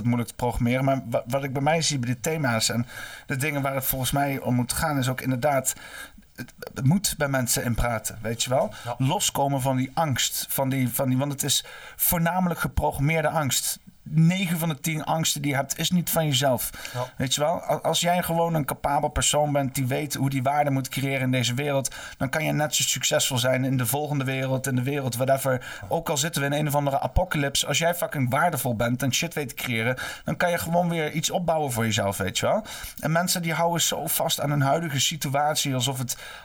moeilijk te programmeren. Maar wat ik bij mij zie bij de thema's en de dingen waar het volgens mij om moet gaan, is ook inderdaad... Het moet bij mensen in praten, weet je wel? Ja. Loskomen van die angst. Want het is voornamelijk geprogrammeerde angst. 9 van de 10 angsten die je hebt, is niet van jezelf. Ja. Weet je wel? Als jij gewoon een capabel persoon bent die weet hoe die waarde moet creëren in deze wereld, dan kan je net zo succesvol zijn in de volgende wereld, in de wereld, whatever. Ja. Ook al zitten we in een of andere apocalypse, als jij fucking waardevol bent en shit weet te creëren, dan kan je gewoon weer iets opbouwen voor jezelf, weet je wel? En mensen die houden zo vast aan hun huidige situatie,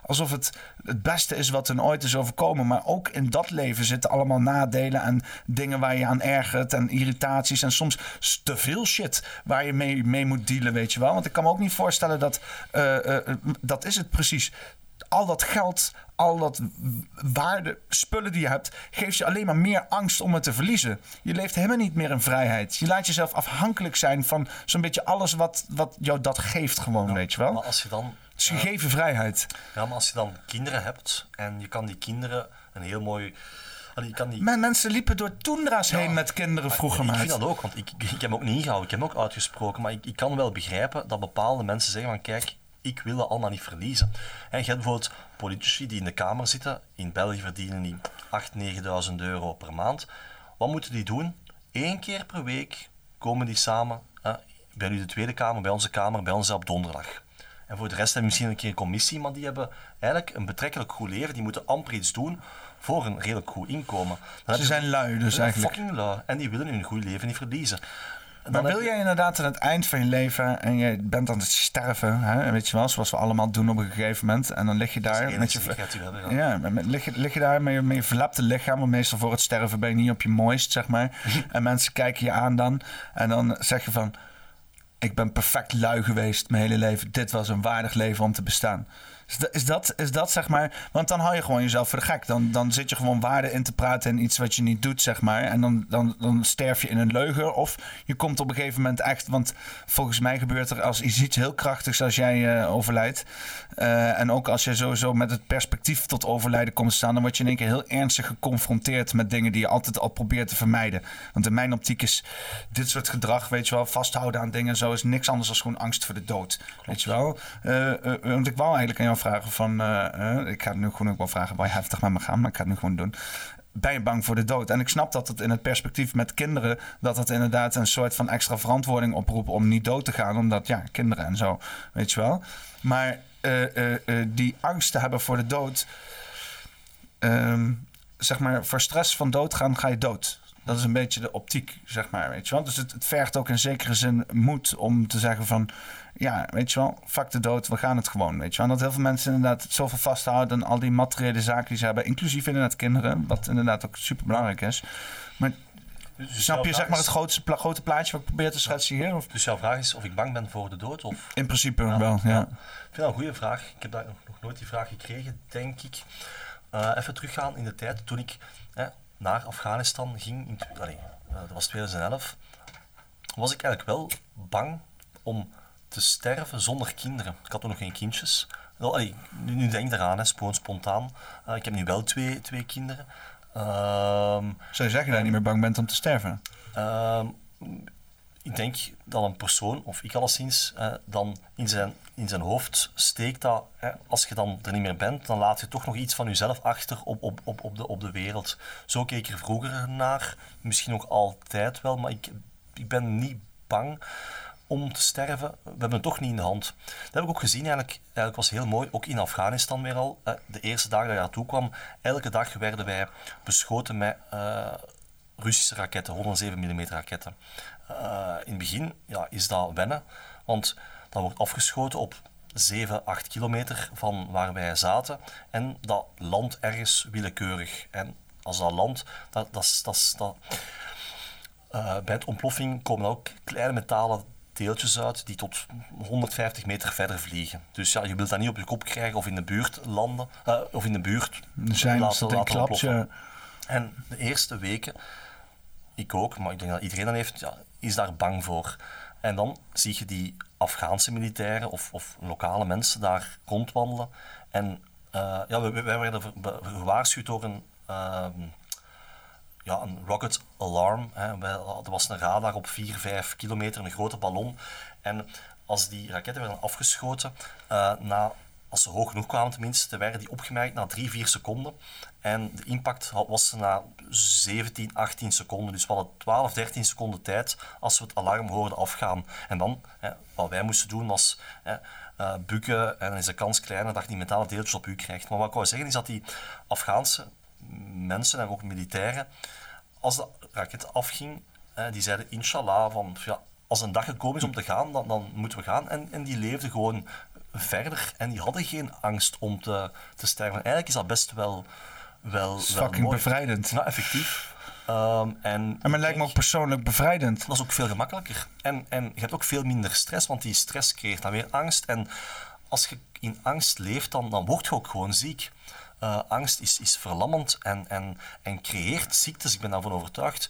alsof het beste is wat hun ooit is overkomen. Maar ook in dat leven zitten allemaal nadelen en dingen waar je aan ergert en irritatie. En soms te veel shit waar je mee moet dealen, weet je wel. Want ik kan me ook niet voorstellen dat... dat is het precies. Al dat geld, al dat waarde, spullen die je hebt, geeft je alleen maar meer angst om het te verliezen. Je leeft helemaal niet meer in vrijheid. Je laat jezelf afhankelijk zijn van zo'n beetje alles wat jou dat geeft gewoon, weet je wel. Maar als je dan... Het is gegeven vrijheid. Ja, maar als je dan kinderen hebt en je kan die kinderen een heel mooi... Mensen liepen door toendra's heen met kinderen vroeger. Ik vind dat ook, want ik heb ook niet ingehouden. Ik heb ook uitgesproken, maar ik kan wel begrijpen dat bepaalde mensen zeggen van: kijk, ik wil dat allemaal niet verliezen. En je hebt bijvoorbeeld politici die in de Kamer zitten. In België verdienen die 8.000, 9.000 euro per maand. Wat moeten die doen? 1 keer per week komen die samen. Bij nu de Tweede Kamer, bij onze Kamer, bij ons op donderdag. En voor de rest hebben we misschien een keer een commissie, maar die hebben eigenlijk een betrekkelijk goed leven. Die moeten amper iets doen voor een redelijk goed inkomen. Dan ze zijn lui dus eigenlijk. Fucking lui. En die willen hun goed leven niet verliezen. Maar wil jij inderdaad aan het eind van je leven en je bent aan het sterven, hè, weet je wel, zoals we allemaal doen op een gegeven moment, en dan lig je daar met je verlapte lichaam, want meestal voor het sterven ben je niet op je mooist, zeg maar. En mensen kijken je aan dan en dan zeg je van: ik ben perfect lui geweest mijn hele leven. Dit was een waardig leven om te bestaan. Is dat zeg maar... Want dan hou je gewoon jezelf voor de gek. Dan zit je gewoon waarde in te praten in iets wat je niet doet, zeg maar. En dan sterf je in een leugen. Of je komt op een gegeven moment echt... Want volgens mij gebeurt er als iets heel krachtigs als jij overlijdt. En ook als je sowieso met het perspectief tot overlijden komt staan... dan word je in één keer heel ernstig geconfronteerd met dingen die je altijd al probeert te vermijden. Want in mijn optiek is dit soort gedrag, weet je wel... vasthouden aan dingen en zo is niks anders dan gewoon angst voor de dood. Klopt. Weet je wel? Want ik wou eigenlijk aan jou vragen van, ik ga het nu gewoon ook wel vragen, waar je heftig met me gaan, maar ik ga het nu gewoon doen. ben je bang voor de dood. En ik snap dat het in het perspectief met kinderen, dat het inderdaad een soort van extra verantwoording oproept om niet dood te gaan. Omdat, ja, kinderen en zo, weet je wel. Maar die angst te hebben voor de dood, zeg maar, voor stress van doodgaan ga je dood. Dat is een beetje de optiek, zeg maar, weet je wel. Dus het vergt ook in zekere zin moed om te zeggen van, ja, weet je wel, fuck de dood, we gaan het gewoon, weet je wel. En dat heel veel mensen inderdaad zoveel vasthouden aan al die materiële zaken die ze hebben, inclusief inderdaad kinderen, wat inderdaad ook superbelangrijk is. Maar dus snap je, zeg maar, het grote plaatje wat ik probeer te schetsen hier? Of? Dus jouw vraag is of ik bang ben voor de dood? Of? In principe wel, ja. Ik vind dat een goede vraag. Ik heb daar nog nooit die vraag gekregen, denk ik. Even teruggaan in de tijd toen ik naar Afghanistan ging, dat was 2011, was ik eigenlijk wel bang om te sterven zonder kinderen. Ik had toen nog geen kindjes. Nu denk ik eraan, gewoon spontaan. Ik heb nu wel twee kinderen. Zou je zeggen dat je niet meer bang bent om te sterven? Ik denk dat een persoon, of ik alleszins, dan in zijn hoofd steekt dat, als je dan er niet meer bent, dan laat je toch nog iets van jezelf achter op de wereld. Zo keek ik er vroeger naar, misschien ook altijd wel, maar ik ben niet bang om te sterven. We hebben het toch niet in de hand. Dat heb ik ook gezien, eigenlijk was heel mooi, ook in Afghanistan weer al, de eerste dag dat ik naartoe kwam, elke dag werden wij beschoten met Russische raketten, 107 mm raketten. In het begin is dat wennen, want dat wordt afgeschoten op 7, 8 kilometer van waar wij zaten en dat landt ergens willekeurig. En als dat landt, bij de ontploffing komen ook kleine metalen deeltjes uit die tot 150 meter verder vliegen. Dus je wilt dat niet op je kop krijgen of in de buurt landen, of in de buurt laten ontploffen. En de eerste weken, ik ook, maar ik denk dat iedereen dat heeft, is daar bang voor. En dan zie je die Afghaanse militairen of lokale mensen daar rondwandelen. En wij werden gewaarschuwd door een rocket alarm. Er was een radar op 4, 5 kilometer, een grote ballon. En als die raketten werden afgeschoten, als ze hoog genoeg kwamen tenminste, werden die opgemerkt na 3, 4 seconden. En de impact was na 17, 18 seconden. Dus we hadden 12, 13 seconden tijd als we het alarm hoorden afgaan. En dan, wat wij moesten doen was bukken. En dan is de kans kleiner dat je die metalen deeltjes op u krijgt. Maar wat ik wou zeggen is dat die Afghaanse mensen en ook militairen, als de raket afging, die zeiden inshallah van, als een dag gekomen is om te gaan, dan moeten we gaan. En die leefden gewoon verder en die hadden geen angst om te sterven. Eigenlijk is dat best wel fucking mooi. Bevrijdend. Nou, effectief. Maar lijkt me ook persoonlijk bevrijdend. Dat is ook veel gemakkelijker. En je hebt ook veel minder stress, want die stress creëert dan weer angst. En als je in angst leeft, dan word je ook gewoon ziek. Angst is verlammend en creëert ziektes. Ik ben daarvan overtuigd.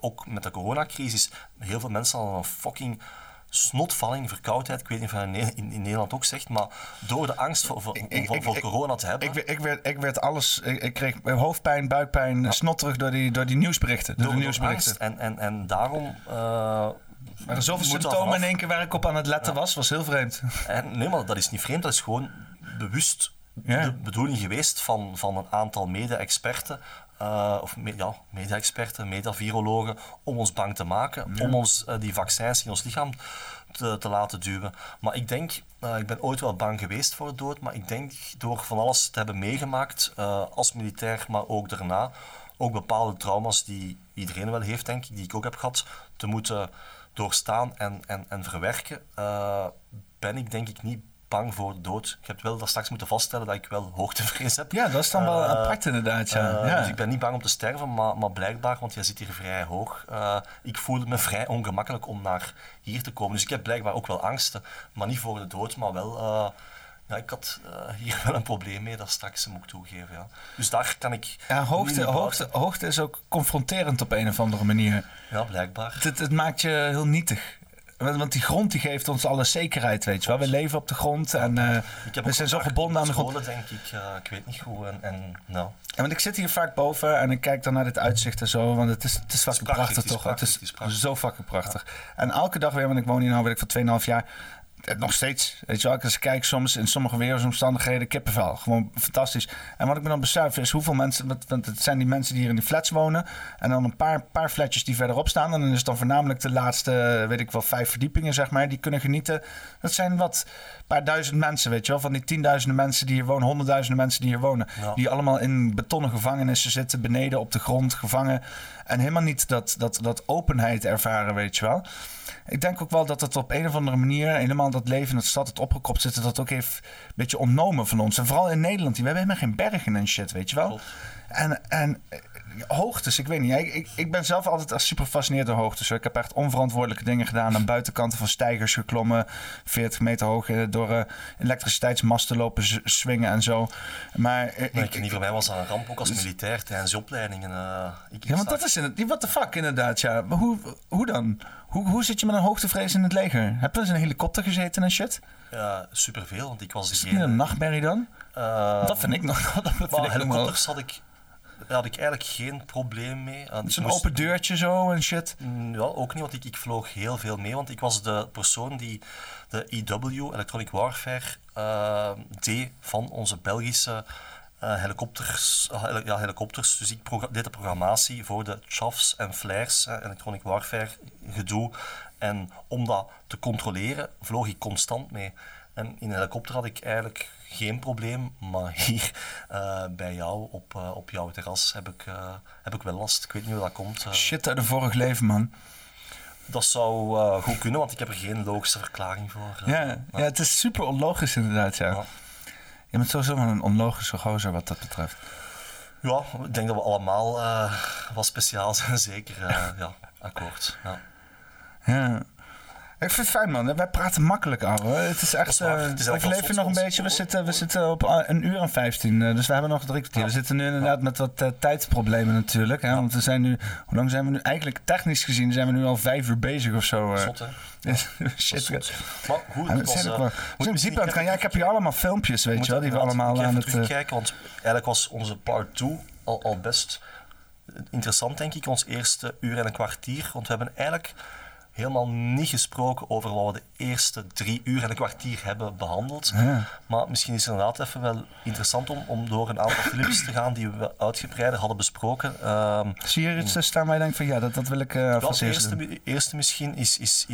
Ook met de coronacrisis. Heel veel mensen hadden een fucking snotvalling, verkoudheid. Ik weet niet of je in Nederland ook zegt, maar door de angst voor corona te hebben. Ik kreeg hoofdpijn, buikpijn, snotterig door die nieuwsberichten. Door de nieuwsberichten. En daarom. Er waren zoveel symptomen in één keer waar ik op aan het letten was heel vreemd. Nee, maar dat is niet vreemd, dat is gewoon bewust de bedoeling geweest van een aantal mede-experten. Media-experten, meda-virologen, om ons bang te maken, om ons die vaccins in ons lichaam te laten duwen. Maar ik denk, ik ben ooit wel bang geweest voor de dood, maar ik denk door van alles te hebben meegemaakt, als militair, maar ook daarna, ook bepaalde trauma's die iedereen wel heeft, denk ik, die ik ook heb gehad, te moeten doorstaan en verwerken, ben ik denk ik niet bang voor de dood. Je hebt wel dat straks moeten vaststellen dat ik wel hoogtevrees heb. Ja, dat is dan wel apart inderdaad. Ja. Dus ik ben niet bang om te sterven, maar blijkbaar, want jij zit hier vrij hoog. Ik voelde me vrij ongemakkelijk om naar hier te komen. Dus ik heb blijkbaar ook wel angsten, maar niet voor de dood, maar wel. Ik had hier wel een probleem mee, dat straks moet ik toegeven. Ja. Dus daar kan ik. Ja, hoogte is ook confronterend op een of andere manier. Ja, blijkbaar. Het maakt je heel nietig. Want die grond die geeft ons alle zekerheid, weet je wel. We leven op de grond en we zijn zo gebonden aan de grond. Denk ik, ik weet niet hoe. Want ik zit hier vaak boven en ik kijk dan naar dit uitzicht en zo. Want het is fucking prachtig, toch? Het is zo fucking prachtig. Ja. En elke dag weer, want ik woon hier nu weet ik van 2,5 jaar. Nog steeds, weet je wel, als ik kijk soms in sommige weersomstandigheden, kippenvel. Gewoon fantastisch. En wat ik me dan besef is hoeveel mensen, want het zijn die mensen die hier in die flats wonen. En dan een paar flatjes die verderop staan. En dan is het dan voornamelijk de laatste, weet ik wel, 5 verdiepingen, zeg maar. Die kunnen genieten. Dat zijn wat, paar duizend mensen, weet je wel. Van die 10.000 mensen die hier wonen, 100.000 mensen die hier wonen. Ja. Die allemaal in betonnen gevangenissen zitten, beneden op de grond gevangen. En helemaal niet dat openheid ervaren, weet je wel. Ik denk ook wel dat het op een of andere manier helemaal dat leven in de stad, het opgekropt zitten, dat ook heeft een beetje ontnomen van ons. En vooral in Nederland, we hebben helemaal geen bergen en shit, weet je wel. En hoogtes, ik weet niet. Ik ben zelf altijd super gefascineerd door hoogtes. Ik heb echt onverantwoordelijke dingen gedaan. Aan buitenkanten van steigers geklommen. 40 meter hoog door elektriciteitsmasten lopen swingen en zo. Maar voor mij was dat een ramp ook als militair tijdens je opleiding. Ja, want dat is what the fuck inderdaad, ja. Maar hoe dan? Hoe zit je met een hoogtevrees in het leger? Heb je eens in een helikopter gezeten en shit? Ja, superveel. Want ik was degene... Is het niet een nachtmerrie dan? Dat vind ik nog. Maar helikopters had ik eigenlijk geen probleem mee. Het is een open deurtje zo en shit? Ja, ook niet, want ik vloog heel veel mee. Want ik was de persoon die de EW, Electronic Warfare, deed van onze Belgische helikopters. Dus ik deed de programmatie voor de chaffs en flares, Electronic Warfare gedoe. En om dat te controleren, vloog ik constant mee. En in een helikopter had ik eigenlijk geen probleem, maar hier bij jou op jouw terras heb ik wel last. Ik weet niet hoe dat komt. Shit uit een vorig leven, man. Dat zou goed kunnen, want ik heb er geen logische verklaring voor. Ja, het is super onlogisch inderdaad, ja. Ja. Je bent sowieso wel een onlogische gozer wat dat betreft. Ja, ik denk dat we allemaal wat speciaal zijn, zeker. Ja, akkoord. Ja. Ik vind het fijn, man. Wij praten makkelijk af, hoor. Het is echt... Ik leef hier nog een beetje. We zitten op 1:15. Dus we hebben nog 3 kwartier. We zitten nu inderdaad met wat tijdsproblemen natuurlijk. Hè? Ja. Want we zijn nu... Hoe lang zijn we nu? Eigenlijk technisch gezien zijn we nu al 5 uur bezig of zo. Zot, hè? Shit. Maar hoe het was... Ik heb hier allemaal filmpjes, weet je wel. Die we allemaal aan het... terugkijken, want eigenlijk was onze part 2 al best interessant, denk ik. Ons eerste uur en een kwartier. Want we hebben eigenlijk... helemaal niet gesproken over wat we de eerste 3 uur en een kwartier hebben behandeld. Ja. Maar misschien is het inderdaad even wel interessant om door een aantal films te gaan die we uitgebreider hadden besproken. Zie je iets staan waar je denkt van ja, dat wil ik als eerste doen. De eerste misschien is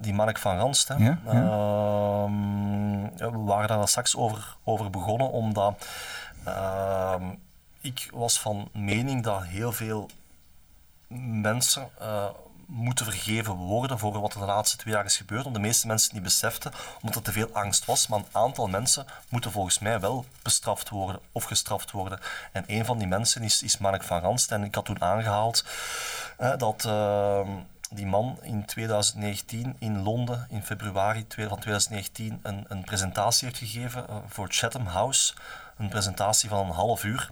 die Mark van Ranst. Hè. Ja? Ja. We waren daar straks over begonnen, omdat ik was van mening dat heel veel mensen... moeten vergeven worden voor wat er de laatste 2 jaar is gebeurd, omdat de meeste mensen het niet beseften, omdat er te veel angst was. Maar een aantal mensen moeten volgens mij wel bestraft worden of gestraft worden. En een van die mensen is Mark van Ranst. En ik had toen aangehaald dat die man in 2019 in Londen, in februari van 2019, een presentatie heeft gegeven voor Chatham House. Een presentatie van 1,5 uur,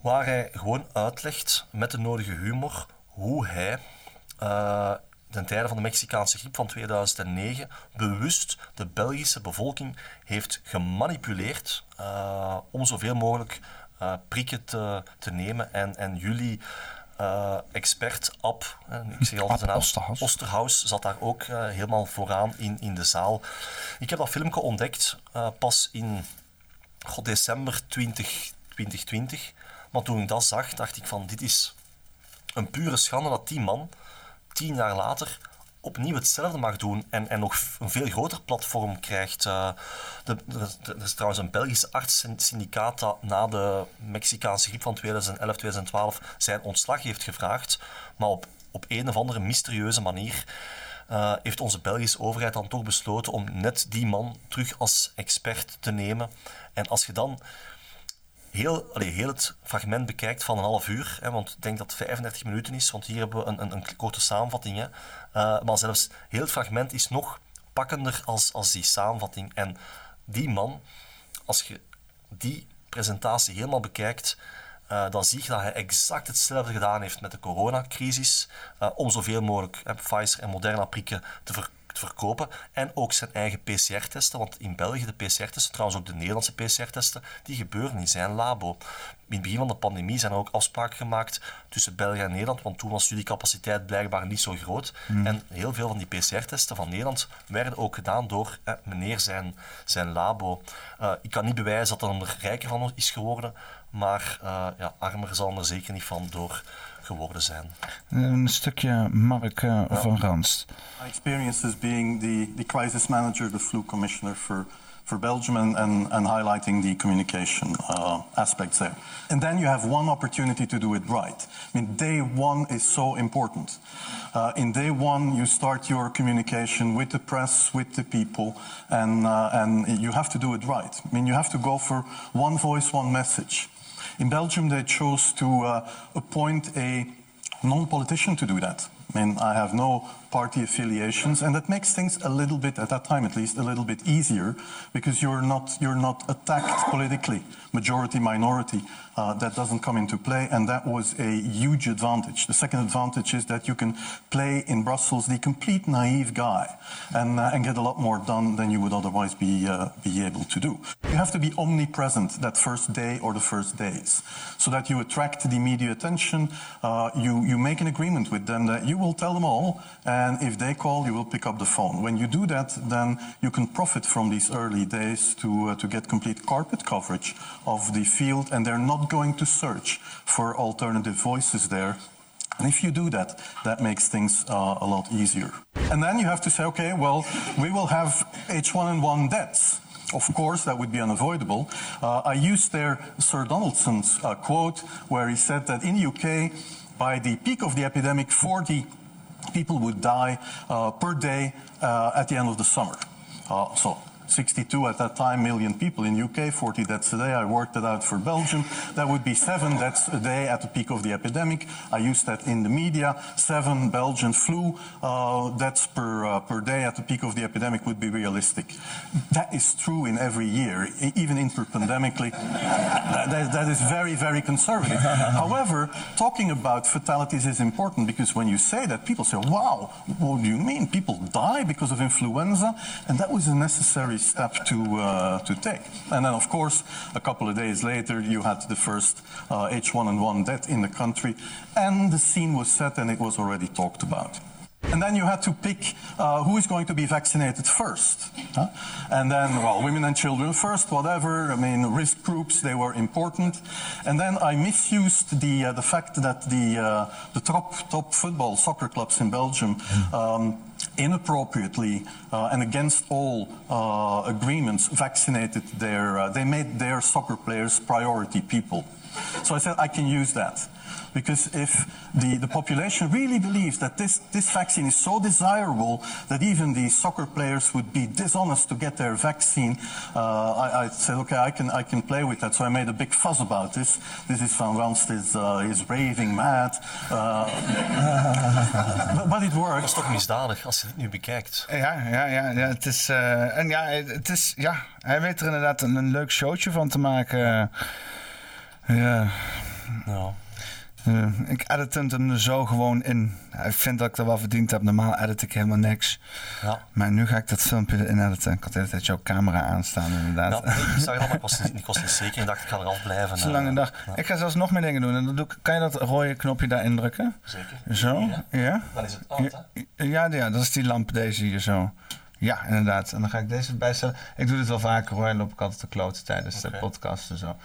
waar hij gewoon uitlegt met de nodige humor hoe hij ten tijde van de Mexicaanse griep van 2009 bewust de Belgische bevolking heeft gemanipuleerd om zoveel mogelijk prikken te nemen. En jullie expert, Ab, ik zeg altijd de naam, Osterhaus, zat daar ook helemaal vooraan in de zaal. Ik heb dat filmpje ontdekt pas in december 2020. Maar toen ik dat zag, dacht ik van dit is een pure schande dat die man 10 jaar later opnieuw hetzelfde mag doen en nog een veel groter platform krijgt. Er is trouwens een Belgisch artssyndicaat dat na de Mexicaanse griep van 2011, 2012 zijn ontslag heeft gevraagd. Maar op een of andere mysterieuze manier heeft onze Belgische overheid dan toch besloten om net die man terug als expert te nemen. En als je dan... Heel het fragment bekijkt van 1,5 uur, hè, want ik denk dat het 35 minuten is, want hier hebben we een korte samenvatting. Hè. Maar zelfs heel het fragment is nog pakkender als die samenvatting. En die man, als je die presentatie helemaal bekijkt, dan zie je dat hij exact hetzelfde gedaan heeft met de coronacrisis, om zoveel mogelijk Pfizer en Moderna prikken te verkopen en ook zijn eigen PCR-testen, want in België de PCR-testen, trouwens ook de Nederlandse PCR-testen, die gebeuren in zijn labo. in het begin van de pandemie zijn er ook afspraken gemaakt tussen België en Nederland, want toen was jullie capaciteit blijkbaar niet zo groot. Mm. En heel veel van die PCR-testen van Nederland werden ook gedaan door meneer zijn labo. Ik kan niet bewijzen dat er een rijker van is geworden, maar armer zal er zeker niet van door geworden zijn. Een stukje Mark van Ranst. My experience is being the crisis manager, the flu commissioner for Belgium and highlighting the communication aspects there. And then you have one opportunity to do it right. I mean, day one is so important. In day one, you start your communication with the press, with the people, and you have to do it right. I mean, you have to go for one voice, one message. In Belgium, they chose to appoint a non-politician to do that. I mean, I have no party affiliations, and that makes things a little bit, at that time at least, a little bit easier, because you're not attacked politically, majority, minority. That doesn't come into play, and that was a huge advantage. The second advantage is that you can play in Brussels the complete naive guy and get a lot more done than you would otherwise be able to do. You have to be omnipresent that first day or the first days, so that you attract the media attention. You make an agreement with them that you will tell them all, and if they call, you will pick up the phone. When you do that, then you can profit from these early days to get complete carpet coverage of the field, and they're not going to search for alternative voices there. And if you do that, that makes things a lot easier. And then you have to say, okay, well, we will have H1N1 deaths. Of course, that would be unavoidable. I used there Sir Donaldson's quote, where he said that in the UK, by the peak of the epidemic, 40 people would die per day at the end of the summer. 62 at that time million people in UK, 40 deaths a day. I worked that out for Belgium. That would be 7 deaths a day at the peak of the epidemic. I used that in the media. 7 Belgian flu deaths per day at the peak of the epidemic would be realistic. That is true in every year, even interpandemically. That is very, very conservative. However, talking about fatalities is important, because when you say that, people say, wow, what do you mean? People die because of influenza? And that was a necessary step to take. And then, of course, a couple of days later, you had the first H1N1 death in the country, and the scene was set and it was already talked about. And then you had to pick who is going to be vaccinated first. Huh? And then, well, women and children first, whatever. I mean, risk groups, they were important. And then I misused the fact that the top football soccer clubs in Belgium inappropriately and against all agreements vaccinated their... they made their soccer players priority people. So I said, I can use that. Because if the population really believes that this vaccine is so desirable that even the soccer players would be dishonest to get their vaccine, I said, okay, I can play with that. So I made a big fuss about this. This is Van Ranst is raving mad. But it worked. Dat is toch misdadig als je dit nu bekijkt. Ja. Het is, hij weet er inderdaad een leuk showtje van te maken. Ja. Nou. Ik edit hem er zo gewoon in. Ik vind dat ik dat wel verdiend heb. Normaal edit ik helemaal niks. Ja. Maar nu ga ik dat filmpje erin editen. Ik had de hele tijd jouw camera aanstaan, inderdaad. Ja, ik zag het al, ik was niet zeker. Ik dacht, ik ga er al blijven. Zo'n lange dag. Ja. Ik ga zelfs nog meer dingen doen. En dan kan je dat rode knopje daar indrukken? Zeker. Zo? Ja. Dan is het uit, hè? Ja, dat is die lamp, deze hier zo. Ja, inderdaad. En dan ga ik deze bijstellen. Ik doe dit wel vaker, hoor. Dan loop ik altijd te kloten tijdens de podcast en zo.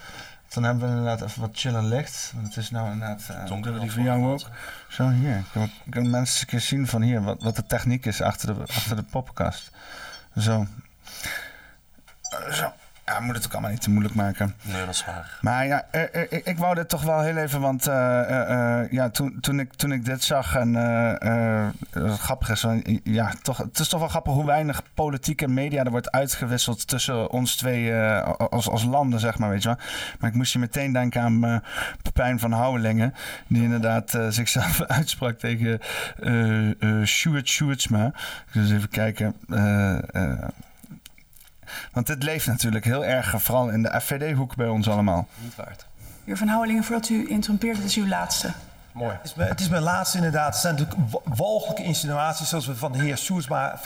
Dan hebben we inderdaad even wat chiller licht. Want het is nou inderdaad... donker die voor jou ook. Zo, hier. Kunnen mensen een keer zien van hier wat de techniek is achter de podcast. Zo. Zo. Ja, we moeten het ook allemaal niet te moeilijk maken. Nee, dat is waar. Maar ja, ik wou dit toch wel heel even, want toen ik dit zag en grappig is, ja, toch, het is toch wel grappig hoe weinig politiek en media er wordt uitgewisseld tussen ons twee als landen, zeg maar, weet je wel. Maar ik moest je meteen denken aan Pepijn van Houwelingen, die inderdaad zichzelf uitsprak tegen Sjoerd Sjoerdsma. Dus even kijken... want dit leeft natuurlijk heel erg, vooral in de FVD-hoek bij ons allemaal. Niet waard. Heer Van Houwelingen, voordat u interrumpeert, dit is uw laatste. Mooi. Het is mijn laatste inderdaad. Het zijn natuurlijk walgelijke insinuaties zoals we van de heer Sjoerdsma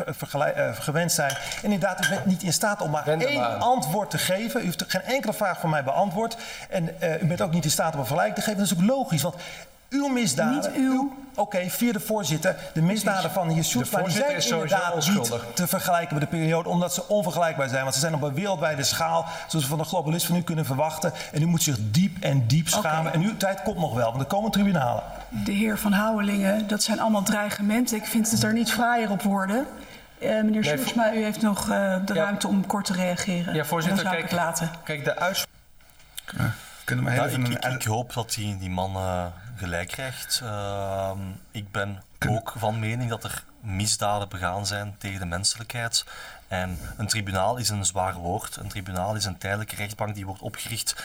gewend zijn. En inderdaad, ik ben niet in staat om maar één antwoord te geven. U heeft geen enkele vraag van mij beantwoord. En u bent ook niet in staat om een vergelijk te geven. Dat is ook logisch, want uw misdaden... Niet uw... Oké, via de voorzitter. De misdaden van de heer Sjoerdsma zijn inderdaad onschuldig. Niet te vergelijken met de periode, omdat ze onvergelijkbaar zijn. Want ze zijn op een wereldwijde schaal, zoals we van de globalist van u kunnen verwachten. En u moet zich diep en diep schamen. Okay. En uw tijd komt nog wel, want er komen tribunalen. De heer Van Houwelingen, dat zijn allemaal dreigementen. Ik vind het er niet fraaier op worden. Meneer Sjoerdsma, u heeft nog de ruimte om kort te reageren. Ja, voorzitter, kijk, laten. Kijk, de uitspraak... Ik hoop dat die man... gelijk krijgt. Ik ben ook van mening dat er misdaden begaan zijn tegen de menselijkheid. En een tribunaal is een zwaar woord. Een tribunaal is een tijdelijke rechtbank die wordt opgericht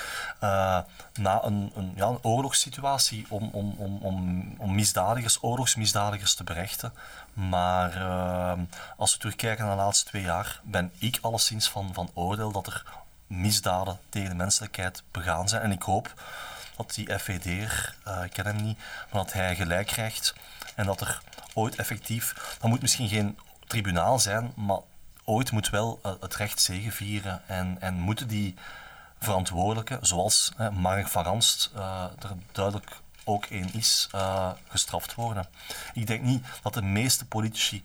na een oorlogssituatie om misdadigers, oorlogsmisdadigers te berechten. Maar als we terugkijken naar de laatste 2 jaar, ben ik alleszins van oordeel dat er misdaden tegen de menselijkheid begaan zijn. En ik hoop dat die FVD'er, ik ken hem niet, maar dat hij gelijk krijgt en dat er ooit effectief, dat moet misschien geen tribunaal zijn, maar ooit moet wel het recht zegevieren en moeten die verantwoordelijken, zoals Mark van Ranst er duidelijk ook één is, gestraft worden. Ik denk niet dat de meeste politici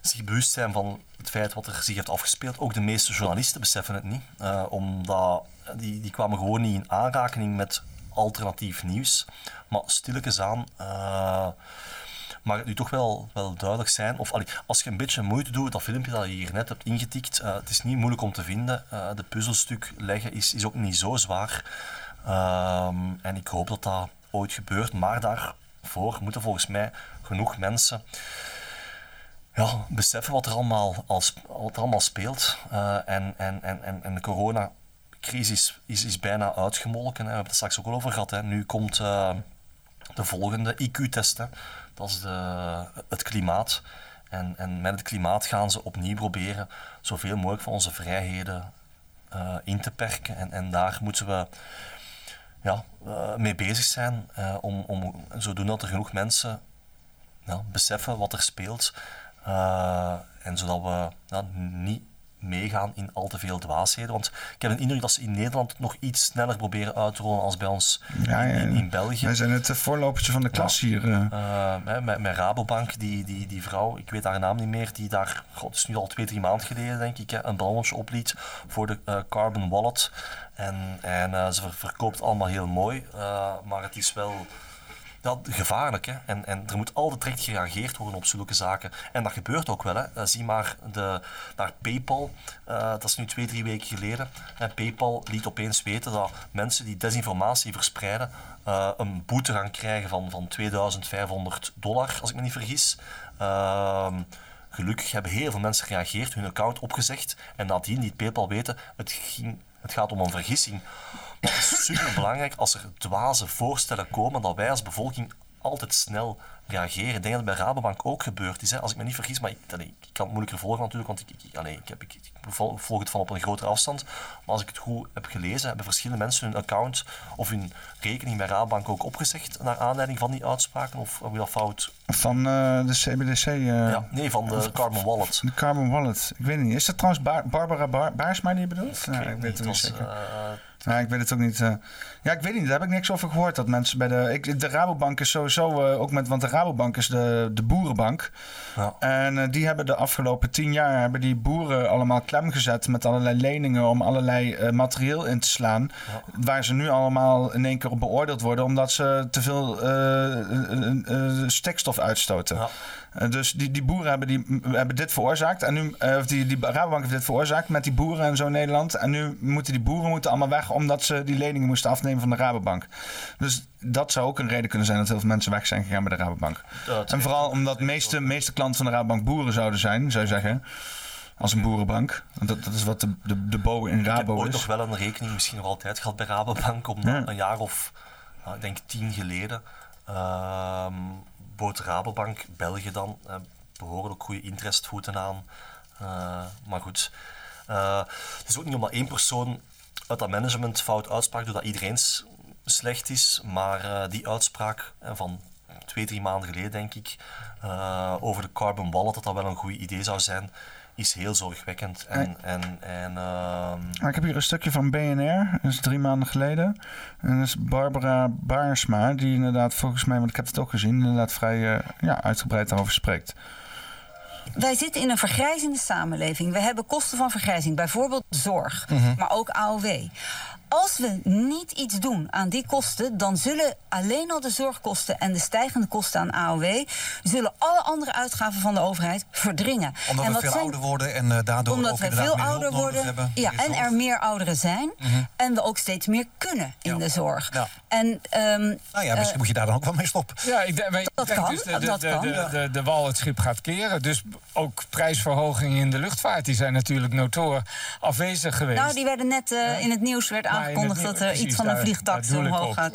zich bewust zijn van het feit wat er zich heeft afgespeeld. Ook de meeste journalisten beseffen het niet, omdat die kwamen gewoon niet in aanraking met alternatief nieuws. Maar stilletjes aan mag het nu toch wel duidelijk zijn. Of als je een beetje moeite doet, dat filmpje dat je hier net hebt ingetikt, het is niet moeilijk om te vinden. De puzzelstuk leggen is ook niet zo zwaar. En ik hoop dat dat ooit gebeurt. Maar daarvoor moeten volgens mij genoeg mensen... Ja, beseffen wat er allemaal speelt. En de coronacrisis is bijna uitgemolken. Hè. We hebben het straks ook al over gehad. Hè. Nu komt de volgende IQ-test. Hè. Dat is het klimaat. En met het klimaat gaan ze opnieuw proberen zoveel mogelijk van onze vrijheden in te perken. En daar moeten we mee bezig zijn. Om zodoende dat er genoeg mensen beseffen wat er speelt. En zodat we niet meegaan in al te veel dwaasheden. Want ik heb een indruk dat ze in Nederland nog iets sneller proberen uit te rollen als bij ons in België. Wij zijn het voorlopertje van de klas hier. Met Rabobank, die vrouw, ik weet haar naam niet meer, die daar, het is nu al 2-3 maanden geleden denk ik, een ballonnetje opliet voor de Carbon Wallet. En ze verkoopt allemaal heel mooi, maar het is wel... Dat is gevaarlijk, hè? En er moet altijd direct gereageerd worden op zulke zaken. En dat gebeurt ook wel, hè? Zie maar naar PayPal. Dat is nu 2-3 weken geleden. En PayPal liet opeens weten dat mensen die desinformatie verspreiden een boete gaan krijgen van $2.500, als ik me niet vergis. Gelukkig hebben heel veel mensen gereageerd, hun account opgezegd. En nadien liet PayPal weten, het gaat om een vergissing. Maar het is superbelangrijk als er dwaze voorstellen komen dat wij als bevolking altijd snel reageren. Ik denk dat het bij Rabobank ook gebeurd is, hè, als ik me niet vergis. Maar ik kan het moeilijker volgen natuurlijk, want ik volg het van op een grotere afstand. Maar als ik het goed heb gelezen, hebben verschillende mensen hun account of hun rekening bij Rabobank ook opgezegd naar aanleiding van die uitspraken, of heb je dat fout? Van de CBDC? Van de Carbon Wallet. De Carbon Wallet, ik weet het niet. Is dat trouwens Barbara Baarsma die je bedoelt? Ik weet het niet zeker. Ik weet het ook niet. Ik weet het niet. Daar heb ik niks over gehoord. Dat mensen bij de Rabobank is sowieso ook met... Want de Rabobank is de boerenbank. Ja. En die hebben de afgelopen 10 jaar... hebben die boeren allemaal klem gezet... met allerlei leningen om allerlei materieel in te slaan. Ja. Waar ze nu allemaal in één keer op beoordeeld worden... omdat ze te veel stikstof uitstoten. Ja. Dus die boeren hebben dit veroorzaakt. En nu, die Rabobank heeft dit veroorzaakt met die boeren en zo in Nederland. En nu moeten die boeren allemaal weg... omdat ze die leningen moesten afnemen van de Rabobank. Dus dat zou ook een reden kunnen zijn... dat heel veel mensen weg zijn gegaan bij de Rabobank. En vooral omdat de meeste klanten van de Rabobank boeren zouden zijn... zou je zeggen, als een boerenbank. Dat is wat de BO in Rabo is. Ik heb ooit nog wel een rekening misschien nog altijd gehad bij Rabobank... omdat een jaar of, ik denk 10 geleden... bood Rabobank, België dan... behoorlijk goede interestvoeten aan. Maar goed. Het is ook niet omdat één persoon... uit dat management fout uitspraak, doordat iedereen slecht is, maar die uitspraak van 2-3 maanden geleden, denk ik, over de carbon wallet, dat dat wel een goed idee zou zijn, is heel zorgwekkend. Ik heb hier een stukje van BNR, dat is 3 maanden geleden. En dat is Barbara Baarsma, die inderdaad volgens mij, want ik heb het ook gezien, inderdaad vrij uitgebreid daarover spreekt. Wij zitten in een vergrijzende samenleving. We hebben kosten van vergrijzing, bijvoorbeeld zorg, maar ook AOW. Als we niet iets doen aan die kosten, dan zullen alleen al de zorgkosten en de stijgende kosten aan AOW, zullen alle andere uitgaven van de overheid verdringen. Omdat we veel ouder worden en daardoor ook veel ouder worden hebben. Ja, en zorg. Er meer ouderen zijn en we ook steeds meer kunnen in de zorg. Ja. En, misschien moet je daar dan ook wel mee stoppen. Ja, de wal het schip gaat keren. Dus ook prijsverhogingen in de luchtvaart, die zijn natuurlijk notoor afwezig geweest. Nou, die werden net in het nieuws werd aangekondigd dat er iets van een vliegtax omhoog gaat.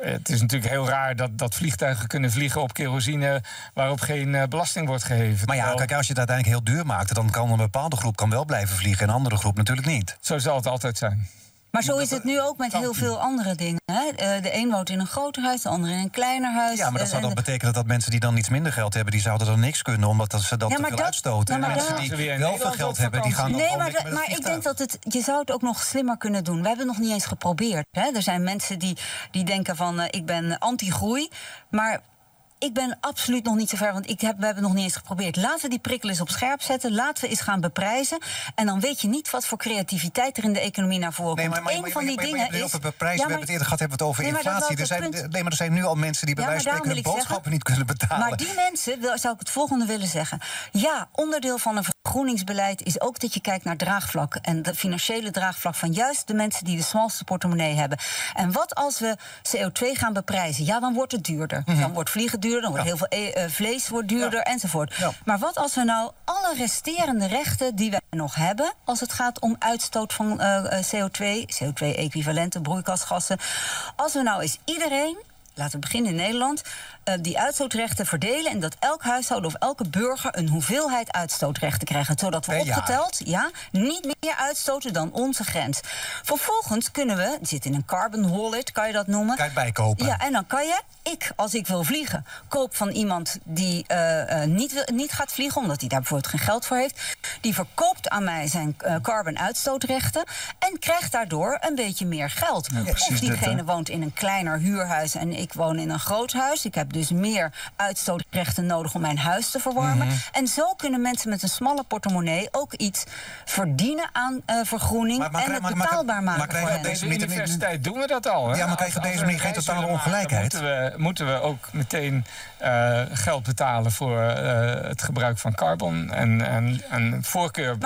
Het is natuurlijk heel raar dat vliegtuigen kunnen vliegen op kerosine waarop geen belasting wordt geheven. Maar kijk, als je het uiteindelijk heel duur maakt, dan kan een bepaalde groep wel blijven vliegen en een andere groep natuurlijk niet. Zo zal het altijd zijn. Maar zo is het nu ook met heel veel andere dingen. Hè? De een woont in een groter huis, de ander in een kleiner huis. Ja, maar dat zou dan betekenen dat mensen die dan iets minder geld hebben, die zouden dan niks kunnen, omdat ze dat te veel uitstoten. En mensen die wel veel geld hebben, die gaan dan gewoon lekker met het vliegtuig. Ik denk dat je zou het ook nog slimmer kunnen doen. We hebben het nog niet eens geprobeerd. Hè? Er zijn mensen die denken van, ik ben anti-groei, maar ik ben absoluut nog niet zo ver, want we hebben nog niet eens geprobeerd. Laten we die prikkel eens op scherp zetten. Laten we eens gaan beprijzen. En dan weet je niet wat voor creativiteit er in de economie naar voren komt. We hebben het eerder gehad, hebben we het over inflatie. Er zijn nu al mensen die bij wijze van spreken hun boodschappen niet kunnen betalen. Maar die mensen, zou ik het volgende willen zeggen. Ja, onderdeel van een vergroeningsbeleid is ook dat je kijkt naar draagvlak. En de financiële draagvlak van juist de mensen die de smalste portemonnee hebben. En wat als we CO2 gaan beprijzen? Ja, dan wordt het duurder. Mm-hmm. Dan wordt vliegen duurder. Dan wordt heel veel vlees wordt duurder enzovoort. Ja. Maar wat als we nou alle resterende rechten die wij nog hebben, als het gaat om uitstoot van CO2, CO2-equivalenten, broeikasgassen, als we nou eens iedereen, laten we beginnen in Nederland, die uitstootrechten verdelen en dat elk huishouden of elke burger een hoeveelheid uitstootrechten krijgen, zodat we opgeteld niet meer uitstoten dan onze grens. Vervolgens kunnen we, het zit in een carbon wallet, kan je dat noemen. Kan je bijkopen. Ja, en dan kan je, als ik wil vliegen, koop van iemand die niet gaat vliegen, omdat hij daar bijvoorbeeld geen geld voor heeft. Die verkoopt aan mij zijn carbon uitstootrechten en krijgt daardoor een beetje meer geld. Ja, precies, of diegene woont in een kleiner huurhuis en ik woon in een groot huis. Ik heb dus meer uitstootrechten nodig om mijn huis te verwarmen. Mm-hmm. En zo kunnen mensen met een smalle portemonnee ook iets verdienen aan vergroening en het betaalbaar maken. Maar op deze universiteit doen we dat al. Hè? Ja, maar krijg je op deze manier geen totale ongelijkheid. Moeten we ook meteen geld betalen voor het gebruik van carbon en voorkeur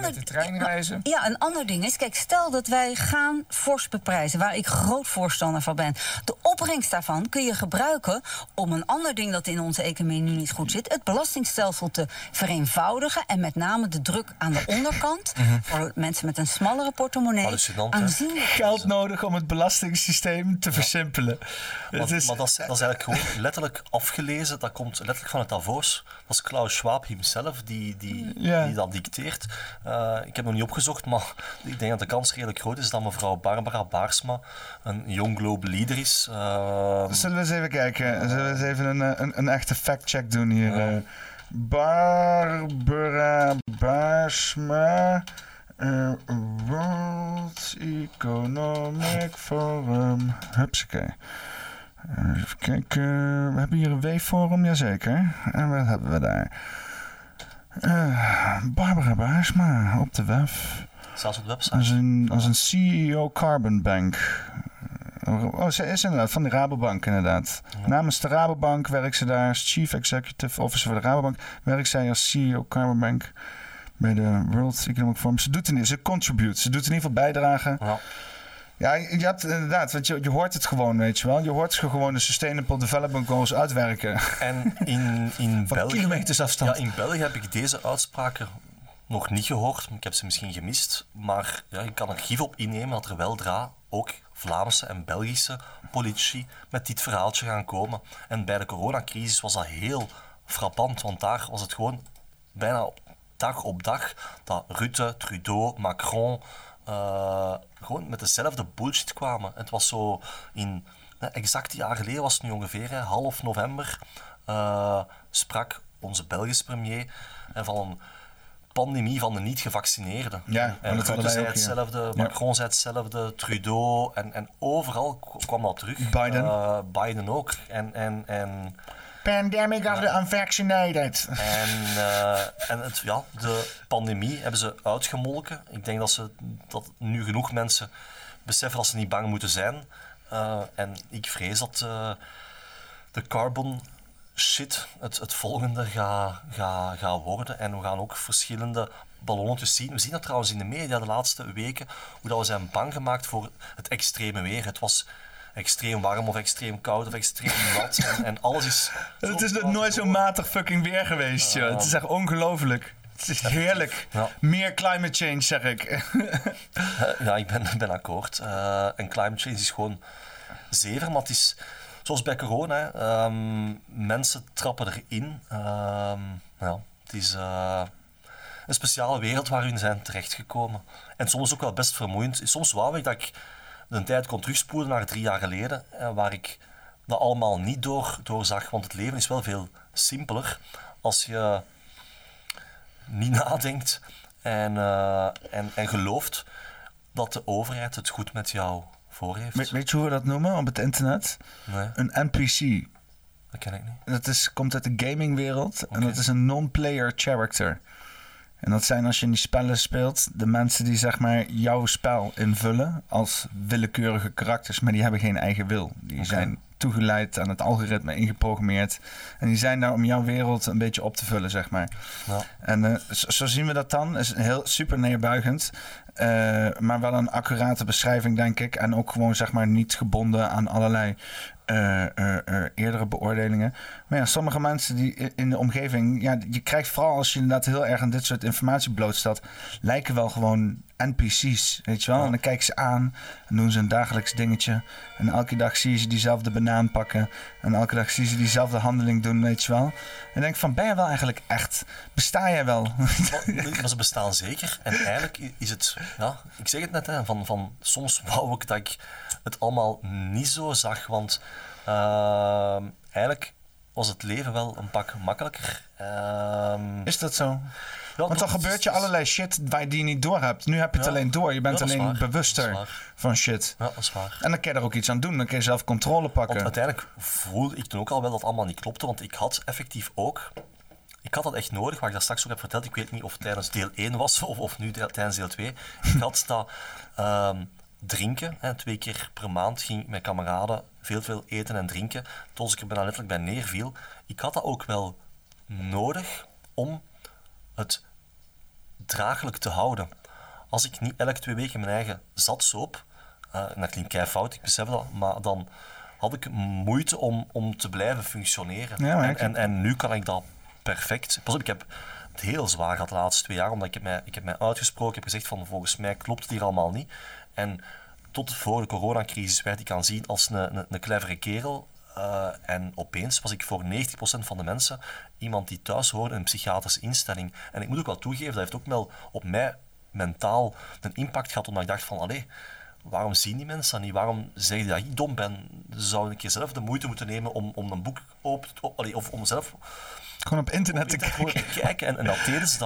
met de treinreizen? Ja, een ander ding is, kijk, stel dat wij gaan fors beprijzen, waar ik groot voorstander van ben. De opbrengst daarvan kun je gebruiken om een ander ding dat in onze economie nu niet goed zit, het belastingstelsel te vereenvoudigen en met name de druk aan de onderkant voor mensen met een smallere portemonnee aanzienlijk. Geld nodig om het belastingssysteem te versimpelen. Maar dat is eigenlijk gewoon letterlijk afgelezen. Dat komt letterlijk van het Davos. Dat is Klaus Schwab himself die dat dicteert. Ik heb nog niet opgezocht, maar ik denk dat de kans redelijk groot is dat mevrouw Barbara Baarsma een young global leader is. Zullen we eens even kijken? Zullen we eens even een echte fact-check doen hier? Barbara Baarsma, World Economic Forum. Hupsakee. Even kijken, we hebben hier een W-forum, jazeker. En wat hebben we daar? Barbara Baarsma op de web. Zelfs op de website. Als een CEO Carbon Bank. Oh, ze is inderdaad van de Rabobank, inderdaad. Ja. Namens de Rabobank werkt ze daar als Chief Executive Officer voor de Rabobank. Werkt zij als CEO Carbon Bank bij de World Economic Forum. Ze contribute, ze doet in ieder geval bijdragen. Ja. Ja, je hebt inderdaad, want je hoort het gewoon, weet je wel. Je hoort gewoon de Sustainable Development Goals uitwerken. En in België, kilometers afstand. Ja, in België heb ik deze uitspraken nog niet gehoord. Ik heb ze misschien gemist. Maar ja, ik kan er gif op innemen dat er weldra ook Vlaamse en Belgische politici met dit verhaaltje gaan komen. En bij de coronacrisis was dat heel frappant. Want daar was het gewoon bijna dag op dag dat Rutte, Trudeau, Macron, gewoon met dezelfde bullshit kwamen. Het was zo in exact een jaar geleden, was het nu ongeveer, half november, sprak onze Belgische premier van een pandemie van de niet-gevaccineerden. Ja, en Rutte zei hetzelfde, ja. Macron zei hetzelfde, Trudeau, en overal kwam dat terug. Biden. Biden ook. En Pandemic of the unvaccinated. En de pandemie hebben ze uitgemolken. Ik denk dat nu genoeg mensen beseffen dat ze niet bang moeten zijn. En ik vrees dat de carbon shit het volgende gaat worden. En we gaan ook verschillende ballonnetjes zien. We zien dat trouwens in de media de laatste weken, hoe dat we zijn bang gemaakt voor het extreme weer. Het was extreem warm of extreem koud of extreem nat. En alles is... Het is nooit zo matig fucking weer geweest, joh. Het is echt ongelooflijk. Het is heerlijk. Ja. Meer climate change, zeg ik. Ja, ik ben akkoord. En climate change is gewoon zever, maar het is... Zoals bij corona, mensen trappen erin. Het is een speciale wereld waarin zijn terechtgekomen. En soms ook wel best vermoeiend. Soms wou ik dat ik de tijd kon terugspoelen naar 3 jaar geleden, waar ik dat allemaal niet doorzag. Want het leven is wel veel simpeler als je niet nadenkt en gelooft dat de overheid het goed met jou voor heeft. Weet je hoe we dat noemen op het internet? Nee. Een NPC. Dat ken ik niet. Dat komt uit de gamingwereld. Okay. En dat is een non-player character. En dat zijn, als je in die spellen speelt, de mensen die zeg maar jouw spel invullen als willekeurige karakters, maar die hebben geen eigen wil. Die zijn toegeleid aan het algoritme, ingeprogrammeerd. En die zijn daar om jouw wereld een beetje op te vullen, zeg maar. Ja. En zo zien we dat dan. Is heel super neerbuigend. Maar wel een accurate beschrijving, denk ik. En ook gewoon, zeg maar, niet gebonden aan allerlei eerdere beoordelingen. Maar ja, sommige mensen die in de omgeving... Ja, je krijgt vooral als je inderdaad heel erg aan dit soort informatie blootstelt, lijken wel gewoon NPC's, weet je wel. Ja. En dan kijken ze aan en doen ze een dagelijks dingetje. En elke dag zie je ze diezelfde banaan pakken. En elke dag zie je ze diezelfde handeling doen, weet je wel. En denk van, ben je wel eigenlijk echt? Besta jij wel? Maar ze bestaan zeker. En eigenlijk is het... Ja, ik zeg het net, hè, van soms wou ik dat ik het allemaal niet zo zag. Want eigenlijk was het leven wel een pak makkelijker. Is dat zo? Ja, want dan gebeurt je allerlei shit waar je die niet door hebt. Nu heb je het alleen door. Je bent alleen bewuster van shit. Ja, dat is waar. En dan kan je er ook iets aan doen. Dan kan je zelf controle pakken. Want uiteindelijk voelde ik toen ook al wel dat het allemaal niet klopte. Want ik had effectief ook... Ik had dat echt nodig, waar ik dat straks ook heb verteld. Ik weet niet of het tijdens deel 1 was of nu tijdens deel 2. Ik had dat drinken. 2 keer per maand ging ik met kameraden veel eten en drinken. Tot ik er bijna letterlijk bij neerviel. Ik had dat ook wel nodig om het draaglijk te houden. Als ik niet elke 2 weken mijn eigen zat soop, en dat klinkt keifout, ik besef dat, maar dan had ik moeite om te blijven functioneren. Ja, en nu kan ik dat perfect. Pas op, ik heb het heel zwaar gehad de laatste 2 jaar, omdat ik heb mij uitgesproken, ik heb gezegd van volgens mij klopt het hier allemaal niet. En tot voor de coronacrisis werd ik aanzien als een clevere kerel. En opeens was ik voor 90% van de mensen iemand die thuis hoorde in een psychiatrische instelling. En ik moet ook wel toegeven, dat heeft ook wel op mij mentaal een impact gehad, omdat ik dacht van, allee, waarom zien die mensen dat niet? Waarom zeggen die dat ik dom ben? Zou ik zelf de moeite moeten nemen om een boek open te... of om zelf... Gewoon op internet te kijken. En dat deden ze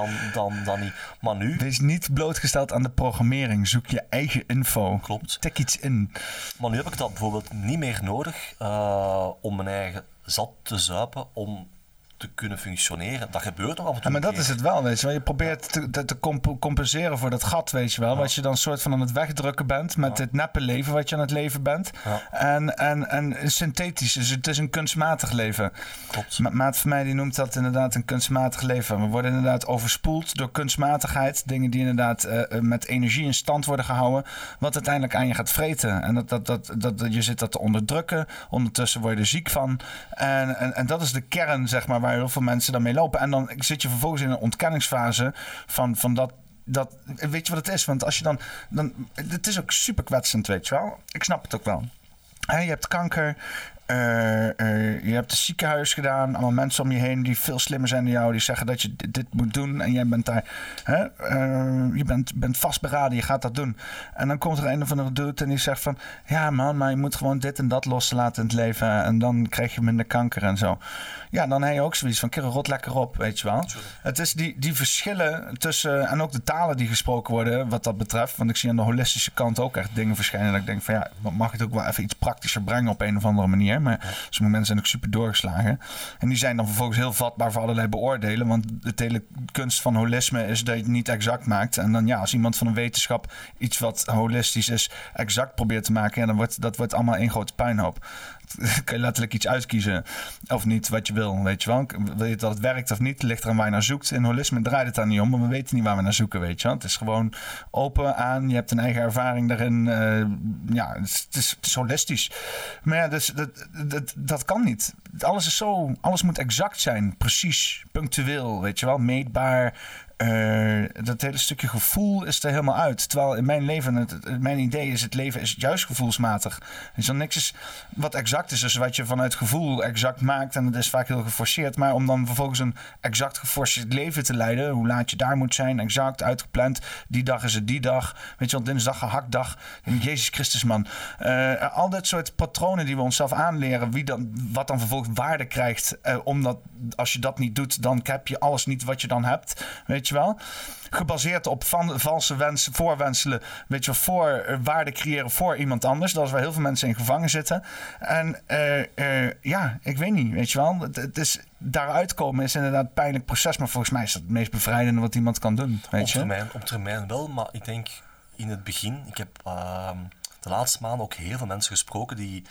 dan niet. Maar nu... Wees niet blootgesteld aan de programmering. Zoek je eigen info. Klopt. Tik iets in. Maar nu heb ik dat bijvoorbeeld niet meer nodig om mijn eigen zat te zuipen, om te kunnen functioneren. Dat gebeurt nog af en toe. Ja, maar dat is het wel, weet je wel. Je probeert te compenseren voor dat gat, weet je wel. Ja. Wat je dan soort van aan het wegdrukken bent met dit neppe leven wat je aan het leven bent. Ja. En synthetisch, dus het is een kunstmatig leven. Klopt. Maat van mij die noemt dat inderdaad een kunstmatig leven. We worden inderdaad overspoeld door kunstmatigheid. Dingen die inderdaad met energie in stand worden gehouden, wat uiteindelijk aan je gaat vreten. En dat je zit dat te onderdrukken. Ondertussen word je er ziek van. En dat is de kern, zeg maar, waar heel veel mensen dan mee lopen. En dan zit je vervolgens in een ontkenningsfase van dat... Weet je wat het is? Want als je dan... Het is ook super kwetsend, weet je wel. Ik snap het ook wel. Je hebt kanker. Je hebt het ziekenhuis gedaan. Allemaal mensen om je heen die veel slimmer zijn dan jou. Die zeggen dat je dit moet doen. En jij bent daar... Je bent vastberaden. Je gaat dat doen. En dan komt er een of andere dude en die zegt van... Ja man, maar je moet gewoon dit en dat loslaten in het leven. En dan krijg je minder kanker en zo. Ja, dan heb je ook zoiets van... Kerel, rot lekker op, weet je wel. Sorry. Het is die verschillen tussen... En ook de talen die gesproken worden wat dat betreft. Want ik zie aan de holistische kant ook echt dingen verschijnen. Dat ik denk van ja, mag ik het ook wel even iets praktischer brengen op een of andere manier. Maar sommige mensen zijn ook super doorgeslagen. En die zijn dan vervolgens heel vatbaar voor allerlei beoordelen. Want de hele kunst van holisme is dat je het niet exact maakt. En dan ja, als iemand van een wetenschap iets wat holistisch is exact probeert te maken... Ja, dan wordt allemaal één grote puinhoop. Dan kun je letterlijk iets uitkiezen of niet wat je wil, weet je wel. Wil je dat het werkt of niet, ligt eraan waar je naar zoekt. In holisme draait het daar niet om, maar we weten niet waar we naar zoeken, weet je wel. Het is gewoon open aan, je hebt een eigen ervaring daarin. Het is holistisch. Maar ja, dus dat kan niet. Alles is zo, alles moet exact zijn, precies, punctueel, weet je wel, meetbaar... Dat hele stukje gevoel is er helemaal uit. Terwijl in mijn leven, mijn idee is... het leven is juist gevoelsmatig. Dus dan niks is wat exact is. Dus wat je vanuit gevoel exact maakt... en dat is vaak heel geforceerd. Maar om dan vervolgens een exact geforceerd leven te leiden... hoe laat je daar moet zijn, exact, uitgepland. Die dag is het die dag. Weet je wel, dinsdag gehaktdag. Jezus Christus, man. Al dat soort patronen die we onszelf aanleren... wat dan vervolgens waarde krijgt. Omdat als je dat niet doet, dan heb je alles niet wat je dan hebt. Weet je wel? Gebaseerd op valse wensen, voorwenselen, weet je wel, voor waarde creëren voor iemand anders. Dat is waar heel veel mensen in gevangen zitten. En ik weet niet, weet je wel. Het is, daaruit komen is inderdaad een pijnlijk proces, maar volgens mij is dat het meest bevrijdende wat iemand kan doen. Weet je? Op termijn wel, maar ik denk in het begin, ik heb de laatste maanden ook heel veel mensen gesproken die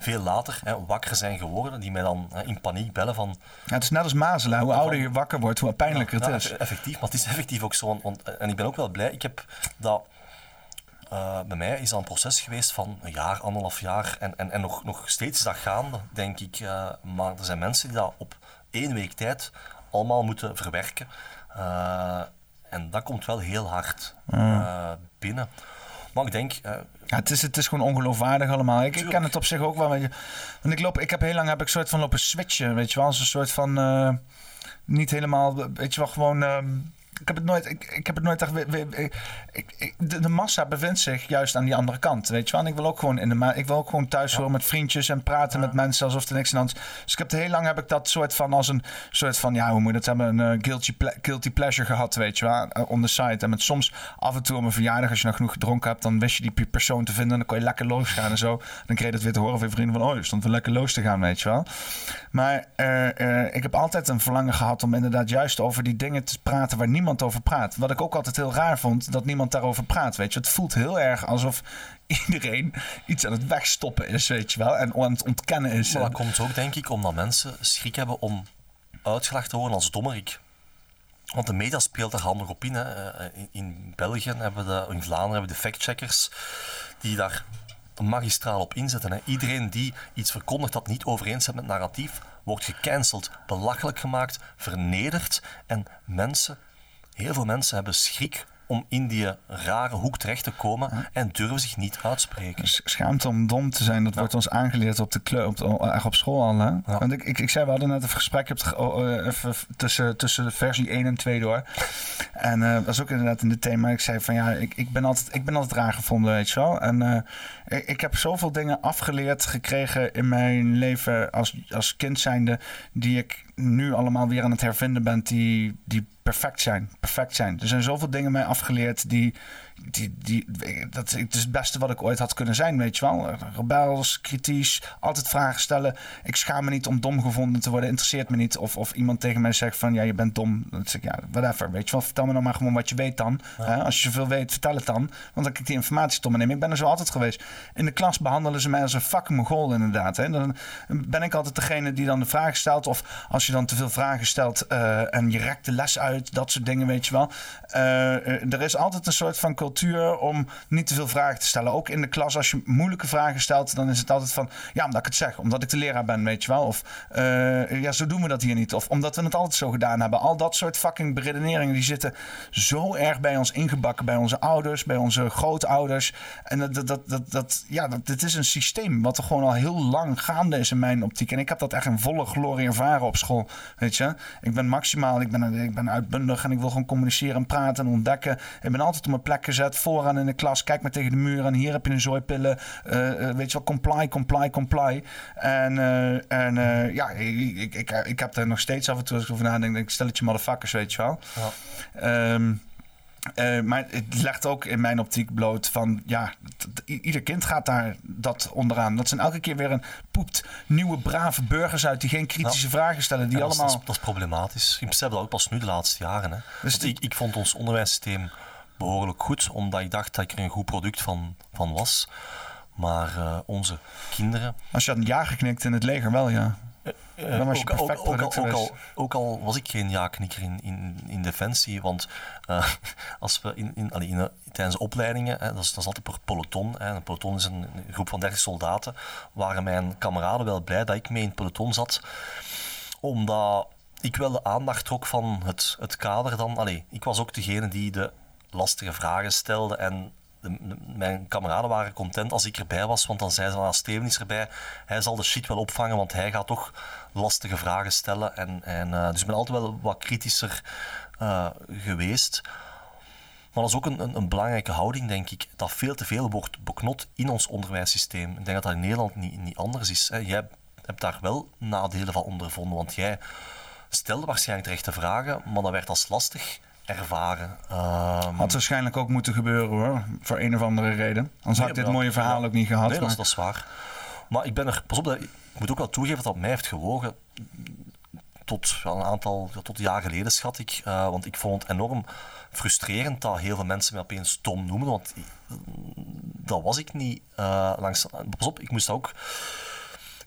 veel later wakker zijn geworden, die mij dan in paniek bellen van... Ja, het is net als mazelen, hoe ouder je wakker wordt, hoe pijnlijker het is. Effectief, maar het is effectief ook zo. En ik ben ook wel blij, ik heb dat... bij mij is dat een proces geweest van een jaar, anderhalf jaar en nog steeds is dat gaande, denk ik. Maar er zijn mensen die dat op 1 week tijd allemaal moeten verwerken. En dat komt wel heel hard binnen. Maar ik denk... Het is gewoon ongeloofwaardig allemaal. Ik ken het op zich ook wel. Weet je. Want ik heb heel lang een soort van lopen switchen, weet je wel. Als een soort van niet helemaal, weet je wel, gewoon... Ik heb het nooit echt... De massa bevindt zich juist aan die andere kant, weet je wel. En ik wil ook gewoon, thuis horen met vriendjes en praten met mensen alsof er niks aan de hand is. Dus ik heb heel lang dat soort van als een soort van... Ja, hoe moet je dat hebben? Een guilty pleasure gehad, weet je wel. On the side. En met soms af en toe op een verjaardag, als je nog genoeg gedronken hebt... dan wist je die persoon te vinden en dan kon je lekker losgaan en zo. Dan kreeg je dat weer te horen van je vrienden van... Oh, je stond wel lekker los te gaan, weet je wel. Maar ik heb altijd een verlangen gehad om inderdaad juist over die dingen te praten... waar niemand over praat. Wat ik ook altijd heel raar vond, dat niemand daarover praat, weet je. Het voelt heel erg alsof iedereen iets aan het wegstoppen is, weet je wel, en aan het ontkennen is. Maar dat komt ook, denk ik, omdat mensen schrik hebben om uitgelachen te worden als dommerik. Want de media speelt daar handig op in, hè. In Vlaanderen hebben we de factcheckers die daar magistraal op inzetten, hè. Iedereen die iets verkondigt dat niet overeenstemt met narratief, wordt gecanceld, belachelijk gemaakt, vernederd en heel veel mensen hebben schrik om in die rare hoek terecht te komen en durven zich niet uitspreken. Schaamte om dom te zijn, dat wordt ons aangeleerd op de op school al. Hè? Ja. Want ik zei, we hadden net een gesprek tussen versie 1 en 2 door. En dat was ook inderdaad in dit thema. Ik zei van ja, ik ben altijd raar gevonden, weet je wel. En ik heb zoveel dingen afgeleerd gekregen in mijn leven als kind zijnde, die ik nu allemaal weer aan het hervinden ben, die perfect zijn. Er zijn zoveel dingen mij afgeleerd dat het is het beste wat ik ooit had kunnen zijn, weet je wel. Rebels, kritisch, altijd vragen stellen. Ik schaam me niet om dom gevonden te worden, interesseert me niet. Of iemand tegen mij zegt van, ja, je bent dom. Dan zeg ik, ja, whatever, weet je wel. Vertel me dan maar gewoon wat je weet dan. Ja. Hè? Als je zoveel weet, vertel het dan. Want dan kan ik die informatie tot me nemen. Ik ben er zo altijd geweest. In de klas behandelen ze mij als een fucking Mongool inderdaad. Hè? Dan ben ik altijd degene die dan de vraag stelt. Of als je dan te veel vragen stelt en je rekt de les uit, dat soort dingen, weet je wel. Er is altijd een soort van cultuur cultuur om niet te veel vragen te stellen. Ook in de klas, als je moeilijke vragen stelt, dan is het altijd van, ja, omdat ik het zeg, omdat ik de leraar ben, weet je wel. Of, ja, zo doen we dat hier niet. Of, omdat we het altijd zo gedaan hebben. Al dat soort fucking beredeneringen, die zitten zo erg bij ons ingebakken. Bij onze ouders, bij onze grootouders. En dit is een systeem wat er gewoon al heel lang gaande is in mijn optiek. En ik heb dat echt in volle glorie ervaren op school, weet je. Ik ben maximaal, ik ben uitbundig en ik wil gewoon communiceren en praten en ontdekken. Ik ben altijd op mijn plek gezet, vooraan in de klas. Kijk maar tegen de muur en hier heb je een zooipillen. Weet je wel, comply. En ik heb er nog steeds af en toe, als ik over nadenk, denk ik, stelletje motherfuckers, weet je wel. Ja. Maar het legt ook in mijn optiek bloot van, ja, ieder kind gaat daar dat onderaan. Dat zijn elke keer weer een poept nieuwe brave burgers uit die geen kritische vragen stellen. Die allemaal... dat is problematisch. Ik besef dat ook pas nu de laatste jaren. Hè. Dus ik vond ons onderwijssysteem behoorlijk goed, omdat ik dacht dat ik er een goed product van was. Maar onze kinderen... Als je had een jaar geknikt in het leger wel, ja. Dan was je perfect product geweest. Ook al was ik geen ja-knikker in defensie, want als we tijdens opleidingen, dat is altijd per peloton, een peloton is een groep van 30 soldaten, waren mijn kameraden wel blij dat ik mee in het peloton zat, omdat ik wel de aandacht trok van het kader dan. Ik was ook degene die de lastige vragen stelde en mijn kameraden waren content als ik erbij was, want dan zeiden ze, Steven is erbij, hij zal de shit wel opvangen, want hij gaat toch lastige vragen stellen. Dus ik ben altijd wel wat kritischer geweest. Maar dat is ook een belangrijke houding, denk ik, dat veel te veel wordt beknot in ons onderwijssysteem. Ik denk dat dat in Nederland niet anders is. Hè. Jij hebt daar wel nadelen van ondervonden, want jij stelde waarschijnlijk de rechte vragen, maar dat werd als lastig ervaren. Had waarschijnlijk ook moeten gebeuren, hoor. Voor een of andere reden. Anders had ik dit mooie verhaal ook niet gehad. Nee, dat is waar. Maar ik ben er... Pas op, ik moet ook wel toegeven dat mij heeft gewogen. Tot een jaar geleden, schat ik. Want ik vond het enorm frustrerend dat heel veel mensen mij opeens stom noemden. Want dat was ik niet. Pas op, ik moest dat ook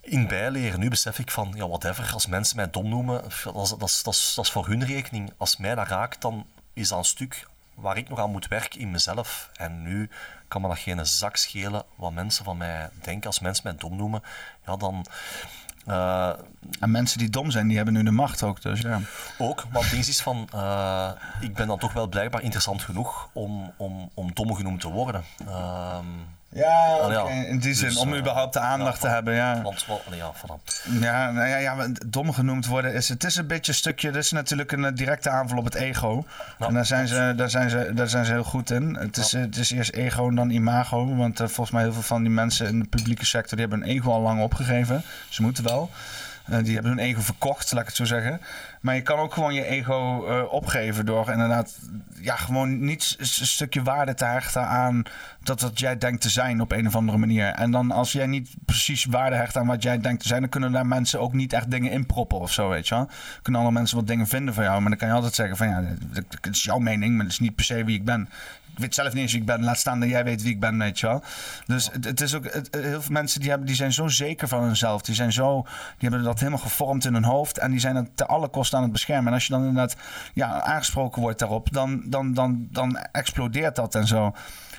in bijleren. Nu besef ik van, ja, whatever, als mensen mij dom noemen, dat is voor hun rekening. Als mij dat raakt, dan is dat een stuk waar ik nog aan moet werken in mezelf. En nu kan me dat geen zak schelen wat mensen van mij denken. Als mensen mij dom noemen, ja, dan... En mensen die dom zijn, die hebben nu de macht ook, dus ja. Ook, maar het ding is van, ik ben dan toch wel blijkbaar interessant genoeg om dom genoemd te worden. Ja, okay. In die zin, dus, om überhaupt de aandacht te hebben, ja. Dom genoemd worden, het is een beetje een stukje, het is natuurlijk een directe aanval op het ego. Ja, en daar zijn ze heel goed in. Het is eerst ego en dan imago, want volgens mij heel veel van die mensen in de publieke sector, die hebben hun ego al lang opgegeven. Ze moeten wel. Die hebben hun ego verkocht, laat ik het zo zeggen. Maar je kan ook gewoon je ego opgeven door inderdaad... Ja, gewoon niet een stukje waarde te hechten aan dat jij denkt te zijn op een of andere manier. En dan als jij niet precies waarde hecht aan wat jij denkt te zijn... dan kunnen daar mensen ook niet echt dingen in proppen of zo, weet je wel. Kunnen alle mensen wat dingen vinden van jou. Maar dan kan je altijd zeggen van ja, het is jouw mening... maar het is niet per se wie ik ben. Ik weet zelf niet eens wie ik ben. Laat staan dat jij weet wie ik ben, weet je wel. Dus het is ook... heel veel mensen die zijn zo zeker van hunzelf. Die hebben dat helemaal gevormd in hun hoofd. En die zijn het te alle kosten aan het beschermen. En als je dan inderdaad aangesproken wordt daarop... dan explodeert dat en zo.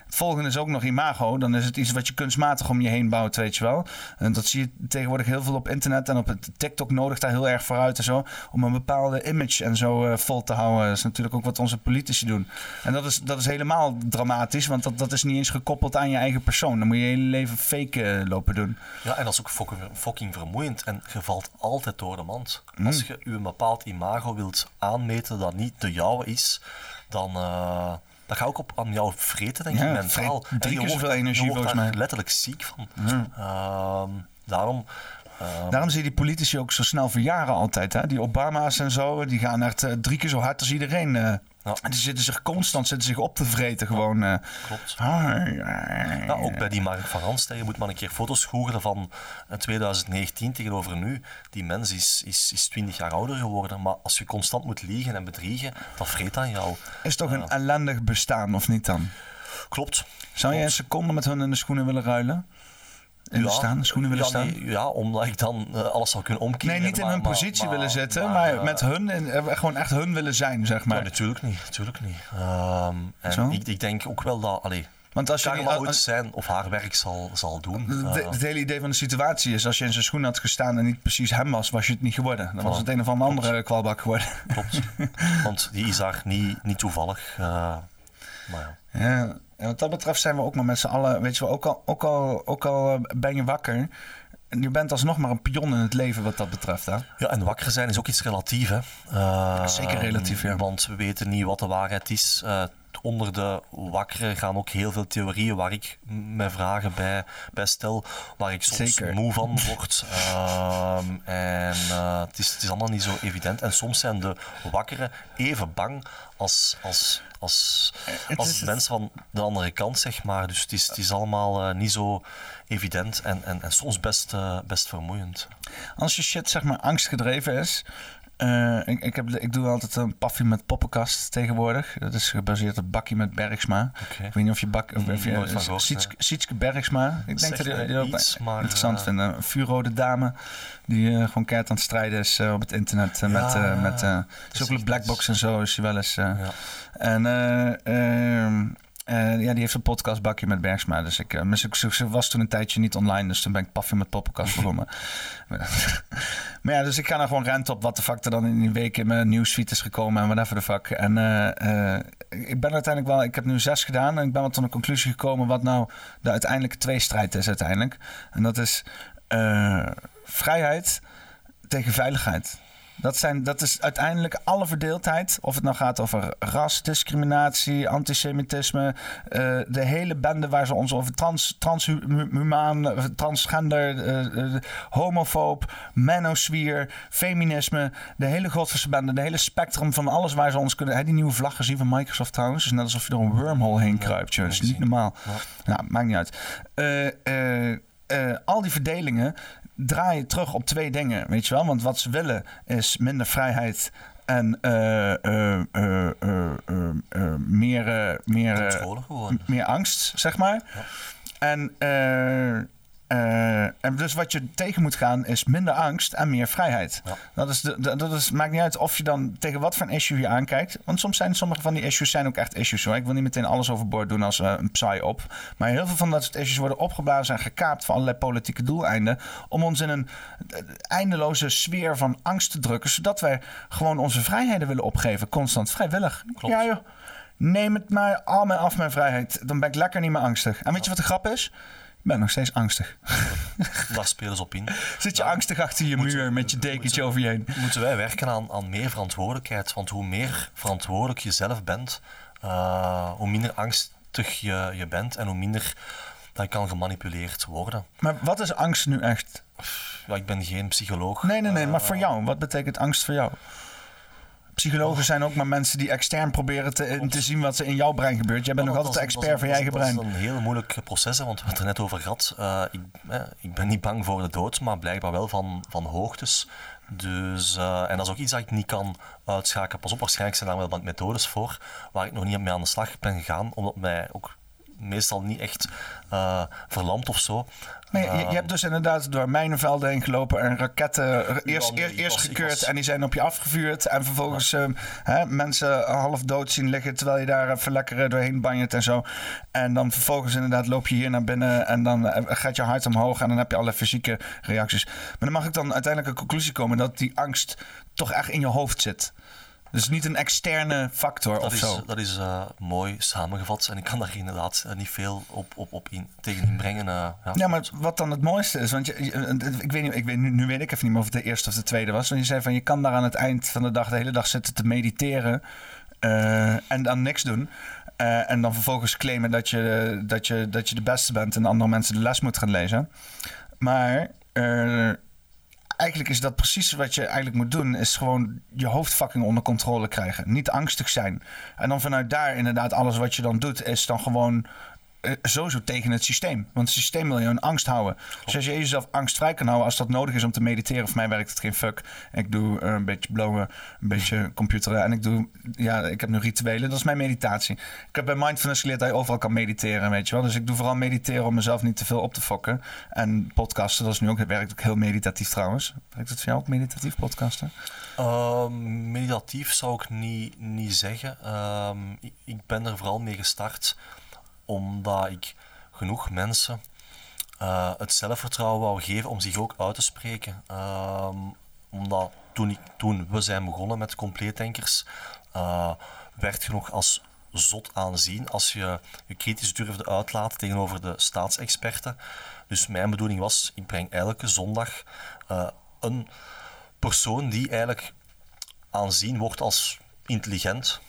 Het volgende is ook nog imago. Dan is het iets wat je kunstmatig om je heen bouwt, weet je wel. En dat zie je tegenwoordig heel veel op internet. En op het TikTok nodigt daar heel erg vooruit en zo. Om een bepaalde image en zo vol te houden. Dat is natuurlijk ook wat onze politici doen. En dat is helemaal dramatisch. Want dat is niet eens gekoppeld aan je eigen persoon. Dan moet je je hele leven fake lopen doen. Ja, en dat is ook fucking vermoeiend. En je valt altijd door de mand. Als je een bepaald imago wilt aanmeten dat niet de jouwe is... Dan ga ik ook aan jou vreten, denk ik, mentaal. Je wordt daar letterlijk ziek van. Daarom zie je die politici ook zo snel verjaren altijd. Hè? Die Obama's en zo, die gaan echt 3 keer zo hard als iedereen. Die zitten zich constant op te vreten gewoon. Klopt. Ook bij die Mark van Ranst, je moet maar een keer foto's googelen van 2019 tegenover nu. Die mens is 20 jaar ouder geworden, maar als je constant moet liegen en bedriegen, dat vreet aan jou. Is toch een ellendig bestaan, of niet dan? Klopt. Zou jij een seconde met hun in de schoenen willen ruilen? willen staan, schoenen willen staan? Ja, omdat ik dan alles zou kunnen omkeren. Nee, niet in hun positie willen zetten, maar met hun, gewoon echt hun willen zijn, zeg maar. Ja, natuurlijk niet, natuurlijk niet. En ik denk ook wel dat... Want als Karel ooit zijn of haar werk zal doen. Het hele idee van de situatie is, als je in zijn schoen had gestaan en niet precies hem was, was je het niet geworden. Dan was het een of andere kwalbak geworden. Klopt. Want die is daar niet toevallig. Maar ja. Ja, en wat dat betreft zijn we ook maar met z'n allen, weet je wel, ook al ben je wakker, je bent alsnog maar een pion in het leven wat dat betreft. Hè? Ja, en wakker zijn is ook iets relatief. Hè? Zeker relatief, ja. Want we weten niet wat de waarheid is. Onder de wakkeren gaan ook heel veel theorieën waar ik mijn vragen bij stel, waar ik soms moe van word. Het is allemaal niet zo evident. En soms zijn de wakkeren even bang als de mensen van de andere kant, zeg maar. Dus het is allemaal niet zo evident en soms best vermoeiend. Als je shit, zeg maar, angstgedreven is... Ik doe altijd een paffie met poppenkast tegenwoordig. Dat is gebaseerd op Bakkie met Bergsma. Okay. Ik weet niet of je Sietske Bergsma. Ik denk dat je die ook interessant vindt. Een vuurrode dame die gewoon keihard aan het strijden is op het internet. Met blackbox en zo is je wel eens. Die heeft een podcast Bakkie met Bergsma. Dus ze was toen een tijdje niet online. Dus toen ben ik paffie met poppenkast begonnen. Maar ja, dus ik ga nou gewoon renten op wat de fuck er dan in die week in mijn nieuwsfeed is gekomen en whatever the fuck. En ik ben uiteindelijk wel... Ik heb nu 6 gedaan en ik ben wel tot een conclusie gekomen wat nou de uiteindelijke tweestrijd is uiteindelijk. En dat is vrijheid tegen veiligheid. Dat is uiteindelijk alle verdeeldheid. Of het nou gaat over ras, discriminatie, antisemitisme. De hele bende waar ze ons over transgender, homofoob, manosfeer, feminisme. De hele godverse bende, de hele spectrum van alles waar ze ons kunnen... die nieuwe vlag gezien van Microsoft trouwens. Het is net alsof je door een wormhole heen kruipt. Dat is niet normaal. Ja. Nou, maakt niet uit. Al die verdelingen... draai je terug op 2 dingen, weet je wel? Want wat ze willen is minder vrijheid en meer angst, zeg maar. Ja. En dus wat je tegen moet gaan is minder angst en meer vrijheid. Ja. Dat maakt niet uit of je dan tegen wat voor een issue je aankijkt. Want soms zijn sommige van die issues ook echt issues. Hoor. Ik wil niet meteen alles overboord doen als een psaai op. Maar heel veel van dat soort issues worden opgeblazen en gekaapt voor allerlei politieke doeleinden. Om ons in een eindeloze sfeer van angst te drukken. Zodat wij gewoon onze vrijheden willen opgeven. Constant vrijwillig. Klopt. Ja joh, neem het maar allemaal af mijn vrijheid. Dan ben ik lekker niet meer angstig. En weet je wat de grap is? Ik ben nog steeds angstig. Daar spelen ze op in. Zit je angstig achter je muur met je dekentje over je heen? Moeten wij werken aan meer verantwoordelijkheid. Want hoe meer verantwoordelijk je zelf bent, hoe minder angstig je bent en hoe minder dat kan gemanipuleerd worden. Maar wat is angst nu echt? Ja, ik ben geen psycholoog. Nee, maar voor jou. Wat betekent angst voor jou? Psychologen zijn ook maar mensen die extern proberen te zien wat er in jouw brein gebeurt. Jij bent nog altijd de expert van je eigen brein. Dat is een heel moeilijk proces, want we hebben het er net over gehad. Ik ben niet bang voor de dood, maar blijkbaar wel van hoogtes. Dus, en dat is ook iets dat ik niet kan uitschakelen. Pas op, waarschijnlijk zijn daar wel methodes voor waar ik nog niet mee aan de slag ben gegaan, omdat mij ook meestal niet echt verlamd of zo. Maar je hebt dus inderdaad door mijnenvelden heen gelopen en raketten eerst gekeurd en die zijn op je afgevuurd. En vervolgens mensen half dood zien liggen terwijl je daar even lekker doorheen banjert en zo. En dan vervolgens inderdaad loop je hier naar binnen en dan gaat je hart omhoog en dan heb je alle fysieke reacties. Maar dan mag ik dan uiteindelijk een conclusie komen dat die angst toch echt in je hoofd zit. Dus niet een externe factor of zo. Dat is mooi samengevat. En ik kan daar inderdaad niet veel tegen inbrengen. Ja, maar wat dan het mooiste is. Want nu weet ik even niet meer of het de eerste of de tweede was. Want je zei van je kan daar aan het eind van de dag de hele dag zitten te mediteren. En dan niks doen. En dan vervolgens claimen dat je de beste bent. En andere mensen de les moet gaan lezen. Maar... eigenlijk is dat precies wat je eigenlijk moet doen, is gewoon je hoofd fucking onder controle krijgen. Niet angstig zijn. En dan vanuit daar inderdaad alles wat je dan doet, is dan gewoon sowieso tegen het systeem. Want het systeem wil je in angst houden. Dus als je jezelf angstvrij kan houden, als dat nodig is om te mediteren, voor mij werkt het geen fuck. Ik doe een beetje blowen, een beetje computeren. En ik doe, ja, ik heb nu rituelen. Dat is mijn meditatie. Ik heb bij mindfulness geleerd dat je overal kan mediteren, weet je wel. Dus ik doe vooral mediteren om mezelf niet te veel op te fokken. En podcasten, dat is nu ook, dat werkt ook heel meditatief trouwens. Werkt het voor jou ook meditatief, podcasten? Meditatief zou ik niet zeggen. Ik ben er vooral mee gestart omdat ik genoeg mensen het zelfvertrouwen wou geven om zich ook uit te spreken. Omdat toen we zijn begonnen met Compleet Denkers, werd je nog als zot aanzien als je je kritisch durfde uitlaten tegenover de staatsexperten. Dus mijn bedoeling was, ik breng elke zondag een persoon die eigenlijk aanzien wordt als intelligent,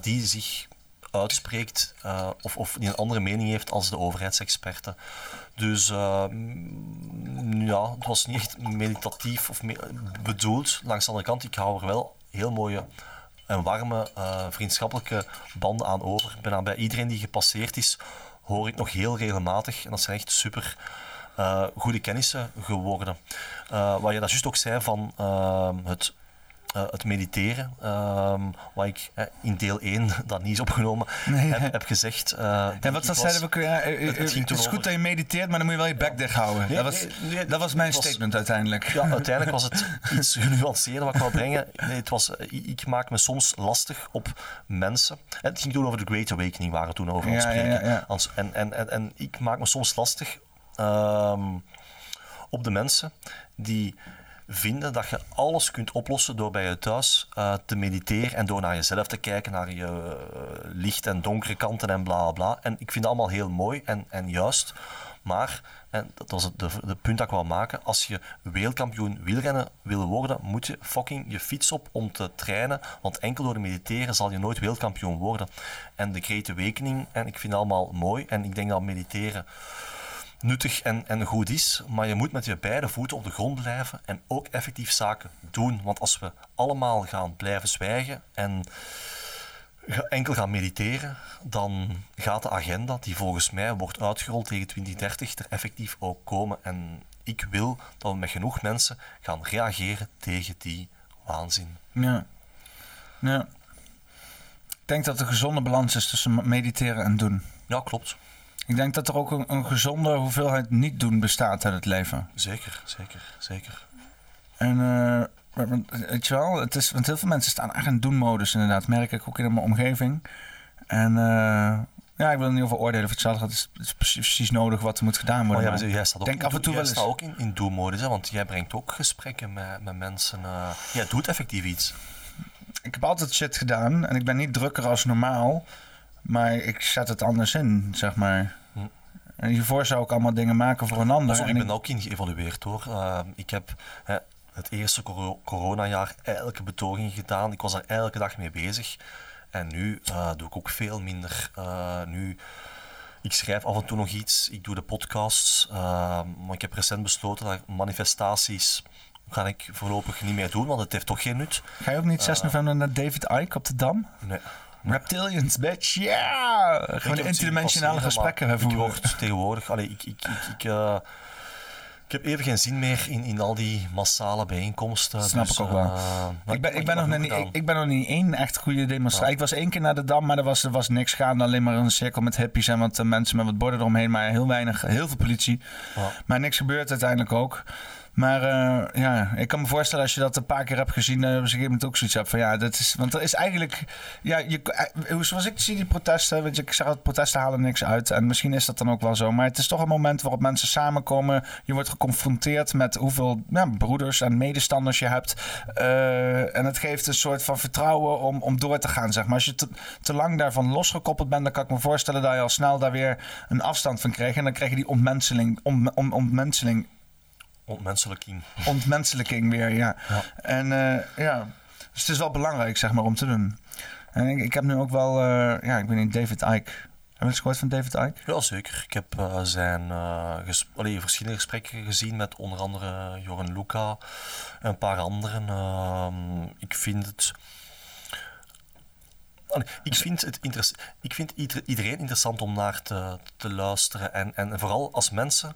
die zich uitspreekt of die een andere mening heeft als de overheidsexperten. Dus het was niet echt meditatief of bedoeld. Langs de andere kant, ik hou er wel heel mooie en warme vriendschappelijke banden aan over. Bijna bij iedereen die gepasseerd is, hoor ik nog heel regelmatig. En dat zijn echt super goede kennissen geworden. Wat je daar juist ook zei van het mediteren, wat ik in deel 1, dat niet is opgenomen, heb gezegd. Het is goed dat je mediteert, maar dan moet je wel je bek dicht houden. Dat was mijn statement uiteindelijk. Ja, uiteindelijk was het iets genuanceerder wat ik wou brengen. Nee, het was, ik maak me soms lastig op mensen. En het ging toen over de Great Awakening, waar we toen over aan het spreken. En ik maak me soms lastig op de mensen die vinden dat je alles kunt oplossen door bij je thuis te mediteren en door naar jezelf te kijken, naar je licht en donkere kanten en bla bla. En ik vind dat allemaal heel mooi en juist, maar, en dat was de punt dat ik wou maken, als je wereldkampioen wielrennen wil worden, moet je fucking je fiets op om te trainen, want enkel door te mediteren zal je nooit wereldkampioen worden. En de Great Awakening, en ik vind dat allemaal mooi en ik denk dat mediteren nuttig en goed is, maar je moet met je beide voeten op de grond blijven en ook effectief zaken doen. Want als we allemaal gaan blijven zwijgen en enkel gaan mediteren, dan gaat de agenda, die volgens mij wordt uitgerold tegen 2030, er effectief ook komen. En ik wil dat we met genoeg mensen gaan reageren tegen die waanzin. Ja. Ik denk dat er een gezonde balans is tussen mediteren en doen. Ja, klopt. Ik denk dat er ook een gezonde hoeveelheid niet doen bestaat uit het leven. Zeker. En weet je wel, het is, want heel veel mensen staan echt in doen-modus inderdaad. Merk ik ook in mijn omgeving. En ik wil er niet over oordelen of hetzelfde gaat. Het is precies nodig wat er moet gedaan worden. Maar jij staat ook, ook in doen-modus, hè? Want jij brengt ook gesprekken met mensen. Jij doet effectief iets. Ik heb altijd shit gedaan en ik ben niet drukker als normaal. Maar ik zet het anders in, zeg maar. En hiervoor zou ik allemaal dingen maken voor een ander. Ik ben ook ingeëvalueerd, hoor. Ik heb het eerste coronajaar elke betoging gedaan. Ik was er elke dag mee bezig. En nu doe ik ook veel minder. Ik schrijf af en toe nog iets. Ik doe de podcasts. Maar ik heb recent besloten dat manifestaties ga ik voorlopig niet meer doen, want het heeft toch geen nut. Ga je ook niet 6 november naar David Icke op de Dam? Nee. Reptilians, bitch, yeah! Gewoon interdimensionale gesprekken voeren. Ik word tegenwoordig... Ik heb even geen zin meer in al die massale bijeenkomsten. Dat snap ik ook wel. Ik ben nog niet één echt goede demonstratie. Ja. Ik was 1 keer naar de Dam, maar er was niks gaande. Alleen maar een cirkel met hippies en wat mensen met wat borden eromheen. Maar heel weinig, heel veel politie. Ja. Maar niks gebeurt uiteindelijk ook. Maar ik kan me voorstellen als je dat een paar keer hebt gezien, dan op een gegeven moment ook zoiets hebt van dat is, want er is eigenlijk, zoals ik zie die protesten, want ik zeg dat protesten halen niks uit en misschien is dat dan ook wel zo, maar het is toch een moment waarop mensen samenkomen, je wordt geconfronteerd met hoeveel broeders en medestanders je hebt en het geeft een soort van vertrouwen om door te gaan, zeg maar. Als je te lang daarvan losgekoppeld bent, dan kan ik me voorstellen dat je al snel daar weer een afstand van krijgt en dan krijg je die ontmenselijking weer, ja. En dus het is wel belangrijk, zeg maar, om te doen. En ik heb nu ook wel, ik ben in David Icke. Heb je eens gehoord van David Icke? Ja, zeker. Ik heb zijn verschillende gesprekken gezien met onder andere Joren Luca en een paar anderen. Ik vind het... Ik vind iedereen interessant om naar te luisteren. En vooral als mensen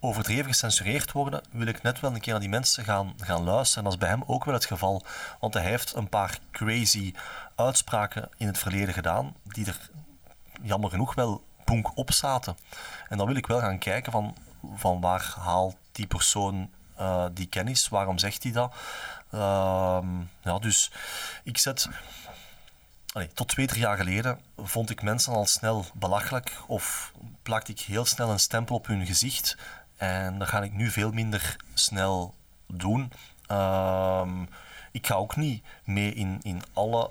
overdreven gecensureerd worden, wil ik net wel een keer naar die mensen gaan luisteren. Dat is bij hem ook wel het geval. Want hij heeft een paar crazy uitspraken in het verleden gedaan die er jammer genoeg wel bonk op zaten. En dan wil ik wel gaan kijken van waar haalt die persoon die kennis, waarom zegt hij dat? Dus ik zet... tot 2-3 jaar geleden vond ik mensen al snel belachelijk of plakte ik heel snel een stempel op hun gezicht. En dat ga ik nu veel minder snel doen. Ik ga ook niet mee in alle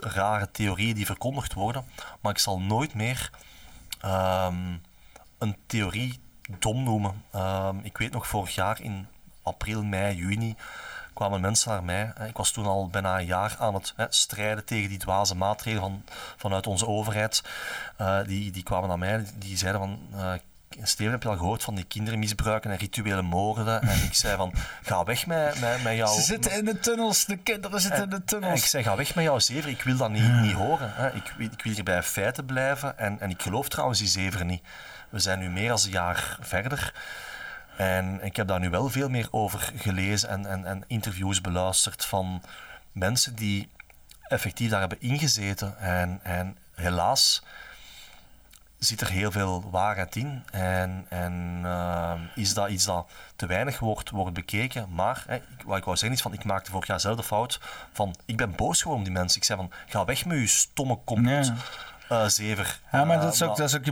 rare theorieën die verkondigd worden, maar ik zal nooit meer een theorie dom noemen. Ik weet nog, vorig jaar in april, mei, juni kwamen mensen naar mij. Ik was toen al bijna een jaar aan het strijden tegen die dwaze maatregelen vanuit onze overheid. Die kwamen naar mij, die zeiden van... Steven, heb je al gehoord van die kinderen misbruiken en rituele moorden? En ik zei van, ga weg met jou... Ze zitten in de tunnels, de kinderen zitten in de tunnels. En ik zei, ga weg met jouw zever, ik wil dat niet horen. Hè. Ik wil hier bij feiten blijven. En ik geloof trouwens die zever niet. We zijn nu meer dan een jaar verder. En ik heb daar nu wel veel meer over gelezen en interviews beluisterd van mensen die effectief daar hebben ingezeten. En helaas zit er heel veel waarheid in. En is dat iets dat te weinig wordt bekeken. Maar wat ik wou zeggen is van, ik maakte vorig jaar zelf de fout van, ik ben boos geworden op die mensen. Ik zei van, ga weg met je stomme complot. Nee. Zever. Ja, maar dat is ook,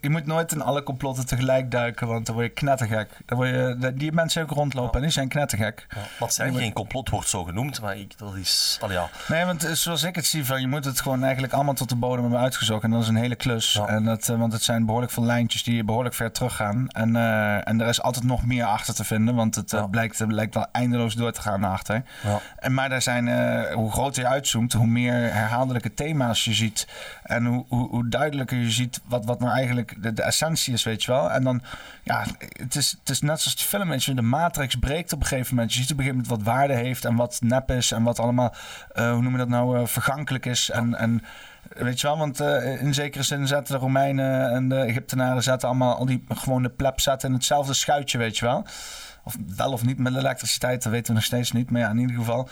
je moet nooit in alle complotten tegelijk duiken, want dan word je knettergek. Dan word je, die mensen ook rondlopen en die zijn knettergek. Ja, wat zijn geen complot wordt zo genoemd, maar dat is... Ja. Nee, want zoals ik het zie, van, je moet het gewoon eigenlijk allemaal tot de bodem hebben uitgezocht en dat is een hele klus. Ja. En want het zijn behoorlijk veel lijntjes die behoorlijk ver teruggaan en er is altijd nog meer achter te vinden, want het blijkt wel eindeloos door te gaan naar achter. Ja. Maar daar zijn, hoe groter je uitzoomt, hoe meer herhaaldelijke thema's je ziet en hoe duidelijker je ziet wat nou eigenlijk de essentie is, weet je wel. En dan, ja, het is net zoals de film, weet je, de matrix breekt op een gegeven moment. Je ziet op een gegeven moment wat waarde heeft en wat nep is en wat allemaal, hoe noem je dat nou, vergankelijk is. En weet je wel, want in zekere zin zaten de Romeinen en de Egyptenaren zaten allemaal, gewoon de pleb zaten in hetzelfde schuitje, weet je wel. Of wel of niet met elektriciteit, dat weten we nog steeds niet. Maar ja, in ieder geval.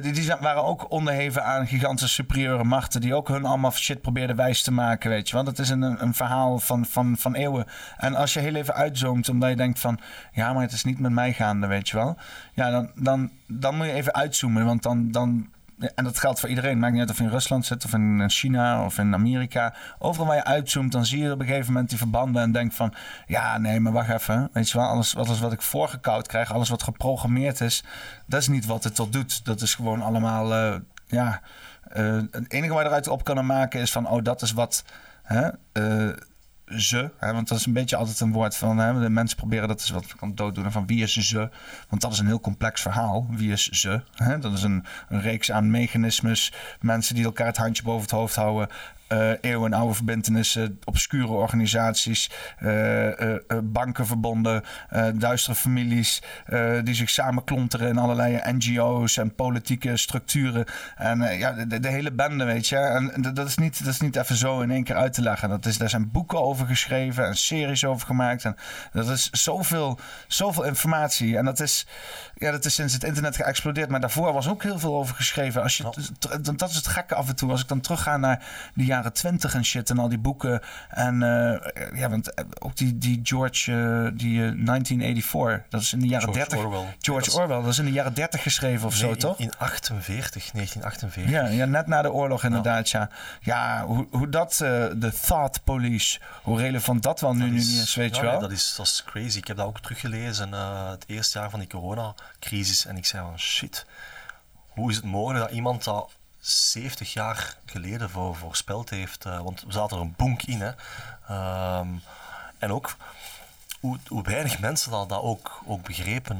Die waren ook onderheven aan gigantische superieure machten die ook hun allemaal shit probeerden wijs te maken, weet je wel. Dat is een verhaal van eeuwen. En als je heel even uitzoomt, omdat je denkt van, ja, maar het is niet met mij gaande, weet je wel. Ja, dan moet je even uitzoomen, want dan... En dat geldt voor iedereen. Maakt niet uit of je in Rusland zit, of in China, of in Amerika. Overal waar je uitzoomt, dan zie je op een gegeven moment die verbanden en denkt van, ja, nee, maar wacht even. Weet je wel, alles wat ik voorgekoud krijg, alles wat geprogrammeerd is, dat is niet wat het tot doet. Dat is gewoon allemaal, het enige waar je eruit op kan maken is van, oh, dat is wat... Ze, hè, want dat is een beetje altijd een woord van... Hè, de mensen proberen dat eens wat kan dooddoen van wie is ze. Want dat is een heel complex verhaal. Wie is ze? Hè? Dat is een reeks aan mechanismes. Mensen die elkaar het handje boven het hoofd houden. Eeuwenoude verbintenissen, obscure organisaties, banken verbonden, duistere families die zich samenklonteren in allerlei NGO's en politieke structuren. En de hele bende, weet je. En dat is niet even zo in één keer uit te leggen. Daar zijn boeken over geschreven en series over gemaakt. En dat is zoveel informatie. En dat is sinds het internet geëxplodeerd. Maar daarvoor was ook heel veel over geschreven. Dat is het gekke af en toe. Als ik dan terugga naar die jaren 20 en shit en al die boeken en want ook die George, die 1984, dat is in de jaren 30. George Orwell, dat is in de jaren 30 geschreven of zo, toch? In 1948. Ja, net na de oorlog inderdaad, ja. Ja, hoe dat, de thought police, hoe relevant dat wel nu niet is, weet je wel? Dat is crazy. Ik heb dat ook teruggelezen, het eerste jaar van die coronacrisis en ik zei van, shit, hoe is het mogelijk dat iemand dat 70 jaar geleden voorspeld heeft, want we zaten er een bonk in. Hè. En ook hoe weinig mensen dat ook begrepen.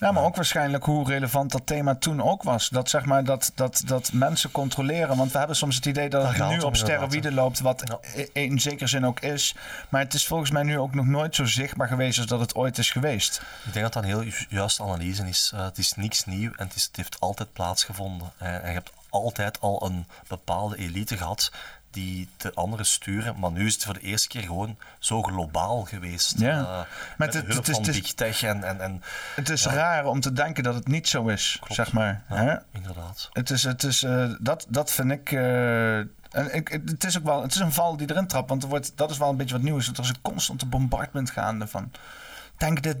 Maar ook waarschijnlijk hoe relevant dat thema toen ook was. Dat zeg maar dat mensen controleren. Want we hebben soms het idee dat het nu op steroïden loopt, wat in zekere zin ook is. Maar het is volgens mij nu ook nog nooit zo zichtbaar geweest als dat het ooit is geweest. Ik denk dat dat een heel juiste analyse is. Het is niks nieuw en het heeft altijd plaatsgevonden. En je hebt altijd al een bepaalde elite gehad die de anderen sturen, maar nu is het voor de eerste keer gewoon zo globaal geweest. Ja. Met de hulp van big tech en het is raar om te denken dat het niet zo is, klopt, zeg maar. Ja, hè? Inderdaad. Dat vind ik... Het is een val die erin trapt, want dat is wel een beetje wat nieuws. Want er is een constante bombardement gaande van...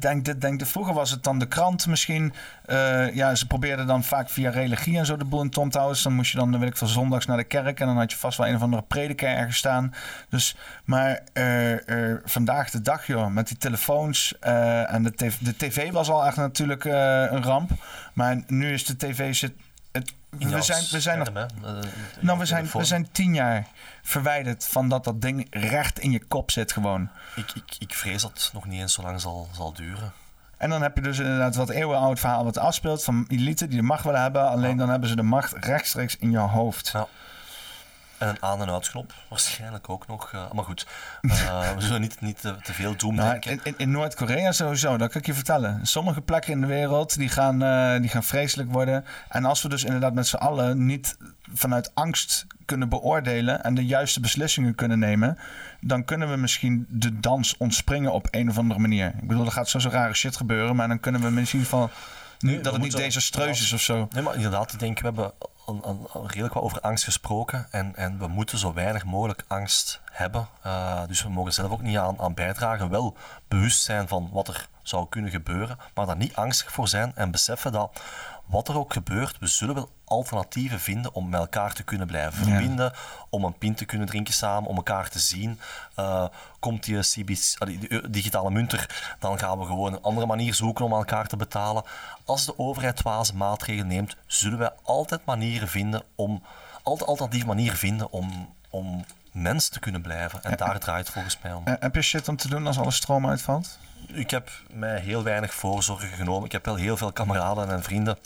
Denk dit. Vroeger was het dan de krant misschien. Ze probeerden dan vaak via religie en zo de boel in toom te houden. Dan moest je dan, weet ik veel, zondags naar de kerk. En dan had je vast wel een of andere prediker ergens staan. Dus, maar vandaag de dag, joh, met die telefoons. En de tv was al echt natuurlijk een ramp. Maar nu is de tv... We zijn 10 jaar verwijderd van dat ding recht in je kop zit gewoon. Ik vrees dat het nog niet eens zo lang zal duren. En dan heb je dus inderdaad wat eeuwenoud verhaal wat afspeelt van elite die de macht willen hebben. Alleen dan hebben ze de macht rechtstreeks in je hoofd. Ja. En een aan- en uitknop waarschijnlijk ook nog. Maar goed, we zullen niet te veel doen. Nou, in Noord-Korea sowieso, dat kan ik je vertellen. Sommige plekken in de wereld die gaan vreselijk worden. En als we dus inderdaad met z'n allen niet vanuit angst kunnen beoordelen en de juiste beslissingen kunnen nemen, dan kunnen we misschien de dans ontspringen op een of andere manier. Ik bedoel, er gaat zo rare shit gebeuren, maar dan kunnen we misschien van... dat het niet desastreus is of zo. Nee, maar inderdaad, ik denk, we hebben al redelijk wat over angst gesproken. En we moeten zo weinig mogelijk angst hebben. Dus we mogen zelf ook niet aan bijdragen. Wel bewust zijn van wat er zou kunnen gebeuren, maar daar niet angstig voor zijn. En beseffen dat wat er ook gebeurt, we zullen wel alternatieven vinden om met elkaar te kunnen blijven verbinden, om een pint te kunnen drinken samen, om elkaar te zien. Komt die digitale munter, dan gaan we gewoon een andere manier zoeken om aan elkaar te betalen. Als de overheid dwaze maatregelen neemt, zullen wij altijd alternatieve manieren vinden om mens te kunnen blijven. En daar draait het volgens mij om. Heb je shit om te doen als alle stroom uitvalt? Ik heb mij heel weinig voorzorgen genomen. Ik heb wel heel veel kameraden en vrienden.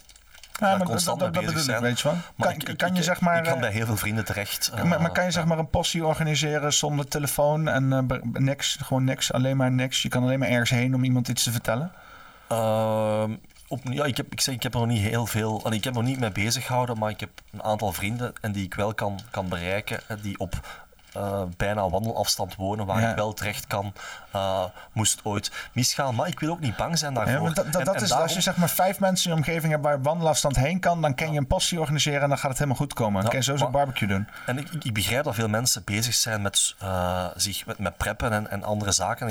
Ja, maar constant dat bezig zijn. Weet je wel. Maar ik kan bij heel veel vrienden terecht. Maar kan je zeg maar een possie organiseren zonder telefoon en niks? Gewoon niks, alleen maar niks. Je kan alleen maar ergens heen om iemand iets te vertellen? Ik heb er nog niet heel veel... Ik heb er nog niet mee bezig gehouden, maar ik heb een aantal vrienden en die ik wel kan bereiken, die op... bijna wandelafstand wonen, waar ik wel terecht kan, moest het ooit misgaan. Maar ik wil ook niet bang zijn daarvoor. Ja, als je zeg maar 5 mensen in je omgeving hebt waar wandelafstand heen kan, dan kan je een passie organiseren en dan gaat het helemaal goed komen. Dan kan je sowieso een barbecue doen. En ik begrijp dat veel mensen bezig zijn met zich met preppen en andere zaken.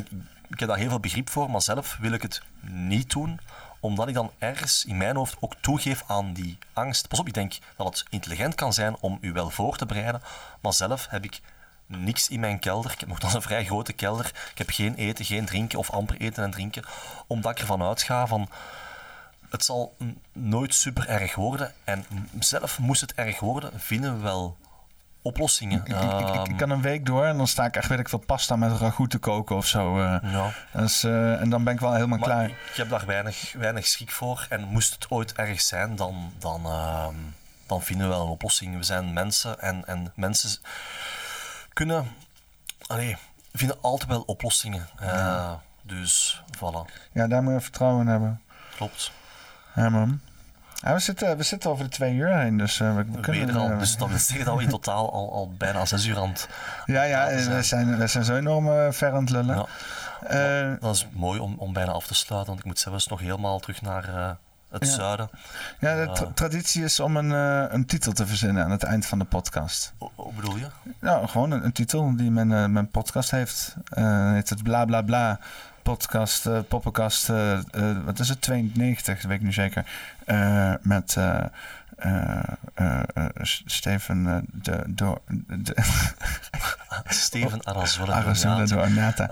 Ik heb daar heel veel begrip voor, maar zelf wil ik het niet doen, omdat ik dan ergens in mijn hoofd ook toegeef aan die angst. Pas op, ik denk dat het intelligent kan zijn om u wel voor te bereiden, maar zelf heb ik niks in mijn kelder. Ik heb nog dan een vrij grote kelder. Ik heb geen eten, geen drinken of amper eten en drinken, omdat ik ervan uitga van het zal nooit super erg worden en zelf moest het erg worden, vinden we wel oplossingen. Ik kan een week door en dan sta ik echt, weet ik veel, pasta met ragout te koken of zo. En dan ben ik wel helemaal klaar. Ik heb daar weinig schrik voor en moest het ooit erg zijn, dan vinden we wel een oplossing. We zijn mensen en mensen kunnen... vinden altijd wel oplossingen. Dus, voilà. Ja, daar moet je vertrouwen in hebben. Klopt. Ja, man. Ja, we zitten over de 2 uur heen, dus we kunnen... Dus dat is dat we in totaal al bijna 6 uur aan het... We zijn zo enorm ver aan het lullen. Ja. Dat is mooi om bijna af te sluiten, want ik moet zelfs nog helemaal terug naar... het zuiden. Ja, de traditie is om een titel te verzinnen aan het eind van de podcast. Hoe bedoel je? Nou, gewoon een titel die mijn podcast heeft. Heet het bla bla bla podcast, poppenkast, wat is het, 92, dat weet ik nu zeker. Met Steven Aranzola de Oñata.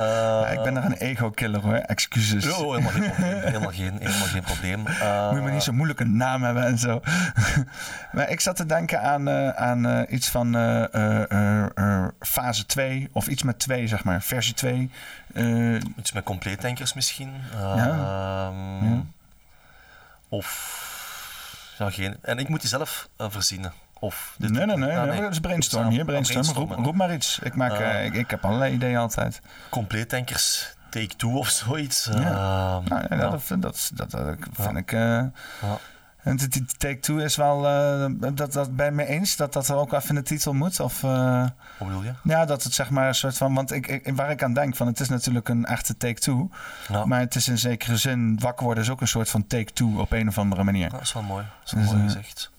Ik ben daar een ego-killer hoor, excuses. Helemaal geen probleem. Moet je maar niet zo moeilijk een naam hebben en zo. Maar ik zat te denken aan iets van fase 2 of iets met 2, zeg maar, versie 2. Iets met Compleet Denkers misschien. En ik moet die zelf verzinnen. Nee, dat is brainstorm. Roep maar iets. Ik heb allerlei ideeën altijd. Compleet Denkers, take 2 of zoiets. Dat vind ik... En Take-Two is wel... dat ben ik mee eens dat er ook even in de titel moet. Hoe bedoel je? Ja, dat het zeg maar een soort van... Want waar ik aan denk, van het is natuurlijk een echte Take-Two. Ja. Maar het is in zekere zin... Wakker worden is ook een soort van Take-Two op een of andere manier. Dat is wel mooi. Dat is wel mooi gezegd.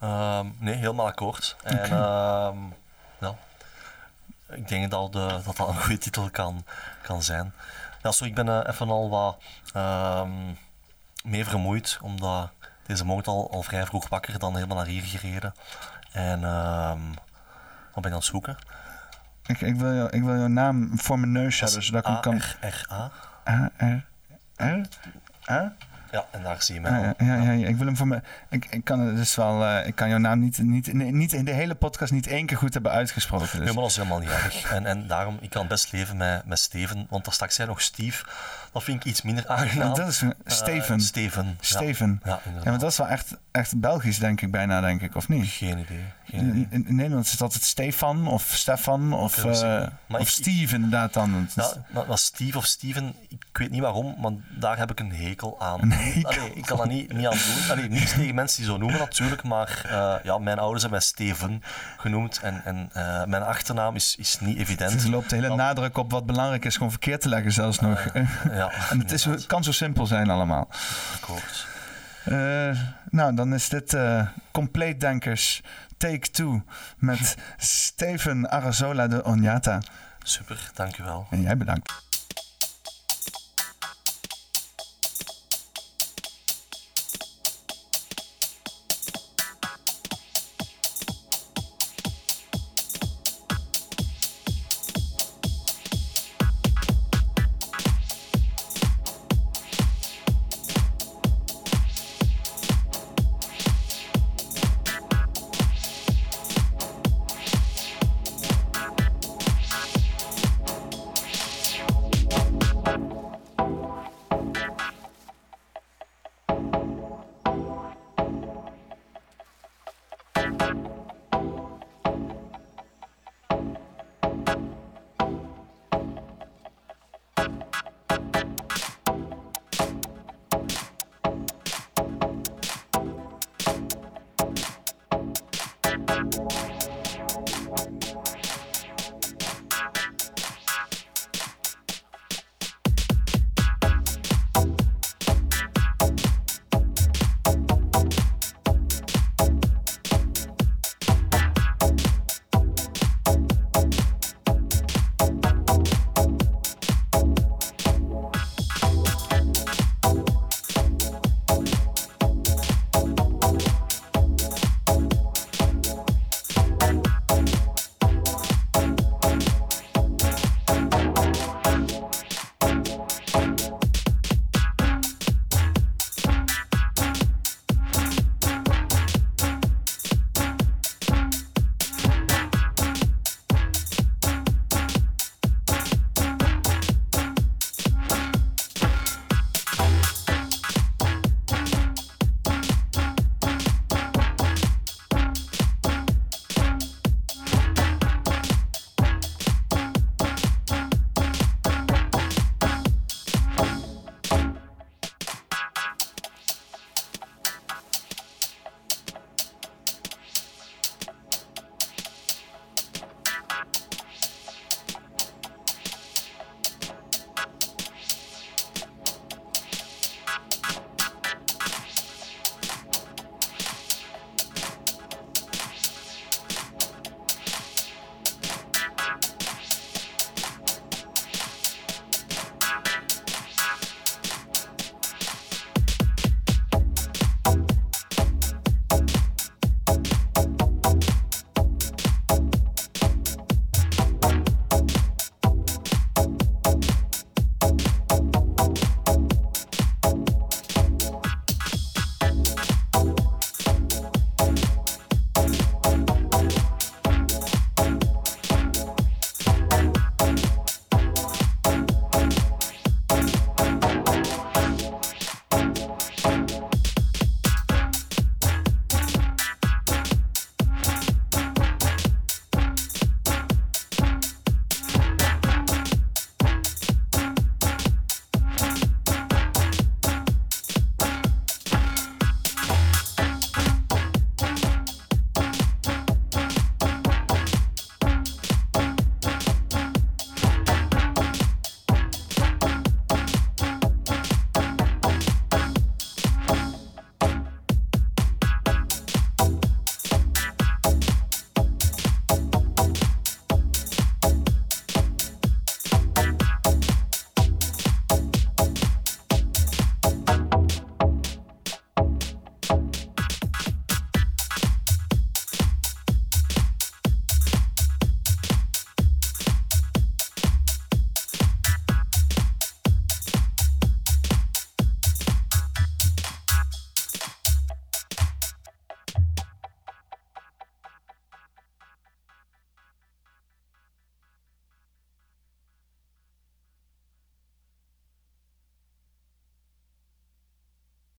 Ja. Nee, helemaal akkoord. Okay. En ja, ik denk dat een goede titel kan zijn. Ja, zo, ik ben even al wat... mee vermoeid, omdat deze morgen al vrij vroeg wakker, dan helemaal naar hier gereden. En wat ben je aan het zoeken? Ik wil jouw naam voor mijn neus hebben, zodat ik hem kan... A-R-R-A? Ja, en daar zie je mij al. Ja, ik wil hem voor me... Ik kan jouw naam niet in de hele podcast niet één keer goed hebben uitgesproken. Dus. Nee, maar dat is helemaal niet erg. En daarom, ik kan best leven met Steven, want daar straks zei nog Steve. Dat vind ik iets minder aangenaam. Ja, dat is Steven. Steven. Ja, ja, maar dat is wel echt Belgisch, denk ik, of niet? Geen idee. In Nederland is het altijd Stefan of Stefan of Steve inderdaad dan. Ja, maar Steve of Steven, ik weet niet waarom, maar daar heb ik een hekel aan. Ik kan dat niet aan doen. Niet tegen mensen die zo noemen natuurlijk, maar mijn ouders hebben mij Steven genoemd en mijn achternaam is niet evident. Dus er loopt de hele nadruk op wat belangrijk is, gewoon verkeerd te leggen zelfs nog. Ja, en het kan zo simpel zijn allemaal. Akkoord. Nou, dan is dit Compleet Denkers Take 2 met Steven Aranzola de Oñata. Super, dankjewel. En jij bedankt.